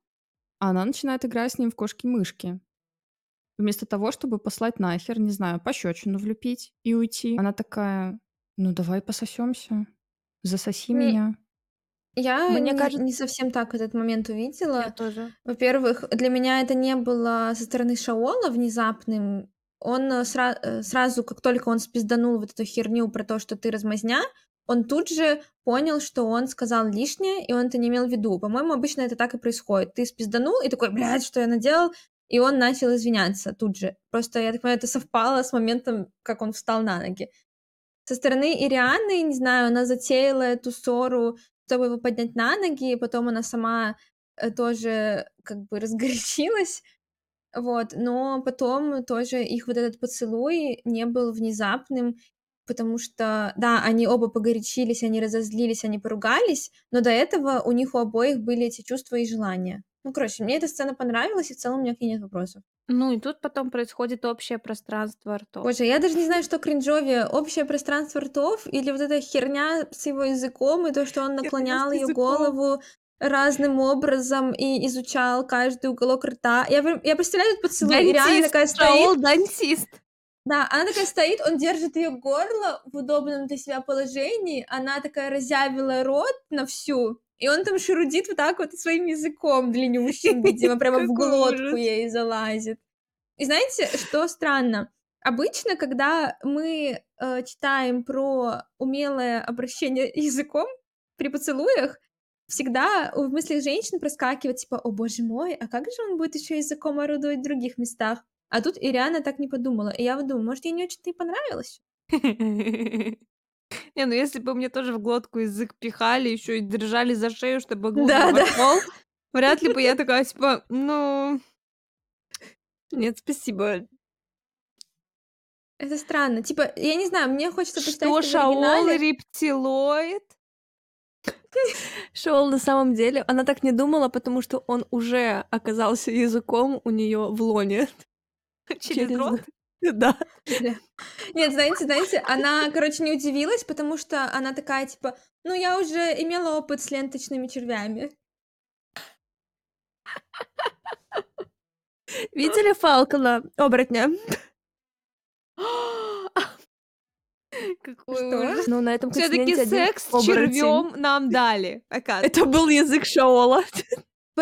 а она начинает играть с ним в кошки-мышки. Вместо того, чтобы послать нахер, не знаю, пощечину влюпить и уйти, она такая, ну давай пососемся, засоси меня. Я, мне кажется, не совсем так этот момент увидела. Я тоже. Во-первых, для меня это не было со стороны Шаола внезапным. Он сразу, как только он спизданул вот эту херню про то, что ты размазня, он тут же понял, что он сказал лишнее, и он это не имел в виду. По-моему, обычно это так и происходит. Ты спизданул, и такой, блядь, что я наделал? И он начал извиняться тут же. Просто, я так понимаю, это совпало с моментом, как он встал на ноги. Со стороны Ирианы, не знаю, она затеяла эту ссору, чтобы его поднять на ноги, и потом она сама тоже как бы разгорячилась, вот, но потом тоже их вот этот поцелуй не был внезапным, потому что, да, они оба погорячились, они разозлились, они поругались, но до этого у них у обоих были эти чувства и желания. Ну, короче, мне эта сцена понравилась, и в целом у меня к ней нет вопросов. Ну, и тут потом происходит общее пространство ртов. Боже, я даже не знаю, что кринжовее, общее пространство ртов или вот эта херня с его языком, и то, что он наклонял ее голову разным образом и изучал каждый уголок рта. Я представляю этот поцелуй, Ириана такая стоит. Дантист. Да, она такая стоит, он держит ее горло в удобном для себя положении, она такая разъявила рот на всю, и он там шерудит вот так вот своим языком длиннющим, видимо, прямо в глотку ей залазит. И знаете, что странно? Обычно, когда мы читаем про умелое обращение языком при поцелуях, всегда в мыслях женщин проскакивает, типа, о боже мой, а как же он будет еще языком орудовать в других местах? А тут Ириана так не подумала. И я вот думаю, может, ей не очень-то и понравилось? Не, ну если бы мне тоже в глотку язык пихали, еще и держали за шею, чтобы глубоко вошел, вряд ли бы я такая, типа, ну... Нет, спасибо. Это странно. Типа, я не знаю, мне хочется почитать... Что, Шаол рептилоид? Шаол на самом деле, она так не думала, потому что он уже оказался языком у нее в лоне. Через рот? Да. Нет, знаете, она, короче, не удивилась, потому что она такая, типа, ну, я уже имела опыт с ленточными червями. Видели Фалкона, оборотня? Какой ужас. Ну, на этом все-таки секс с червем нам дали. Это был язык Шаола.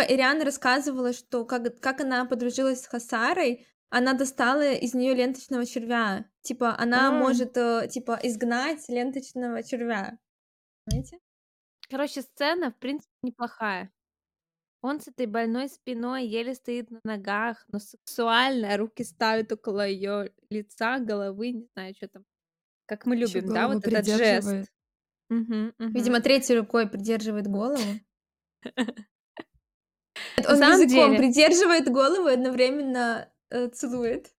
Ириана рассказывала, что как она подружилась с Хасарой, она достала из нее ленточного червя. Типа, она может, типа, изгнать ленточного червя. Понимаете? Короче, сцена, в принципе, неплохая. Он с этой больной спиной еле стоит на ногах, но сексуально руки ставит около ее лица, головы, не знаю, что там. Как мы любим, да, вот этот жест. Видимо, третьей рукой придерживает голову. Он языком придерживает голову и одновременно целует.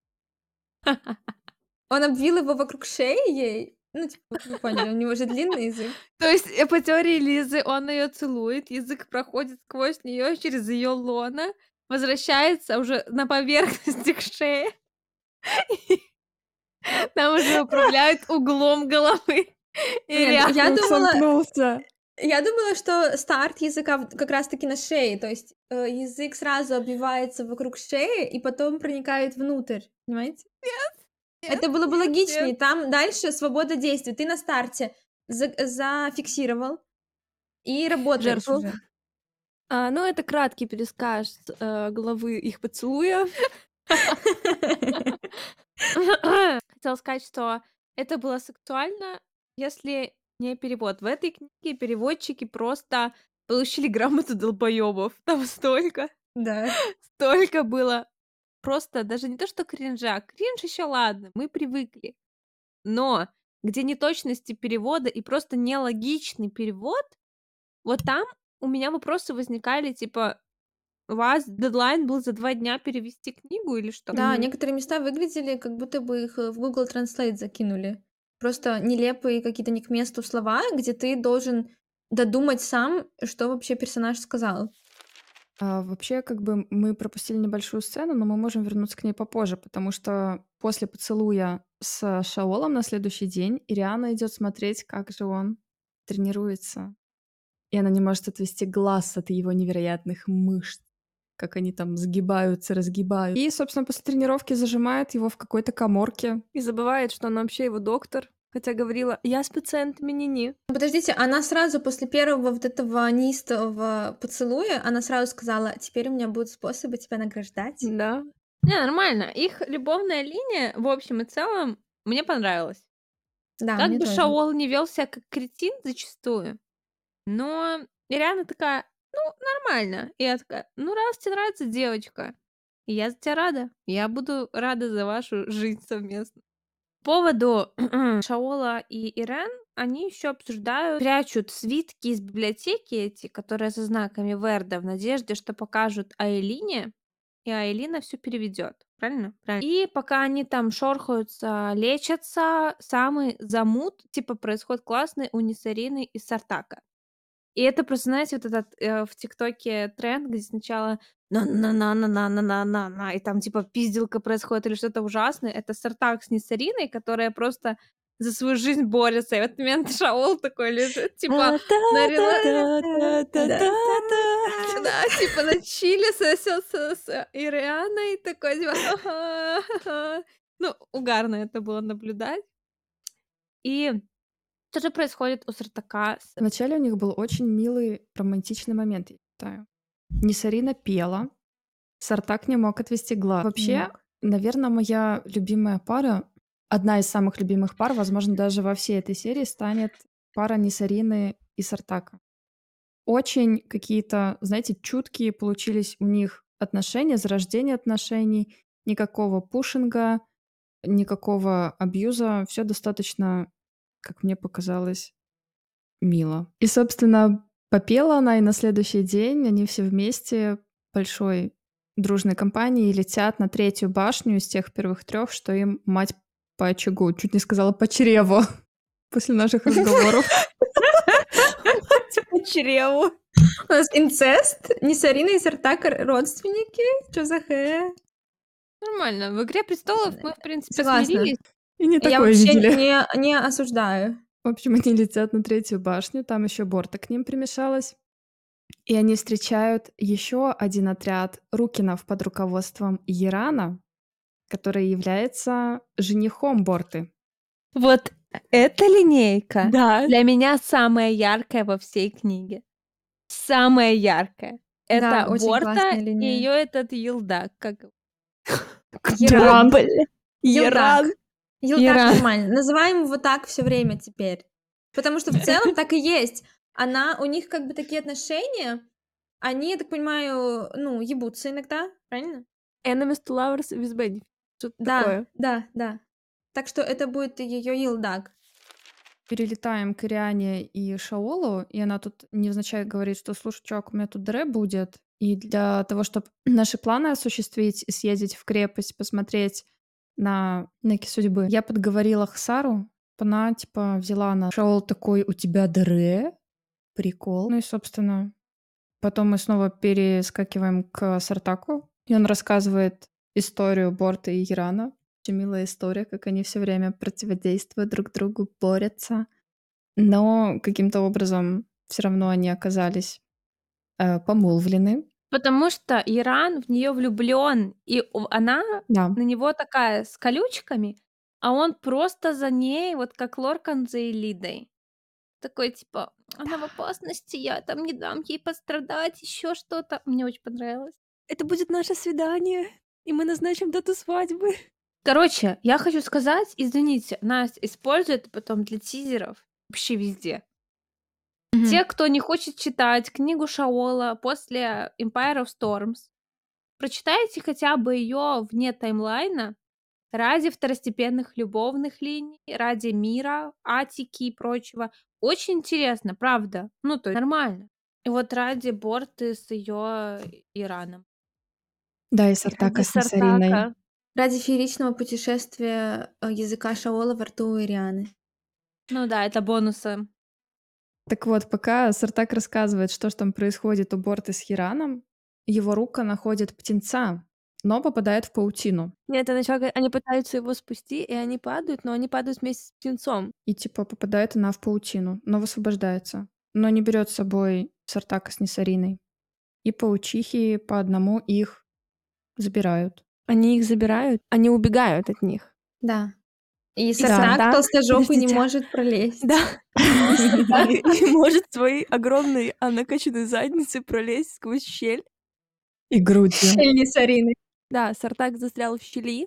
Он обвил его вокруг шеи ей. Ну, типа, вы поняли, у него же длинный язык. То есть, по теории Лизы, он ее целует, язык проходит сквозь нее, через ее лоно, возвращается уже на поверхности к шее. Нам уже управляют углом головы. Я думала, что старт языка как раз-таки на шее, то есть язык сразу обвивается вокруг шеи и потом проникает внутрь, понимаете? Нет. Это было бы логичнее. Нет. Там дальше свобода действий. Ты на старте зафиксировал и работаешь уже. Ну, это краткий пересказ главы их поцелуя. Хотела сказать, что это было сексуально, если не перевод. В этой книге переводчики просто получили грамоту долбоёбов. Там столько. Да. Столько было. Просто даже не то, что кринжа. Кринж еще ладно, мы привыкли. Но где неточности перевода и просто нелогичный перевод, вот там у меня вопросы возникали, типа, у вас дедлайн был за 2 дня перевести книгу или что? Да, некоторые места выглядели, как будто бы их в Google Translate закинули. Просто нелепые какие-то не к месту слова, где ты должен додумать сам, что вообще персонаж сказал. Вообще, как бы мы пропустили небольшую сцену, но мы можем вернуться к ней попозже, потому что после поцелуя с Шаолом на следующий день Ириана идет смотреть, как же он тренируется. И она не может отвести глаз от его невероятных мышц, как они там сгибаются, разгибают. И, собственно, после тренировки зажимает его в какой-то каморке. И забывает, что она вообще его доктор, хотя говорила, я с пациентами не-не. Подождите, она сразу после первого вот этого неистового поцелуя, она сразу сказала, теперь у меня будут способы тебя награждать. Да. Не, нормально. Их любовная линия, в общем и целом, мне понравилась. Да, как мне бы тоже. Шаол не вел себя как кретин зачастую, но Ириана такая... Ну, нормально. И я такая, ну, раз тебе нравится девочка, я за тебя рада. Я буду рада за вашу жизнь совместно. По поводу Шаола и Ирен, они еще обсуждают, прячут свитки из библиотеки эти, которые со знаками Верда, в надежде, что покажут Айлине, и Айлина все переведет. Правильно? Правильно. И пока они там шорхаются, лечатся, самый замут, типа, происходит классный у Нисарины и Сартака. И это просто, знаете, вот этот в ТикТоке тренд, где сначала на-на-на-на-на-на-на-на, и там типа пизделка происходит или что-то ужасное. Это Сартак с Нисариной, которая просто за свою жизнь борется. И в этот момент Шаол такой лежит, типа на чиле с Ирианой, такой типа... Ну, угарно это было наблюдать. И... Что же происходит у Сартака? Вначале у них был очень милый романтичный момент, я считаю. Нисарина пела, Сартак не мог отвести глаз. Вообще, наверное, моя любимая пара, одна из самых любимых пар, возможно, даже во всей этой серии, станет пара Нисарины и Сартака. Очень какие-то, знаете, чуткие получились у них отношения, зарождение отношений, никакого пушинга, никакого абьюза, все достаточно... как мне показалось, мило. И, собственно, попела она, и на следующий день они все вместе большой дружной компанией летят на 3-ю башню из тех первых 3, что им мать по очагу. Чуть не сказала по чреву после наших разговоров. По чреву. У нас инцест, Нисарина и Сартак родственники. Что за хэ? Нормально. В «Игре престолов» мы, в принципе, смирились. И не такое видели. Я вообще не осуждаю. В общем, они летят на 3-ю башню, там еще Борта к ним примешалась. И они встречают еще один отряд рукинов под руководством Ирана, который является женихом Борты. Вот эта линейка для меня самая яркая во всей книге. Самая яркая. Это Борта и ее этот Йилдак. Как... Йилдак, блин. Йилдак. Йилдак нормально. Называем его так все время теперь. Потому что в целом так и есть. Она, у них как бы такие отношения, они, я так понимаю, ну, ебутся иногда, правильно? Enemies to lovers with benefits. Что-то такое. Да. Так что это будет ее Йилдак. Перелетаем к Ириане и Шаолу, и она тут невзначай говорит, что, слушай, чувак, у меня тут дре будет, и для того, чтобы наши планы осуществить и съездить в крепость, посмотреть на знаки судьбы, я подговорила Хасару, она, типа, взяла на Шаол такой, у тебя дре? Прикол. Ну и, собственно, потом мы снова перескакиваем к Сартаку, и он рассказывает историю Борта и Ирана. Очень милая история, как они все время противодействуют друг другу, борются. Но каким-то образом все равно они оказались помолвлены. Потому что Иран в нее влюблен, и она на него такая с колючками, а он просто за ней, вот как Лоркан за Элидой. Такой типа, она в опасности, я там не дам ей пострадать, еще что-то. Мне очень понравилось. Это будет наше свидание, и мы назначим дату свадьбы. Короче, я хочу сказать, извините, Настя использует потом для тизеров вообще везде. Mm-hmm. Те, кто не хочет читать книгу Шаола после Empire of Storms, прочитайте хотя бы ее вне таймлайна ради второстепенных любовных линий, ради мира, Атики и прочего. Очень интересно, правда. Ну, то есть нормально. И вот ради Борты с ее Ираном. Да, и Сартака с Нисариной. Ради фееричного путешествия языка Шаола во рту у Ирианы. Ну да, это бонусы. Так вот, пока Сартак рассказывает, что же там происходит у Борты с Хираном, его рука находит птенца, но попадает в паутину. Нет, сначала они пытаются его спустить, и они падают, но они падают вместе с птенцом. И типа попадает она в паутину, но высвобождается. Но не берет с собой Сартака с Нисариной. И паучихи по одному их забирают. Они их забирают, они убегают от них. Да. И Сартак толстожопый не может пролезть. Да. Сартак не может своей огромной накачанной задницей пролезть сквозь щель. И грудью. Щель Нисарины. Да, Сартак застрял в щели.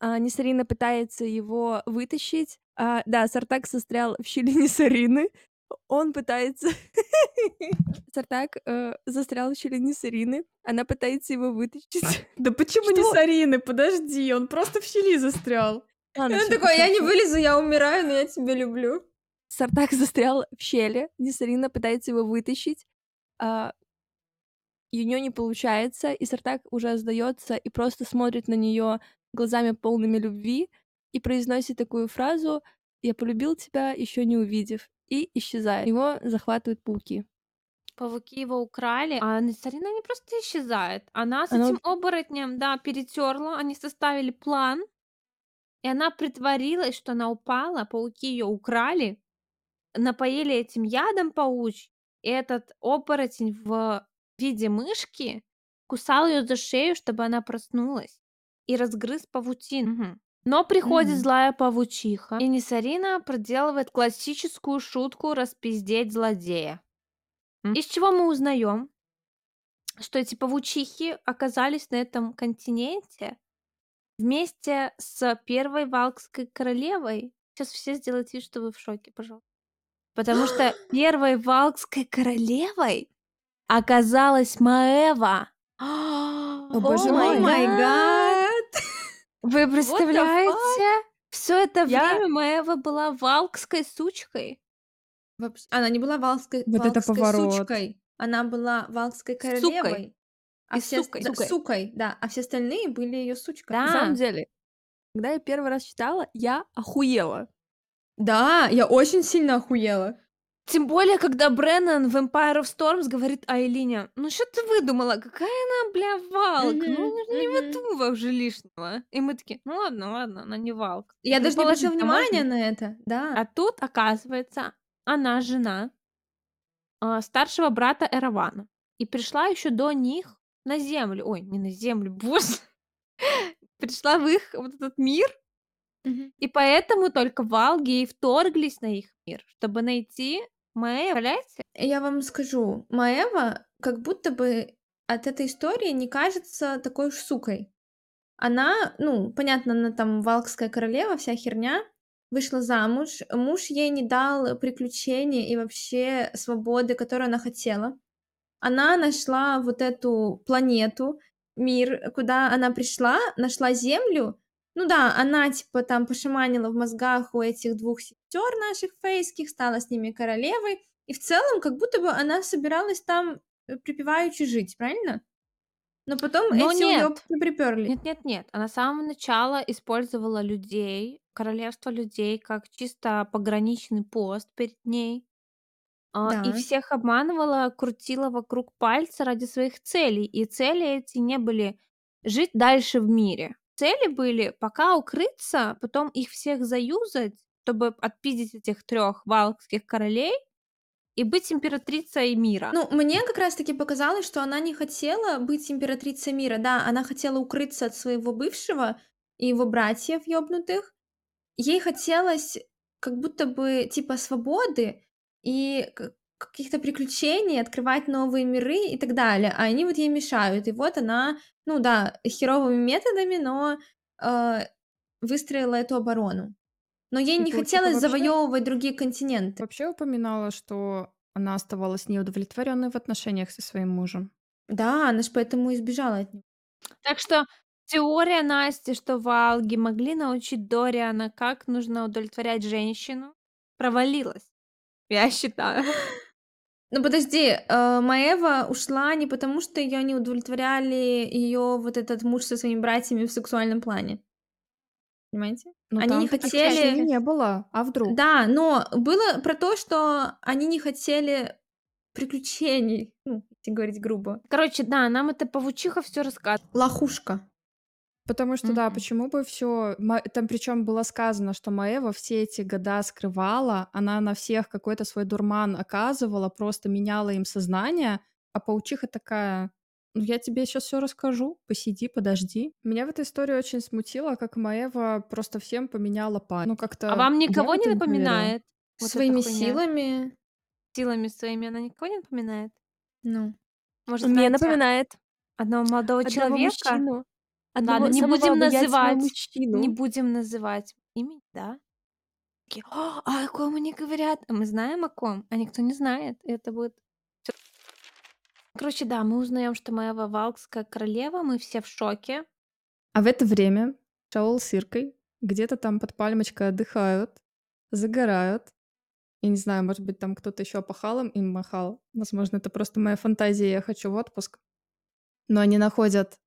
Нисарина пытается его вытащить. Да, Сартак застрял в щели Нисарины. Он пытается... Сартак застрял в щели Нисарины. Она пытается его вытащить. Да почему Нисарины? Подожди, он просто в щели застрял. Он такой, я не вылезу, я умираю, но я тебя люблю. Сартак застрял в щели. Нисарина пытается его вытащить. У нее не получается. И Сартак уже сдается и просто смотрит на нее глазами полными любви и произносит такую фразу: «Я полюбил тебя, еще не увидев». И исчезает. Его захватывают пауки. Пауки его украли, а Нисарина не просто исчезает. Она с этим оборотнем, да, перетерла. Они составили план. И она притворилась, что она упала. Пауки ее украли. Напоили этим ядом пауч. И этот оборотень в виде мышки кусал ее за шею, чтобы она проснулась. И разгрыз паутину. Угу. Но приходит злая павучиха, и Нисарина проделывает классическую шутку распиздеть злодея. Из чего мы узнаем, что эти павучихи оказались на этом континенте вместе с первой валгской королевой. Сейчас все сделают вид, что вы в шоке, пожалуйста. Потому что первой валгской королевой оказалась Маэва. О боже мой, о май гад! Вы представляете? Все это время Маэва была валгской сучкой. Она не была валгской сучкой. Она была валгской королевой. Сукой. Да, а все остальные были ее сучкой. Да. На самом деле, когда я первый раз читала, я охуела. Да, я очень сильно охуела. Тем более, когда Бреннан в Empire of Storms говорит Айлине: ну что ты выдумала, какая она, бля, валк, не выдумывай уже лишнего. И мы такие, ну ладно, она не валк. Я даже не обратила внимания на это, да. А тут, оказывается, она жена старшего брата Эрована. И пришла еще до них на землю, боже, пришла в их вот этот мир. И поэтому только валги и вторглись на их мир, чтобы найти Маэва. Я вам скажу, Маэва как будто бы от этой истории не кажется такой уж сукой. Она, ну, понятно, она там валкская королева, вся херня, вышла замуж, муж ей не дал приключений и вообще свободы, которую она хотела. Она нашла вот эту планету, мир, куда она пришла, нашла Землю. Ну да, она типа там пошаманила в мозгах у этих двух сестер наших фейских, стала с ними королевой. И в целом, как будто бы она собиралась там припеваючи жить, правильно? Но потом эти уёбки приперли. Нет. Она с самого начала использовала людей, королевство людей, как чисто пограничный пост перед ней. Да. И всех обманывала, крутила вокруг пальца ради своих целей. И цели эти не были жить дальше в мире. Цели были пока укрыться, потом их всех заюзать, чтобы отпиздить этих трех валкских королей и быть императрицей мира. Ну, мне как раз-таки показалось, что она не хотела быть императрицей мира. Да, она хотела укрыться от своего бывшего и его братьев ёбнутых. Ей хотелось как будто бы типа свободы и каких-то приключений, открывать новые миры и так далее. А они вот ей мешают. И вот она, ну да, херовыми методами, но выстроила эту оборону. Но ей не хотелось вообще завоевывать другие континенты. Вообще упоминала, что она оставалась неудовлетворенной в отношениях со своим мужем. Да, она же поэтому избежала от него. Так что теория Насти, что валги могли научить Дориана, как нужно удовлетворять женщину, провалилась. Я считаю. Ну подожди, Маэва ушла не потому, что ее не удовлетворяли ее вот этот муж со своими братьями в сексуальном плане. Понимаете? Но они не хотели... не было, а вдруг? Да, но было про то, что они не хотели приключений, ну, если говорить грубо. Короче, да, нам эта павучиха все рассказывает. Лохушка. Потому что, да, почему бы все... Там причем было сказано, что Маэва все эти года скрывала, она на всех какой-то свой дурман оказывала, просто меняла им сознание, а паучиха такая... Ну, я тебе сейчас все расскажу, посиди, подожди. Меня в этой истории очень смутило, как Маэва просто всем поменяла парень. Ну, как-то... А вам никого не напоминает? Вот своими силами? Силами своими она никого не напоминает? Ну. Может, мне напоминает одного молодого человека. Мужчину. Одного, ладно, не будем называть. Мужчину. Не будем называть имя, да? Такие, а о ком они говорят? А мы знаем о ком, а никто не знает. Это будет... Короче, да, мы узнаем, что Маэва валкская королева, мы все в шоке. А в это время Шаол с Иркой где-то там под пальмочкой отдыхают, загорают. Я не знаю, может быть, там кто-то еще опахалом им махал. Возможно, это просто моя фантазия, я хочу в отпуск. Но они находят...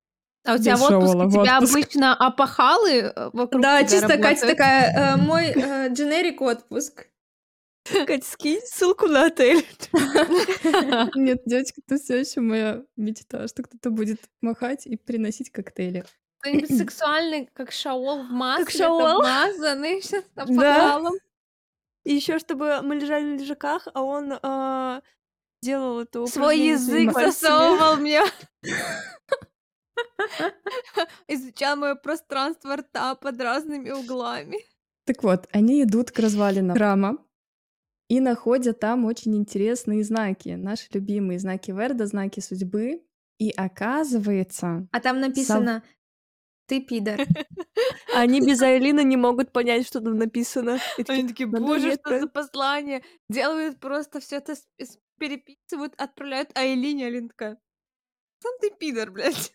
А у тебя в отпуске Шаола, тебя в отпуск. Обычно опахалы вокруг да, тебя чисто работают. Катя такая, мой дженерик отпуск. Кать, скинь ссылку на отель. Нет, девочка, это все еще моя мечта, что кто-то будет махать и приносить коктейли. Кто-нибудь сексуальный, как Шаол в маске, как Шаол обмазанный, сейчас опахалом. И еще чтобы мы лежали на лежаках, а он делал это. Свой язык засовывал мне. Изучал мое пространство рта под разными углами. Так вот, они идут к развалинам храма. И находят там очень интересные знаки, наши любимые знаки Верда, знаки судьбы. И оказывается... А там написано «Ты пидор». Они без Айлины не могут понять, что там написано. Они такие, боже, что за послание. Делают просто все это, переписывают, отправляют Айлине. Айлина такая, сам ты пидор, блядь.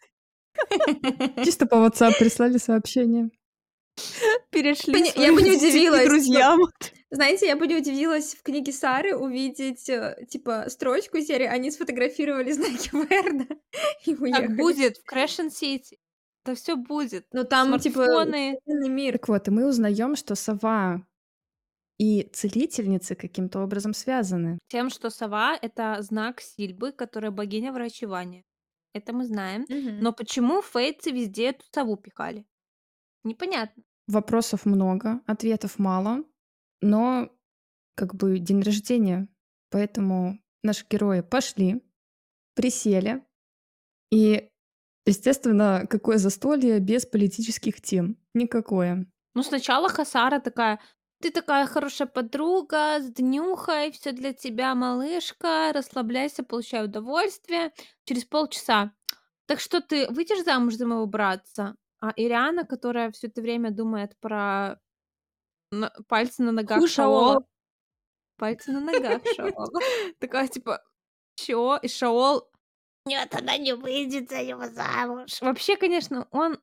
Чисто по WhatsApp прислали сообщение. Перешли. Я бы не удивилась друзьям. Знаете, я бы не удивилась в книге Сары увидеть, типа, строчку серии «Они сфотографировали знаки Верда» и уехали. Так будет в Крэшн-Сити. Да все будет. Но там, смартфоны... типа, мир. Так вот, и мы узнаем, что сова и целительницы каким-то образом связаны. Тем, что сова — это знак Сильбы, которая богиня врачевания. Это мы знаем. Угу. Но почему фейцы везде эту сову пихали? Непонятно. Вопросов много, ответов мало. Но как бы день рождения, поэтому наши герои пошли, присели, и, естественно, какое застолье без политических тем? Никакое. Ну, сначала Хасара такая, ты такая хорошая подруга, с днюхой, все для тебя, малышка, расслабляйся, получай удовольствие. Через полчаса Так что ты выйдешь замуж за моего братца? А Ириана, которая все это время думает про пальцы на ногах Шаола. Пальцы на ногах Шаола. Такая типа, чё? И Шаол... Нет, она не выйдет за него замуж. Вообще, конечно, он...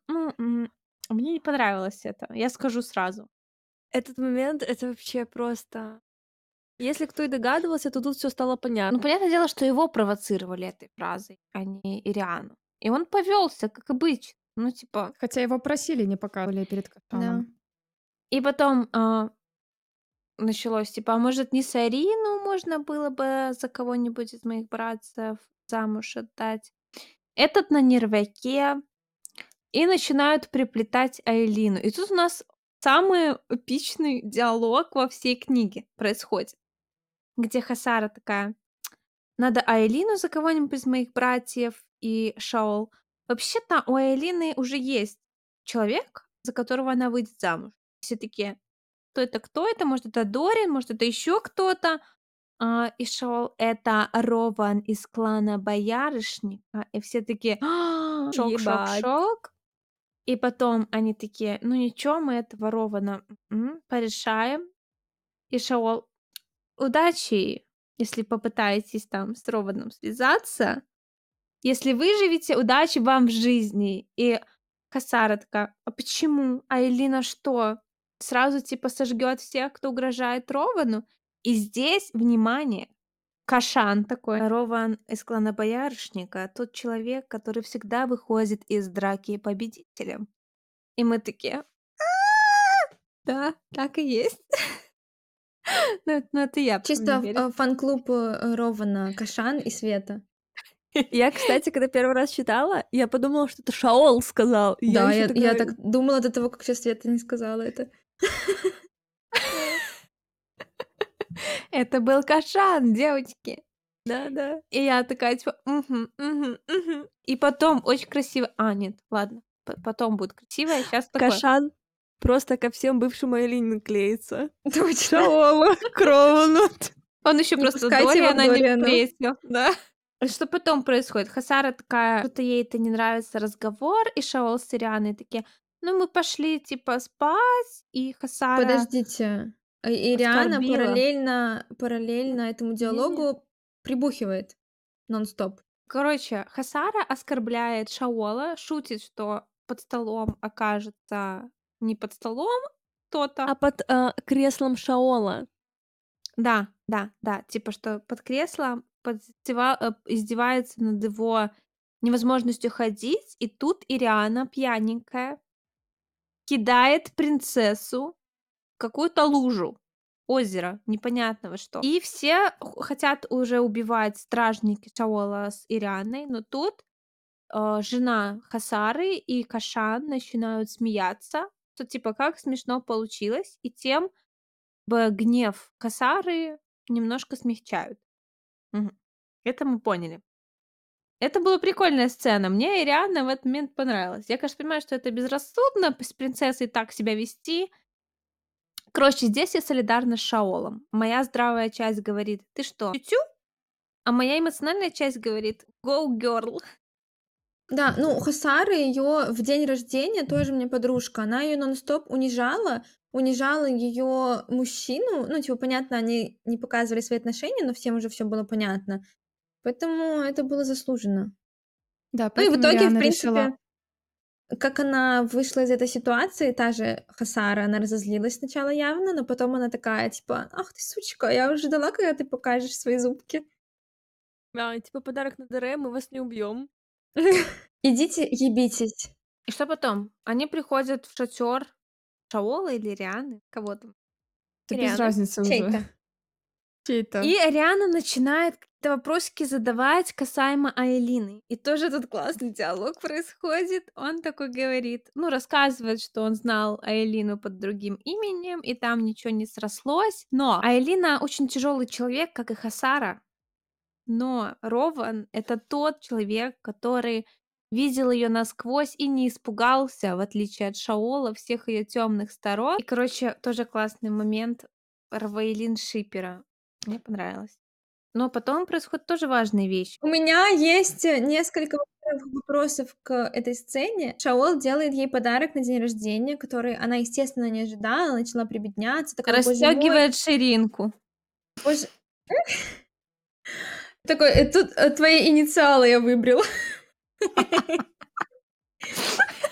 Мне не понравилось это. Я скажу сразу. Этот момент, это вообще просто... Если кто и догадывался, то тут все стало понятно. Ну, понятное дело, что его провоцировали этой фразой, а не Ириану. И он повелся, как обычно. Ну, типа... Хотя его просили, не показывали перед Кашаном. Да. И потом началось, типа, а может, Нисарину можно было бы за кого-нибудь из моих братцев замуж отдать? Этот на нервяке. И начинают приплетать Айлину. И тут у нас самый эпичный диалог во всей книге происходит, где Хасара такая: надо Айлину за кого-нибудь из моих братьев. И Шаол: вообще-то у Элины уже есть человек, за которого она выйдет замуж. Все такие: кто это, может это Дорин, может это еще кто-то. И Шаол: это Рован из клана Боярышника. И все такие: шок, шок, шок. И потом они такие: ну ничего, мы этого Рована порешаем. И Шаол: удачи, если попытаетесь там с Рованом связаться. Если выживете, удачи вам в жизни. И Хасара такая: а почему? А Элина что? Сразу типа сожгет всех, кто угрожает Ровану? И здесь, внимание, Кашан такой: Рован из клана Боярышника, тот человек, который всегда выходит из драки победителем. И мы такие: да, так и есть. Ну это я. Чисто фан-клуб Рована, Кашан и Света. Я, кстати, когда первый раз читала, я подумала, что это Шаол сказал. Да, я так думала до того, как сейчас Света не сказала это. Это был Кашан, девочки. Да-да. И я такая, типа, И потом очень красиво... А, нет, ладно. Потом будет красиво, а сейчас такое... Кашан просто ко всем бывшим Элине клеится. Шаолу, Кровану. Он еще просто Дориана не встретил. Да. Что потом происходит? Хасара такая: что-то ей это не нравится разговор, и Шаол с Ирианой такие: ну мы пошли типа спать, и Хасара... Подождите, Ириана параллельно этому диалогу прибухивает нон-стоп. Короче, Хасара оскорбляет Шаола, шутит, что под столом окажется не под столом кто-то, а под креслом Шаола. Да, типа что под креслом. Издевается над его невозможностью ходить, и тут Ириана, пьяненькая, кидает принцессу в какую-то лужу, озеро, непонятного что. И все хотят уже убивать стражники Шаола с Ирианой, но тут жена Хасары и Кашан начинают смеяться, что типа как смешно получилось, и тем гнев Хасары немножко смягчают. Это мы поняли. Это была прикольная сцена. Мне Ириана в этот момент понравилась. Я, конечно, понимаю, что это безрассудно с принцессой так себя вести. Короче, здесь я солидарна с Шаолом. Моя здравая часть говорит: ты что, тю-тю? А моя эмоциональная часть говорит: go girl. Да, ну Хасара ее в день рождения, тоже мне подружка, она ее нон-стоп унижала ее мужчину, ну, типа, понятно, они не показывали свои отношения, но всем уже все было понятно, поэтому это было заслуженно. Да, ну и в итоге, в принципе, решила... как она вышла из этой ситуации, та же Хасара, она разозлилась сначала явно, но потом она такая, типа, ах ты, сучка, я уже ждала, когда ты покажешь свои зубки. Да, типа, подарок на ДР, мы вас не убьем. Идите, ебитесь. И что потом? Они приходят в шатер Шаола или Ирианы? Кого там? Это без разницы уже. Чей-то. И Ириана начинает какие-то вопросики задавать касаемо Айлины. И тоже этот классный диалог происходит. Он такой говорит, ну, рассказывает, что он знал Айлину под другим именем, и там ничего не срослось. Но Айлина очень тяжелый человек, как и Хасара. Но Рован — это тот человек, который видел ее насквозь и не испугался, в отличие от Шаола, всех ее темных сторон. И, короче, тоже классный момент Равейлин Шипера. Мне понравилось. Но потом происходит тоже важная вещь. У меня есть несколько вопросов к этой сцене. Шаол делает ей подарок на день рождения, который она, естественно, не ожидала, начала прибедняться. Такая, растягивает ширинку. Боже... Такой, тут твои инициалы я выбрала.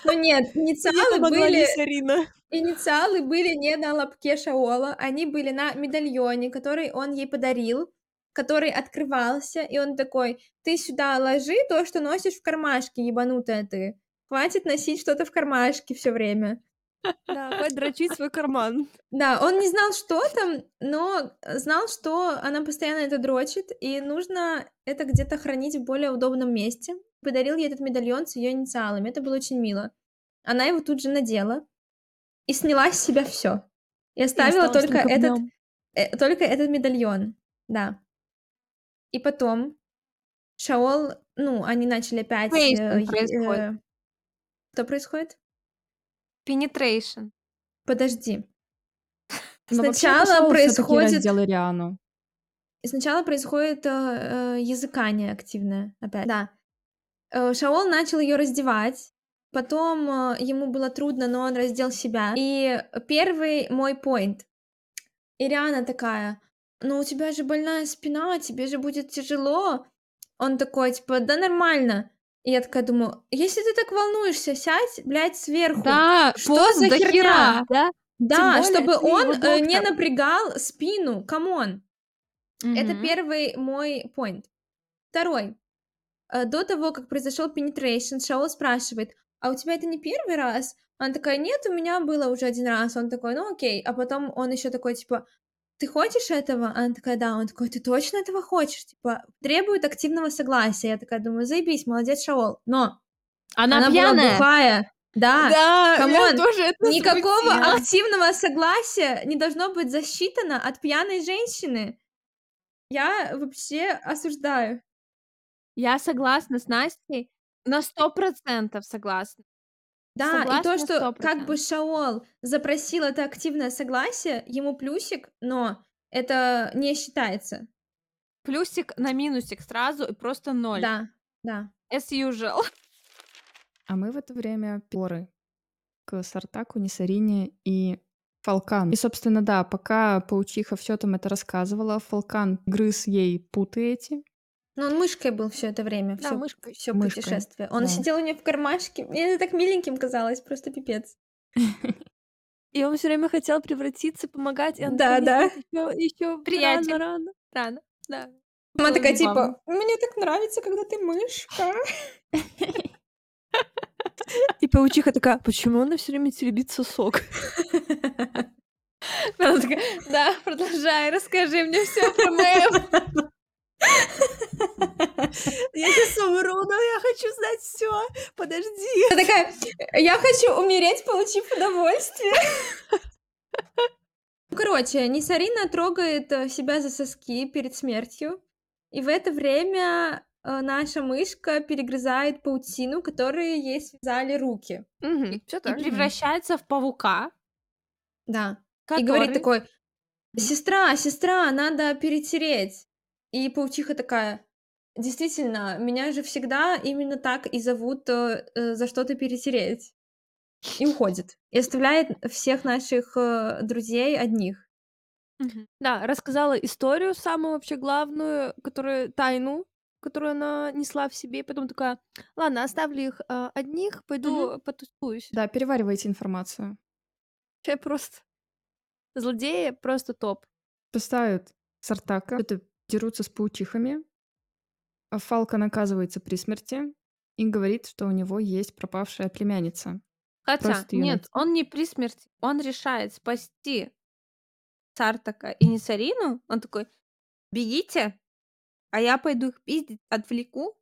Ну нет, инициалы были не на лобке Шаола, они были на медальоне, который он ей подарил, который открывался, и он такой: ты сюда ложи то, что носишь в кармашке, ебанутая ты. Хватит носить что-то в кармашке все время. Да, хватит дрочить свой карман. Да, он не знал, что там, но знал, что она постоянно это дрочит, и нужно это где-то хранить в более удобном месте. Подарил ей этот медальон с ее инициалами. Это было очень мило. Она его тут же надела и сняла с себя все. И оставила только этот медальон. Да. И потом Шаол, они начали опять... Что происходит? Penetration. Подожди. Сначала происходит языкание активное опять. Да. Шаол начал ее раздевать, потом ему было трудно, но он раздел себя. И первый мой поинт. Ириана такая: ну у тебя же больная спина, тебе же будет тяжело. Он такой, типа, да нормально. И я такая думаю, если ты так волнуешься, сядь, блядь, сверху. Да, что за хера? Да, чтобы он не напрягал спину, камон. Mm-hmm. Это первый мой поинт. Второй. До того, как произошел penetration, Шаол спрашивает: а у тебя это не первый раз? Она такая: нет, у меня было уже один раз. Он такой: ну окей. А потом он еще такой, типа: ты хочешь этого? Она такая: да. Он такой: ты точно этого хочешь? Типа, требует активного согласия. Я такая думаю: заебись, молодец, Шаол. Но она пьяная. Была бухая. Да, камон, никакого активного согласия не должно быть засчитано от пьяной женщины. Я вообще осуждаю. Я согласна с Настей, на 100% согласна. Да, согласна, и то, что 100%. Как бы Шаол запросил это активное согласие, ему плюсик, но это не считается. Плюсик на минусик сразу и просто 0. Да. As usual. А мы в это время поры к Сартаку, Нисарине и Фалкан. И, собственно, да, пока паучиха все там это рассказывала, Фалкан грыз ей путы эти. Но он мышкой был все это время, да, все путешествие. Он сидел у нее в кармашке. Мне это так миленьким казалось, просто пипец. И он все время хотел превратиться, помогать. Да. Еще приятно. Рано, да. Она такая, типа: мне так нравится, когда ты мышка. И паучиха такая: почему она все время теребит сосок? Она такая: да, продолжай, расскажи мне все про Мэйв. Я сейчас умру, но я хочу знать все. Подожди. Я такая: я хочу умереть, получив удовольствие. Короче, Нисарина трогает себя за соски перед смертью. И в это время наша мышка перегрызает паутину, которой ей связали руки. Угу, и превращается в паука. Да. И говорит такой: сестра, надо перетереть. И паучиха такая: действительно, меня же всегда именно так и зовут, за что-то перетереть. И уходит. И оставляет всех наших друзей одних. Да, рассказала историю, самую вообще главную, тайну, которую она несла в себе. И потом такая: ладно, оставлю их одних, пойду потусуюсь. Да, переваривайте информацию. Я просто... Злодеи просто топ. Поставят Сартака. Это дерутся с паучихами. А Фалкон оказывается при смерти и говорит, что у него есть пропавшая племянница. Хотя, нет, он не при смерти. Он решает спасти Сартака и Нисарину. Он такой: бегите, а я пойду их пиздить, отвлеку,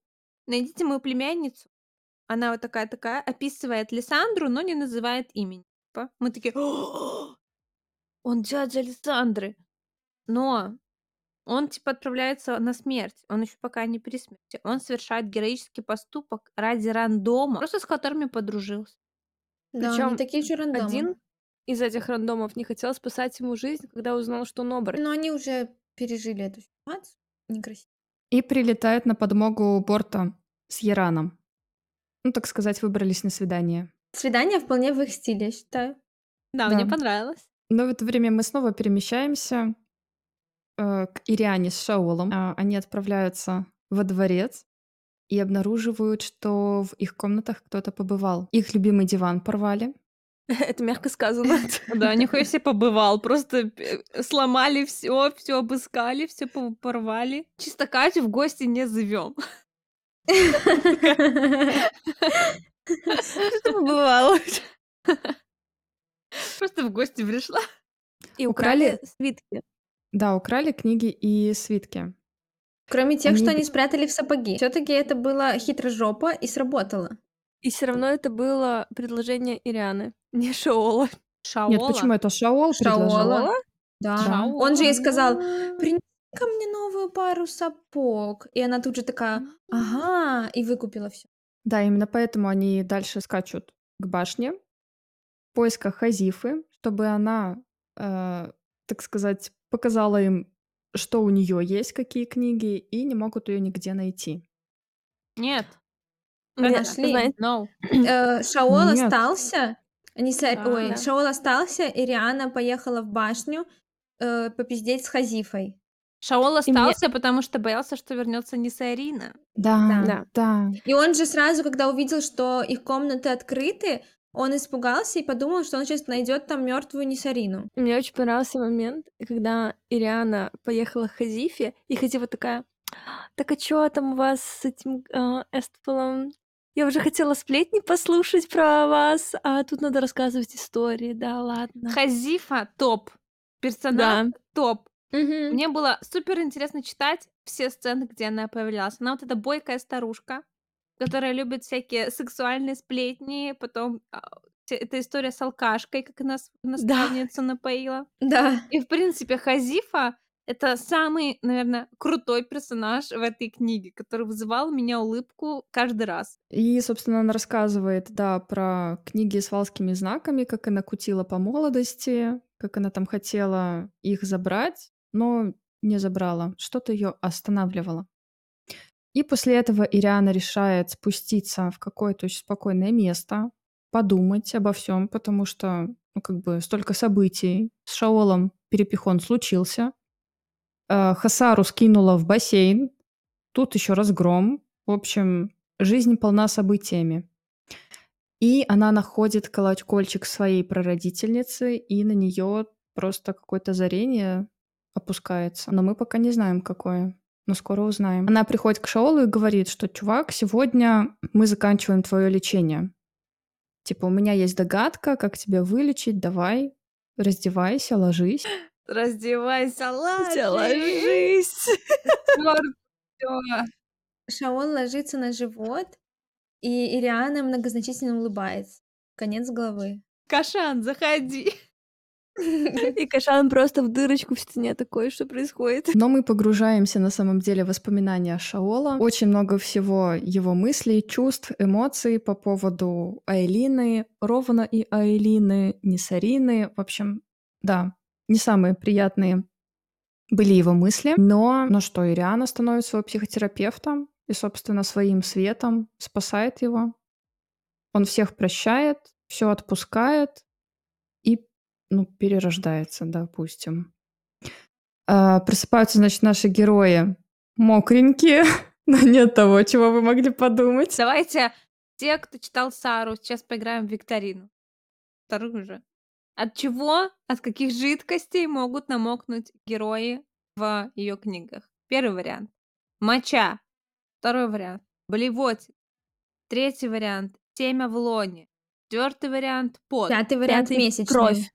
найдите мою племянницу. Она вот такая-такая, описывает Лиссандру, но не называет имени. Мы такие: он дядя Лиссандры. Но он, типа, отправляется на смерть. Он еще пока не при смерти. Он совершает героический поступок ради рандома, просто с которыми подружился. Да, причем такие же рандомы. Один из этих рандомов не хотел спасать ему жизнь, когда узнал, что он оборотень. Но они уже пережили эту ситуацию. Некрасиво. И прилетают на подмогу Борта с Яраном. Ну, так сказать, выбрались на свидание. Свидание вполне в их стиле, я считаю. Да, мне понравилось. Но в это время мы снова перемещаемся к Ириане с Шаолом. Они отправляются во дворец и обнаруживают, что в их комнатах кто-то побывал. Их любимый диван порвали. Это мягко сказано. Да, нихуя себе побывал. Просто сломали все, все обыскали, все порвали. Чисто Катю в гости не зовем. Что побывало? Просто в гости пришла. И украли свитки. Да, украли книги и свитки. Кроме тех, что они спрятали в сапоги. Все-таки это было хитрожопо и сработало. И все равно это было предложение Ирианы, не Шаола. Шаола. Нет, почему это Шаол предложила? Да. Шаола. Он же ей сказал: принеси ко мне новую пару сапог. И она тут же такая: ага, и выкупила все. Да, именно поэтому они дальше скачут к башне в поисках Хазифы, чтобы она, так сказать, показала им, что у нее есть, какие книги, и не могут ее нигде найти. Нет. Нашли. No. Шаол остался. Шаол остался, и Риана поехала в башню попиздеть с Хазифой. Шаол остался, потому что боялся, что вернется Нисарина. Да. И он же сразу, когда увидел, что их комнаты открыты, он испугался и подумал, что он сейчас найдет там мертвую Нисарину. Мне очень понравился момент, когда Ириана поехала к Хазифе, и Хазифа такая: так а чё там у вас с этим Эстфолом? Я уже хотела сплетни послушать про вас, а тут надо рассказывать истории, да ладно. Хазифа топ, персонаж топ. Угу. Мне было супер интересно читать все сцены, где она появлялась. Она вот эта бойкая старушка, которая любит всякие сексуальные сплетни, потом эта история с алкашкой, как она наставницу напоила. Да. И в принципе Хазифа — это самый, наверное, крутой персонаж в этой книге, который вызывал у меня улыбку каждый раз. И, собственно, она рассказывает, да, про книги с валскими знаками, как она кутила по молодости, как она там хотела их забрать, но не забрала. Что-то ее останавливало. И после этого Ириана решает спуститься в какое-то очень спокойное место, подумать обо всем, потому что, столько событий. С Шаолом перепихон случился. Хасару скинула в бассейн. Тут еще разгром. В общем, жизнь полна событиями. И она находит колокольчик своей прародительницы, и на нее просто какое-то озарение опускается. Но мы пока не знаем, какое. Но скоро узнаем. Она приходит к Шаолу и говорит, что, чувак, сегодня мы заканчиваем твое лечение. Типа, у меня есть догадка, как тебя вылечить. Давай, раздевайся, ложись. Раздевайся, ложись. Шаол ложится на живот, и Ириана многозначительно улыбается. Конец главы. Кашан, заходи. И Кашан просто в дырочку в стене такой, что происходит. Но мы погружаемся на самом деле в воспоминания Шаола. Очень много всего его мыслей, чувств, эмоций по поводу Айлины, Рована и Айлины, Нисарины. В общем, да. Не самые приятные были его мысли, но что Ириана становится его психотерапевтом и, собственно, своим светом спасает его. Он всех прощает, все отпускает и, перерождается, допустим. Просыпаются, значит, наши герои мокренькие, но нет того, чего вы могли подумать. Давайте те, кто читал Сару, сейчас поиграем в викторину. Вторую же. От чего, от каких жидкостей могут намокнуть герои в ее книгах? Первый вариант – моча. Второй вариант – блевотина. Третий вариант – семя в лоне. Четвертый вариант – пот. Пятый вариант – месячная кровь.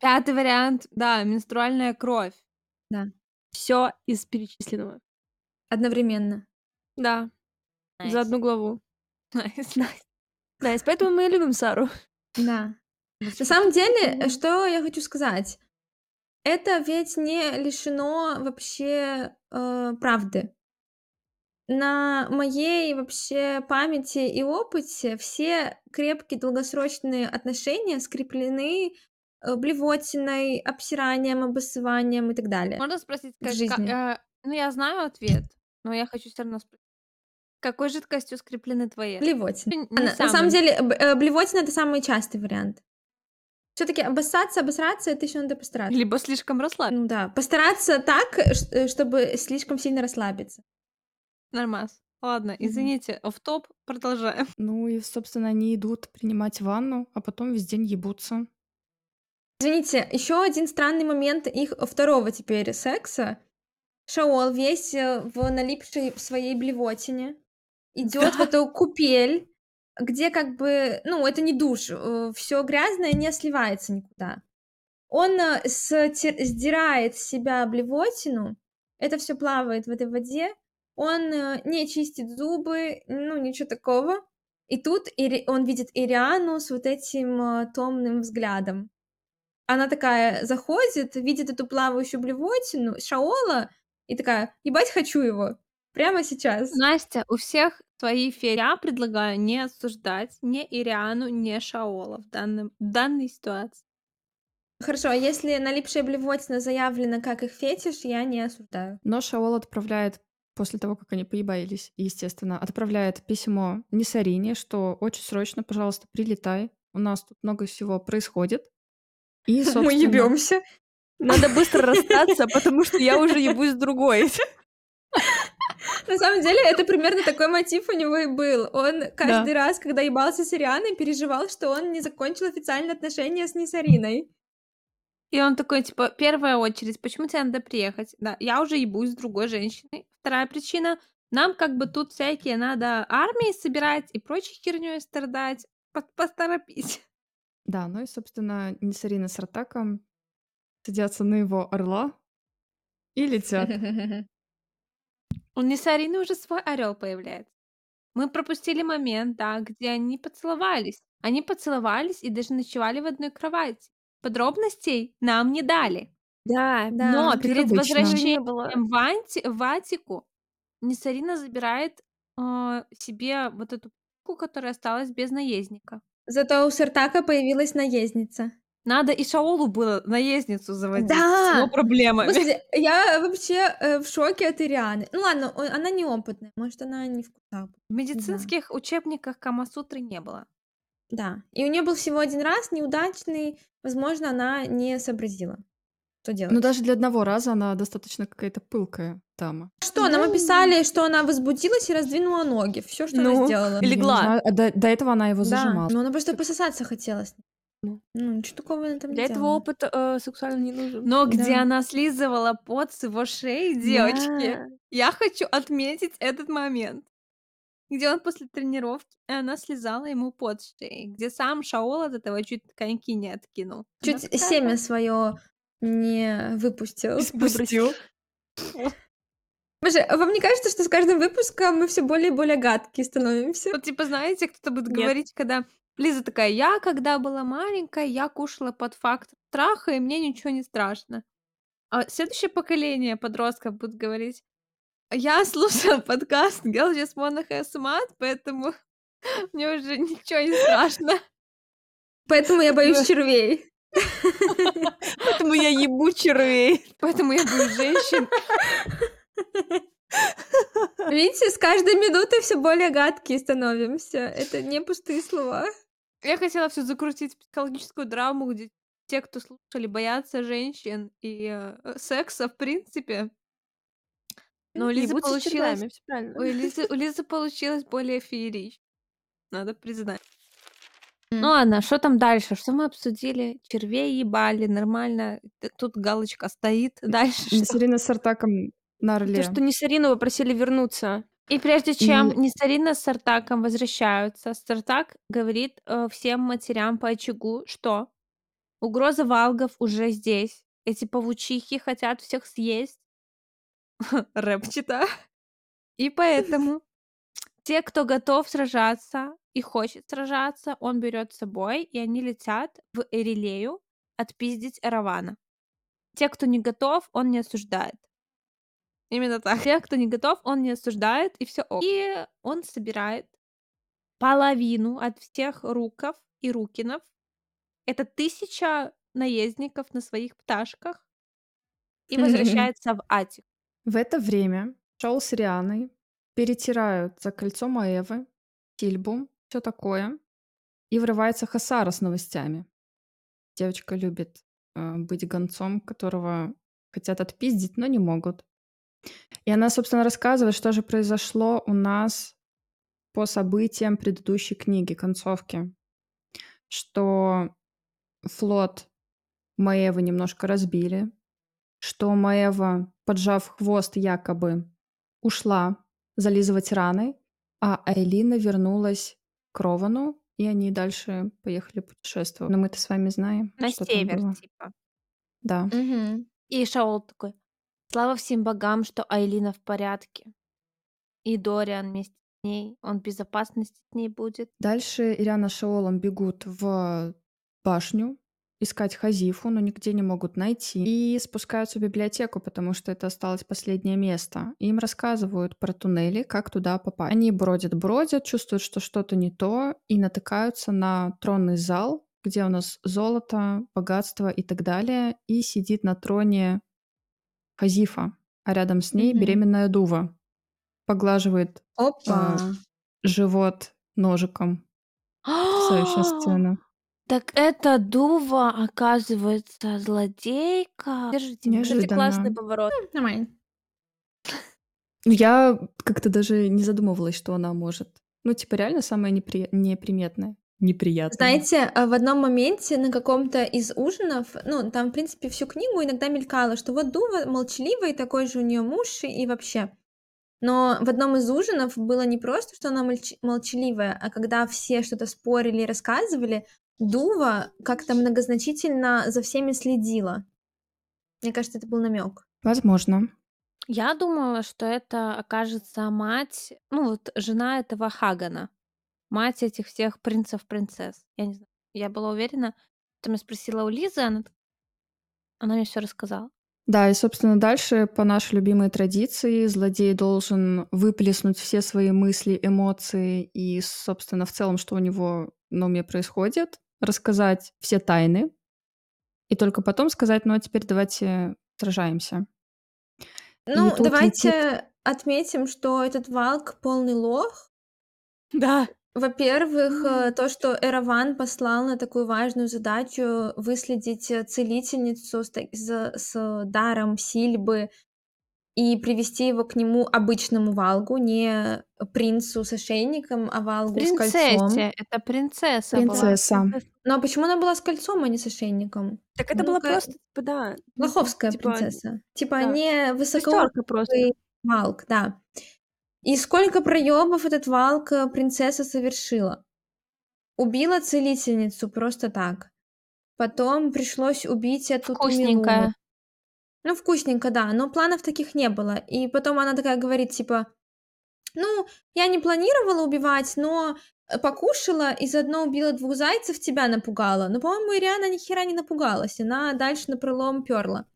Пятый вариант – менструальная кровь. Да. Все из перечисленного. Одновременно. Да. Nice. За одну главу. Nice. Поэтому мы любим Сару. Да. На самом деле, что я хочу сказать, это ведь не лишено вообще правды. На моей вообще памяти и опыте все крепкие долгосрочные отношения скреплены блевотиной, обсиранием, обоссыванием и так далее. Можно спросить, Ну, я знаю ответ, но я хочу все равно спросить. Какой жидкостью скреплены твои? Блевотина. На самом деле, блевотина — это самый частый вариант. Все-таки обосраться, это еще надо постараться. Либо слишком расслабиться. Ну да, постараться так, чтобы слишком сильно расслабиться. Нормас. Ладно, извините, офф-топ, продолжаем. Ну и, собственно, они идут принимать ванну, а потом весь день ебутся. Извините, еще один странный момент их второго теперь секса. Шаол весь в налипшей своей блевотине идет в эту купель, где как бы, ну, это не душ, все грязное не сливается никуда. Он сдирает с себя блевотину, это все плавает в этой воде, он не чистит зубы, ну, ничего такого. И тут он видит Ириану с вот этим томным взглядом. Она такая заходит, видит эту плавающую блевотину, Шаола, и такая, ебать, хочу его. Прямо сейчас. Настя, у всех твои феи. Я предлагаю не осуждать ни Ириану, ни Шаола в данной ситуации. Хорошо, если налипшая блевотина заявлена как их фетиш, я не осуждаю. Но Шаол отправляет, после того, как они поебались, естественно, отправляет письмо Нисарине, что очень срочно, пожалуйста, прилетай. У нас тут много всего происходит. И, собственно... Мы ебемся. Надо быстро расстаться, потому что я уже ебусь с другой. На самом деле, это примерно такой мотив у него и был. Он каждый раз, когда ебался с Ирианой, переживал, что он не закончил официально отношения с Нисариной. И он такой, типа, первая очередь, почему тебе надо приехать? Да, я уже ебусь с другой женщиной. Вторая причина, нам как бы тут всякие надо армии собирать и прочей хернёй страдать, поторопись. Да, ну и, собственно, Нисарина с Артаком садятся на его орла и летят. У Нисарины уже свой орел появляется. Мы пропустили момент, да, где они поцеловались. Они поцеловались и даже ночевали в одной кровати. Подробностей нам не дали. Да. Но перед возвращением в Атику Нисарина забирает себе вот эту пушку, которая осталась без наездника. Зато у Сартака появилась наездница. Надо и Шаолу было наездницу заводить. Да! Но проблемами. Слушайте, я вообще в шоке от Ирианы. Ну ладно, она неопытная. Может, она не вкусала. В медицинских учебниках Камасутры не было. Да. И у нее был всего один раз неудачный. Возможно, она не сообразила, что делать. Но даже для одного раза она достаточно какая-то пылкая дама. Что, нам описали, что она возбудилась и раздвинула ноги. Все, что она сделала. И легла. До этого она его зажимала. Но она просто пососаться хотела с ней. Ну, ничего такого она там не делала. Для этого опыт сексуально не нужен. Но где она слизывала пот с его шеи, девочки. Я хочу отметить этот момент. Где он после тренировки, она слезала ему пот с шеи. Где сам Шаол от этого чуть коньки не откинул. Чуть семя свое не выпустил. Спустил. Боже, вам не кажется, что с каждым выпуском мы все более и более гадкие становимся? Вот типа, знаете, кто-то будет говорить, когда... Лиза такая, я, когда была маленькая, я кушала под фактор страха, и мне ничего не страшно. А следующее поколение подростков будут говорить, я слушала подкаст Girls Just Wanna Have Smart, поэтому мне уже ничего не страшно. Поэтому я боюсь червей. Поэтому я ебу червей. Поэтому я боюсь женщин. Видите, с каждой минутой все более гадкие становимся. Это не пустые слова. Я хотела все закрутить психологическую драму, где те, кто слушали, боятся женщин и секса, в принципе. Но у Лизы получилось. У Лизы получилось более феерично. Надо признать. Ну ладно, что там дальше? Что мы обсудили? Червей ебали, нормально. Тут галочка стоит. Дальше Нисарина с Артаком на орле. То, что Нисарину попросили вернуться. И прежде чем Нисарина с Сартаком возвращаются, Сартак говорит всем матерям по очагу, что угроза валгов уже здесь. Эти павучихи хотят всех съесть. Рэп читаю. И поэтому те, кто готов сражаться и хочет сражаться, он берет с собой, и они летят в Эрилею отпиздить Эрована. Те, кто не готов, он не осуждает. Именно так. Тех, кто не готов, он не осуждает, и все. И он собирает половину от всех руков и рукинов. Это 1000 наездников на своих пташках. И возвращается в Атик. В это время Шаол с Рианой перетирают за кольцо Маэвы, Сильбу, все такое, и врывается Хасара с новостями. Девочка любит быть гонцом, которого хотят отпиздить, но не могут. И она, собственно, рассказывает, что же произошло у нас по событиям предыдущей книги, концовки. Что флот Маэвы немножко разбили, что Маэва, поджав хвост якобы, ушла зализывать раны, а Айлина вернулась к Ровану, и они дальше поехали путешествовать. Но мы-то с вами знаем. На север, типа. Да. Угу. И Шаол такой: слава всем богам, что Айлина в порядке. И Дориан вместе с ней. Он в безопасности с ней будет. Дальше Ириана с Шаолом бегут в башню искать Хазифу, но нигде не могут найти. И спускаются в библиотеку, потому что это осталось последнее место. Им рассказывают про туннели, как туда попасть. Они бродят, чувствуют, что что-то не то, и натыкаются на тронный зал, где у нас золото, богатство и так далее. И сидит на троне Хазифа, а рядом с ней беременная Дува. Поглаживает живот ножиком. Потрясающая сцена. Так это Дува, оказывается, злодейка. Держите, это классный поворот. Нормально. Я как-то даже не задумывалась, что она может. Ну, типа, реально самая неприметная. Неприятно. Знаете, в одном моменте на каком-то из ужинов, ну, там, в принципе, всю книгу иногда мелькало, что вот Дува молчаливая, такой же у нее муж и вообще. Но в одном из ужинов было не просто, что она молчаливая, а когда все что-то спорили и рассказывали, Дува как-то многозначительно за всеми следила. Мне кажется, это был намек. Возможно. Я думала, что это окажется мать, ну, вот жена этого Хагана. Мать этих всех принцев-принцесс. Я не знаю. Я была уверена. Потом я спросила у Лизы, она мне все рассказала. Да, и, собственно, дальше по нашей любимой традиции злодей должен выплеснуть все свои мысли, эмоции и, собственно, в целом, что у него на уме происходит, рассказать все тайны и только потом сказать: ну, а теперь давайте сражаемся. Ну, давайте отметим, что этот Валк полный лох. Да. Во-первых, то, что Эрован послал на такую важную задачу выследить целительницу с даром Сильбы и привести его к нему, обычному Валгу, не принцу с ошейником, а Валгу с кольцом. Это принцесса была. Но почему она была с кольцом, а не с ошейником? Так это была просто, да. Лоховская принцесса. Типа, да. Не высокоуровневый Валг, да. И сколько проебов этот Валк принцесса совершила. Убила целительницу просто так. Потом пришлось убить эту Вкусненькая. Тумилу. Ну, вкусненько, да. Но планов таких не было. И потом она такая говорит, типа: ну, я не планировала убивать, но покушала и заодно убила двух зайцев, тебя напугала. Но, по-моему, Ириана нихера не напугалась. Она дальше напролом перла.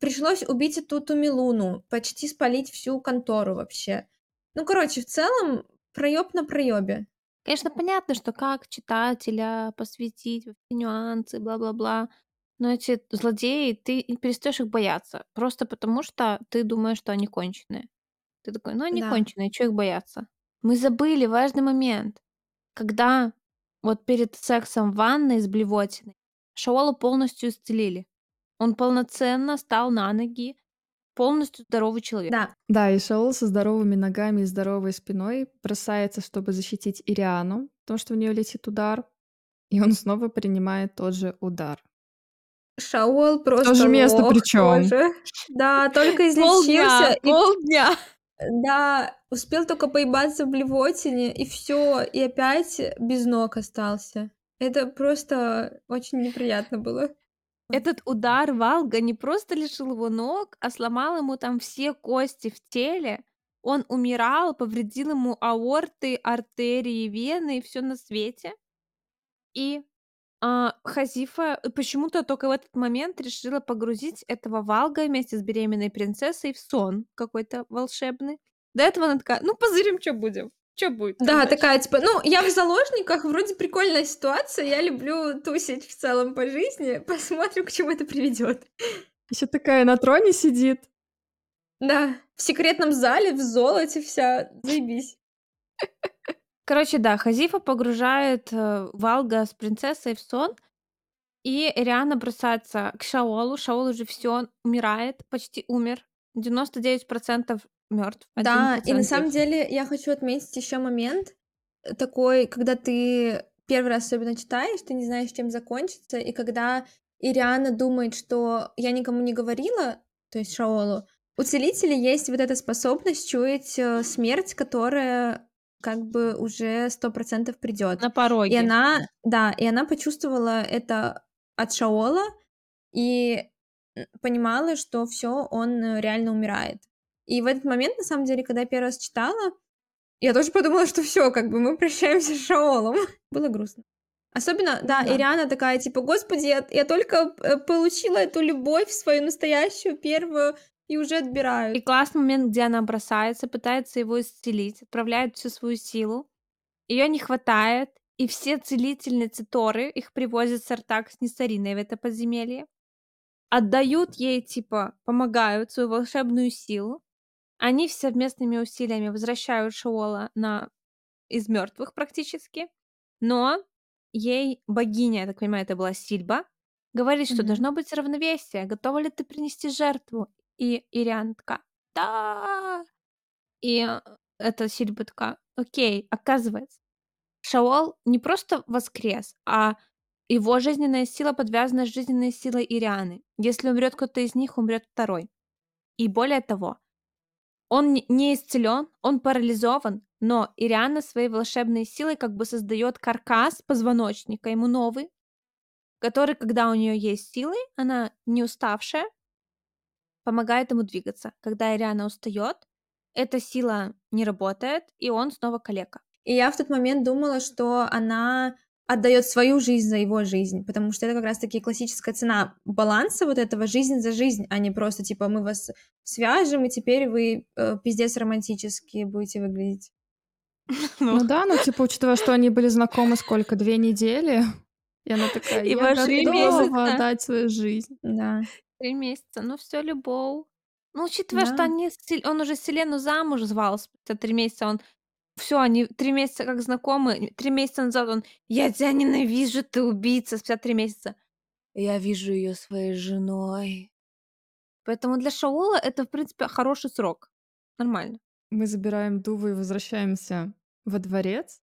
Пришлось убить эту Тумилуну, почти спалить всю контору вообще. Ну, короче, в целом, проеб на проебе. Конечно, понятно, что как читателя посвятить, нюансы, бла-бла-бла. Но эти злодеи, ты перестаешь их бояться. Просто потому, что ты думаешь, что они конченые. Ты такой: ну, они конченые, чего их бояться? Мы забыли важный момент. Когда вот перед сексом в ванной с блевотиной Шаолу полностью исцелили. Он полноценно стал на ноги, полностью здоровый человек. Да, и Шаол со здоровыми ногами и здоровой спиной бросается, чтобы защитить Ириану, потому что в нее летит удар, и он снова принимает тот же удар. Шаол просто лох. То же место причем. Да, только излечился. Полдня. Да, успел только поебаться в блевотине, и все, и опять без ног остался. Это просто очень неприятно было. Этот удар Валга не просто лишил его ног, а сломал ему там все кости в теле. Он умирал, повредил ему аорты, артерии, вены и все на свете. И Хазифа почему-то только в этот момент решила погрузить этого Валга вместе с беременной принцессой в сон какой-то волшебный. До этого она такая: ну, позырим, что будем. Что будет? Да, такая, типа, ну, я в заложниках, вроде прикольная ситуация, я люблю тусить в целом по жизни, посмотрим, к чему это приведет. Еще такая на троне сидит. Да, в секретном зале, в золоте вся, заебись. Короче, да, Хазифа погружает Валга с принцессой в сон, и Риана бросается к Шаолу. Шаол уже все умирает, почти умер. 99% мертв. Да, и на самом деле я хочу отметить еще момент такой, когда ты первый раз особенно читаешь, ты не знаешь, чем закончится, и когда Ириана думает, что я никому не говорила, то есть Шаолу, у целителей есть вот эта способность чуять смерть, которая как бы уже 100% придет. На пороге. И она, да, и она почувствовала это от Шаола и понимала, что все, он реально умирает. И в этот момент, на самом деле, когда я первый раз читала, я тоже подумала, что все, как бы мы прощаемся с Шаолом. Было грустно. Особенно, да, да. Ириана такая, типа, господи, я только получила эту любовь свою настоящую, первую, и уже отбирают. И классный момент, где она бросается, пытается его исцелить, отправляет всю свою силу. Ее не хватает, и все целительницы Торы, их привозят Сартак с Нисариной в это подземелье, отдают ей, типа, помогают свою волшебную силу. Они совместными усилиями возвращают Шаола из мертвых практически, но ей богиня, я так понимаю, это была Сильба, говорит, что должно быть равновесие, готова ли ты принести жертву? И Ириана такая, да! И эта Сильба такая, окей, оказывается, Шаол не просто воскрес, а его жизненная сила подвязана с жизненной силой Ирианы. Если умрет кто-то из них, умрет второй. И более того, он не исцелен, он парализован, но Ириана своей волшебной силой как бы создает каркас позвоночника, ему новый, который, когда у нее есть силы, она не уставшая, помогает ему двигаться. Когда Ириана устает, эта сила не работает, и он снова калека. И я в тот момент думала, что она отдает свою жизнь за его жизнь, потому что это как раз-таки классическая цена баланса вот этого жизнь за жизнь, а не просто типа мы вас свяжем, и теперь вы пиздец романтически будете выглядеть. Ну да, ну типа учитывая, что они были знакомы сколько, 2 недели, и она такая, я готова отдать свою жизнь. Да. 3 месяца, ну все, любовь. Ну, учитывая, да, что он уже Селену замуж звал, спустя 3 месяца он... Все, они 3 месяца как знакомы, 3 месяца назад он «Я тебя ненавижу, ты убийца», спустя 3 месяца. Я вижу ее своей женой. Поэтому для Шаола это, в принципе, хороший срок. Нормально. Мы забираем Дуву и возвращаемся во дворец.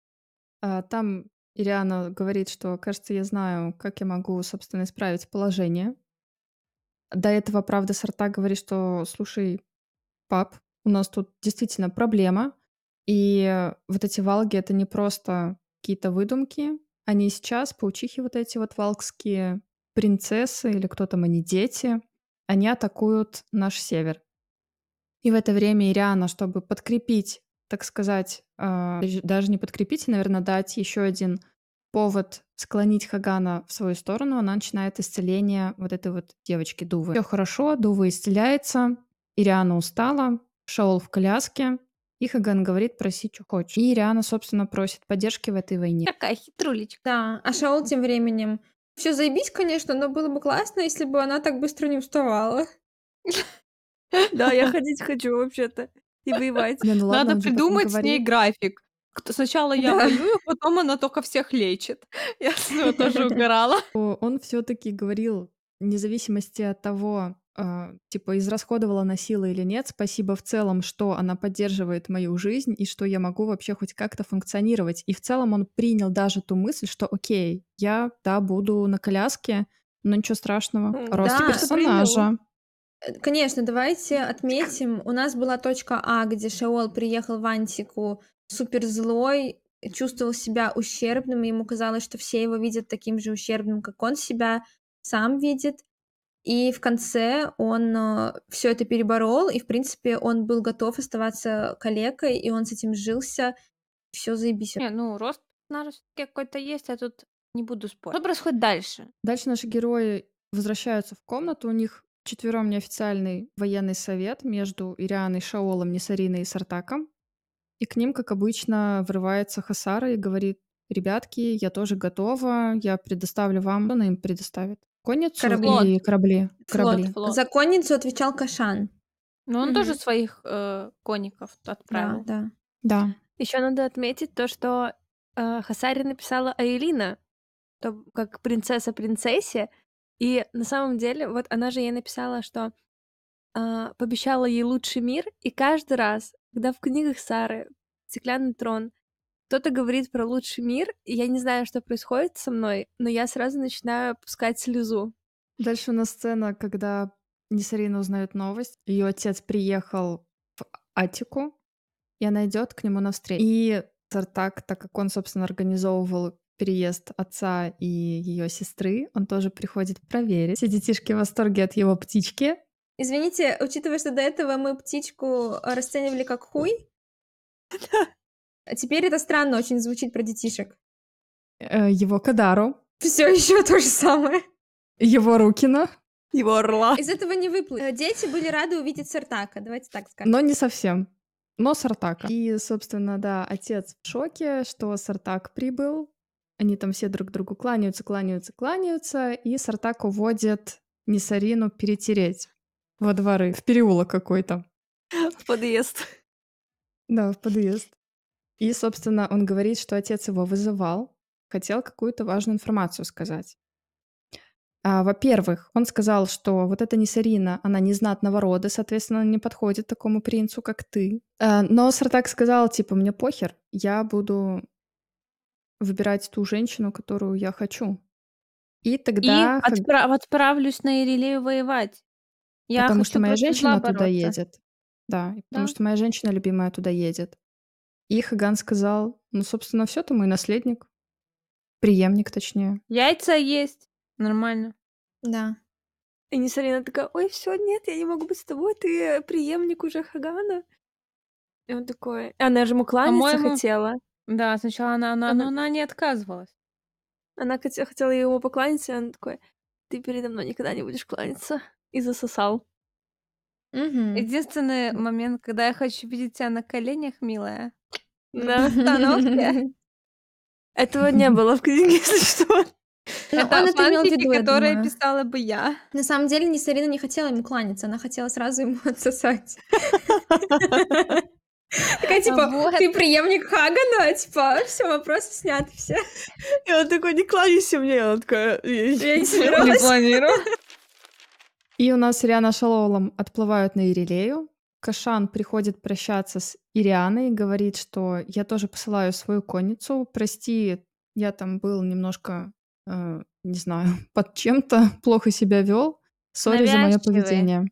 Там Ириана говорит, что, кажется, я знаю, как я могу, собственно, исправить положение. До этого, правда, Сартак говорит, что «Слушай, пап, у нас тут действительно проблема». И вот эти валги — это не просто какие-то выдумки. Они сейчас, паучихи вот эти вот валгские принцессы или кто там они, дети, они атакуют наш север. И в это время Ириана, чтобы подкрепить, так сказать, даже не подкрепить, наверное, дать еще один повод склонить Хагана в свою сторону, она начинает исцеление вот этой вот девочки Дувы. Все хорошо, Дува исцеляется, Ириана устала, Шаол в коляске, и Хаган говорит, проси, что хочешь. И Ириана, собственно, просит поддержки в этой войне. Такая хитрулечка. Да, а Шаол тем временем... Все заебись, конечно, но было бы классно, если бы она так быстро не уставала. Да, я ходить хочу вообще-то. И воевать. Надо придумать с ней график. Сначала я воюю, потом она только всех лечит. Я с ней тоже угорала. Он все-таки говорил, вне зависимости от того... типа, израсходовала она силы или нет, спасибо в целом, что она поддерживает мою жизнь и что я могу вообще хоть как-то функционировать. И в целом он принял даже ту мысль, что окей, я, да, буду на коляске, но ничего страшного. Рост персонажа. Конечно, давайте отметим, у нас была точка А, где Шаол приехал в Антику суперзлой, чувствовал себя ущербным, и ему казалось, что все его видят таким же ущербным, как он себя сам видит. И в конце он все это переборол, и, в принципе, он был готов оставаться калекой, и он с этим жился, все заебись. Не, ну, рост, наверное, все-таки какой-то есть, я тут не буду спорить. Что происходит дальше? Дальше наши герои возвращаются в комнату, у них вчетвером неофициальный военный совет между Ирианой, Шаолом, Нисариной и Сартаком, и к ним, как обычно, врывается Хасара и говорит, ребятки, я тоже готова, я предоставлю вам, она им предоставит. Конницу или корабли? Корабли. За конницу отвечал Кашан. Но он тоже своих конников отправил. Да. Еще надо отметить то, что Хасари написала Айлина, то, как принцесса принцессе, и на самом деле вот она же ей написала, что пообещала ей лучший мир, и каждый раз, когда в книгах Сары «Стеклянный трон» кто-то говорит про лучший мир, и я не знаю, что происходит со мной, но я сразу начинаю пускать слезу. Дальше у нас сцена, когда Нисарина узнает новость. Ее отец приехал в Атику, и она идет к нему навстречу. И Сартак, так как он, собственно, организовывал переезд отца и ее сестры, он тоже приходит проверить. Все детишки в восторге от его птички. Извините, учитывая, что до этого мы птичку расценивали как хуй, а теперь это странно очень звучит про детишек. Его Кадару. Все еще то же самое. Его Рукина. Его Орла. Из этого не выплыть. Дети были рады увидеть Сартака, давайте так скажем. Но не совсем. Но Сартака. И, собственно, да, отец в шоке, что Сартак прибыл. Они там все друг другу кланяются. И Сартак уводит Нисарину перетереть во дворы. В переулок какой-то. В подъезд. Да, в подъезд. И, собственно, он говорит, что отец его вызывал, хотел какую-то важную информацию сказать. Во-первых, он сказал, что вот эта Нисарина, она не знатного рода, соответственно, она не подходит такому принцу, как ты. Но Сартак сказал, типа, мне похер, я буду выбирать ту женщину, которую я хочу. И тогда... И отправлюсь на Эрилею воевать. Я потому что моя женщина туда едет. Да, потому что моя женщина любимая туда едет. И Хаган сказал, ну, собственно, все, ты мой наследник. Преемник, точнее. Яйца есть. Нормально. Да. И Нисарина такая, ой, все, нет, я не могу быть с тобой, ты преемник уже Хагана. И он такой... Она же ему кланяться хотела. Да, сначала она не отказывалась. Она хотела ему покланяться, и он такой, ты передо мной никогда не будешь кланяться. И засосал. Угу. Единственный момент, когда я хочу видеть тебя на коленях, милая. На остановке. Этого не было в книге, если что. Это фантики, которые писала бы я. На самом деле, Нисарина не хотела ему кланяться, она хотела сразу ему отсосать. Такая, типа, ты преемник Хагана, типа, все, вопросы сняты, все. И он такой, не кланяйся мне, она такая, я не собиралась. Не планирую. И у нас Ириана с Шаолом отплывают на Эрилею. Кашан приходит прощаться с Ирианой и говорит, что я тоже посылаю свою конницу. Прости, я там был немножко, не знаю, под чем-то, плохо себя вел. Сори за мое поведение.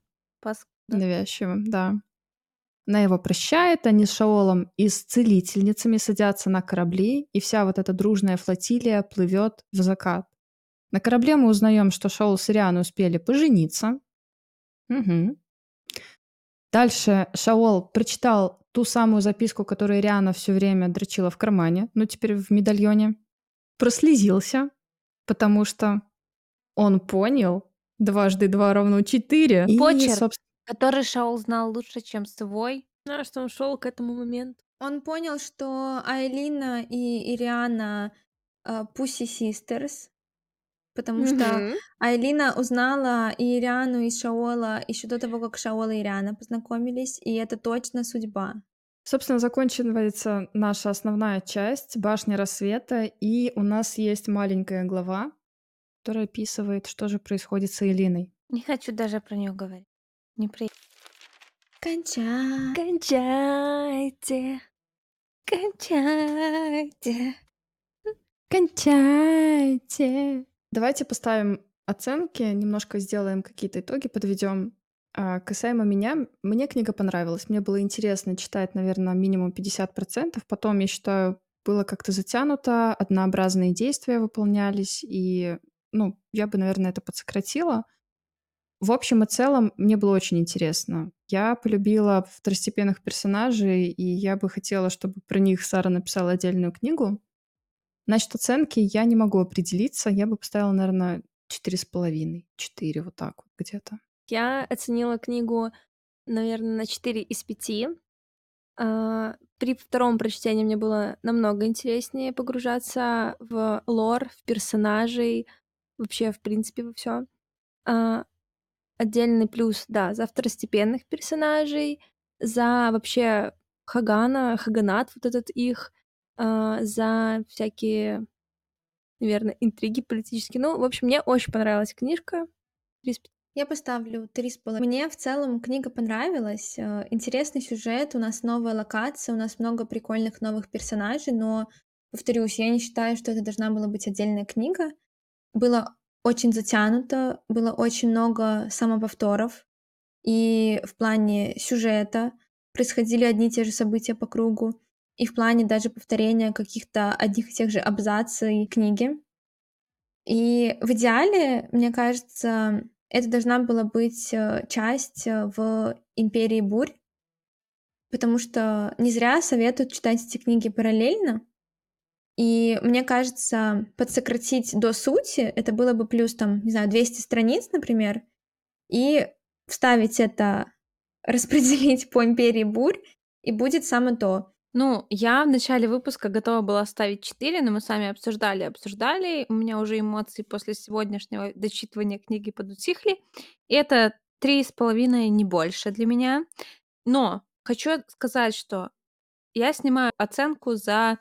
Навязчивым, да. Она его прощает, они с Шаолом и с целительницами садятся на корабли, и вся вот эта дружная флотилия плывет в закат. На корабле мы узнаем, что Шаол с Ирианой успели пожениться. Угу. Дальше Шаол прочитал ту самую записку, которую Ириана все время дрочила в кармане, но теперь в медальоне. Прослезился, потому что он понял 2 + 2 = 4. Почерк, который Шаол знал лучше, чем свой. Да, что он шел к этому моменту. Он понял, что Айлина и Ириана Pussy Sisters, потому что Айлина узнала и Ириану, и Шаола еще до того, как Шаола и Ириана познакомились, и это точно судьба. Собственно, заканчивается наша основная часть «Башня рассвета», и у нас есть маленькая глава, которая описывает, что же происходит с Айлиной. Не хочу даже про нее говорить. Кончайте. Давайте поставим оценки, немножко сделаем какие-то итоги, подведем. Касаемо меня, мне книга понравилась. Мне было интересно читать, наверное, минимум 50%. Потом, я считаю, было как-то затянуто, однообразные действия выполнялись, и, ну, я бы, наверное, это подсократила. В общем и целом, мне было очень интересно. Я полюбила второстепенных персонажей, и я бы хотела, чтобы про них Сара написала отдельную книгу. Значит, оценки я не могу определиться. Я бы поставила, наверное, 4,5. 4, вот так вот где-то. Я оценила книгу, наверное, на 4 из 5. При втором прочтении мне было намного интереснее погружаться в лор, в персонажей, вообще, в принципе, во всё. отдельный плюс, да, за второстепенных персонажей, за вообще Хагана, Хаганат, вот этот их, за всякие, наверное, интриги политические. Ну, в общем, мне очень понравилась книжка. Я поставлю 3,5. Мне в целом книга понравилась. Интересный сюжет, у нас новая локация, у нас много прикольных новых персонажей, но, повторюсь, я не считаю, что это должна была быть отдельная книга. Было очень затянуто, было очень много самоповторов, и в плане сюжета происходили одни и те же события по кругу, и в плане даже повторения каких-то одних и тех же абзацев книги. И в идеале, мне кажется, это должна была быть часть в «Империи бурь», потому что не зря советуют читать эти книги параллельно, и мне кажется, подсократить до сути, это было бы плюс, там, не знаю, 200 страниц, например, и вставить это, распределить по «Империи бурь», и будет само то. Ну, я в начале выпуска готова была ставить 4, но мы сами обсуждали. У меня уже эмоции после сегодняшнего дочитывания книги подутихли. Это 3,5, не больше для меня. Но хочу сказать, что я снимаю оценку за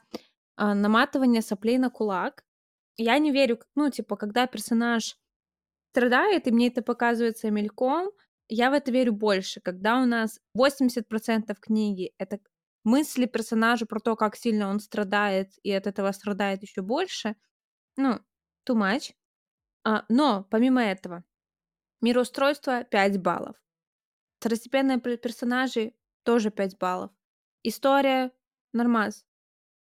наматывание соплей на кулак. Я не верю, ну, типа, когда персонаж страдает, и мне это показывается мельком, я в это верю больше. Когда у нас 80% книги — это мысли персонажа про то, как сильно он страдает, и от этого страдает еще больше, ну, too much. Но, помимо этого, мироустройство 5 баллов. Второстепенные персонажи тоже 5 баллов. История нормас,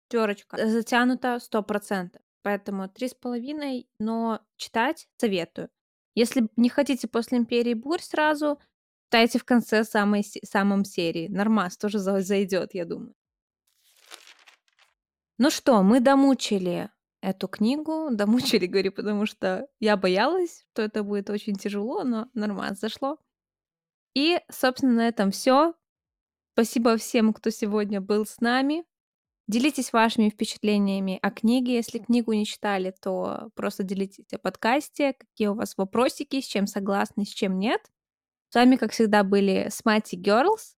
тверочка. Затянута 100%, поэтому 3,5, но читать советую. Если не хотите после «Империи бурь» сразу, читайте в конце самой серии. Нормас тоже зайдет, я думаю. Ну что, мы домучили эту книгу. Домучили, говорю, потому что я боялась, что это будет очень тяжело, но нормас зашло. И, собственно, на этом все. Спасибо всем, кто сегодня был с нами. Делитесь вашими впечатлениями о книге. Если книгу не читали, то просто делитесь о подкасте. Какие у вас вопросики, с чем согласны, с чем нет. С вами, как всегда, были Smart Girls.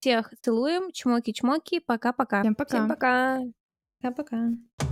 Всех целуем. Чмоки-чмоки. Пока-пока. Всем пока. Всем пока. Пока-пока.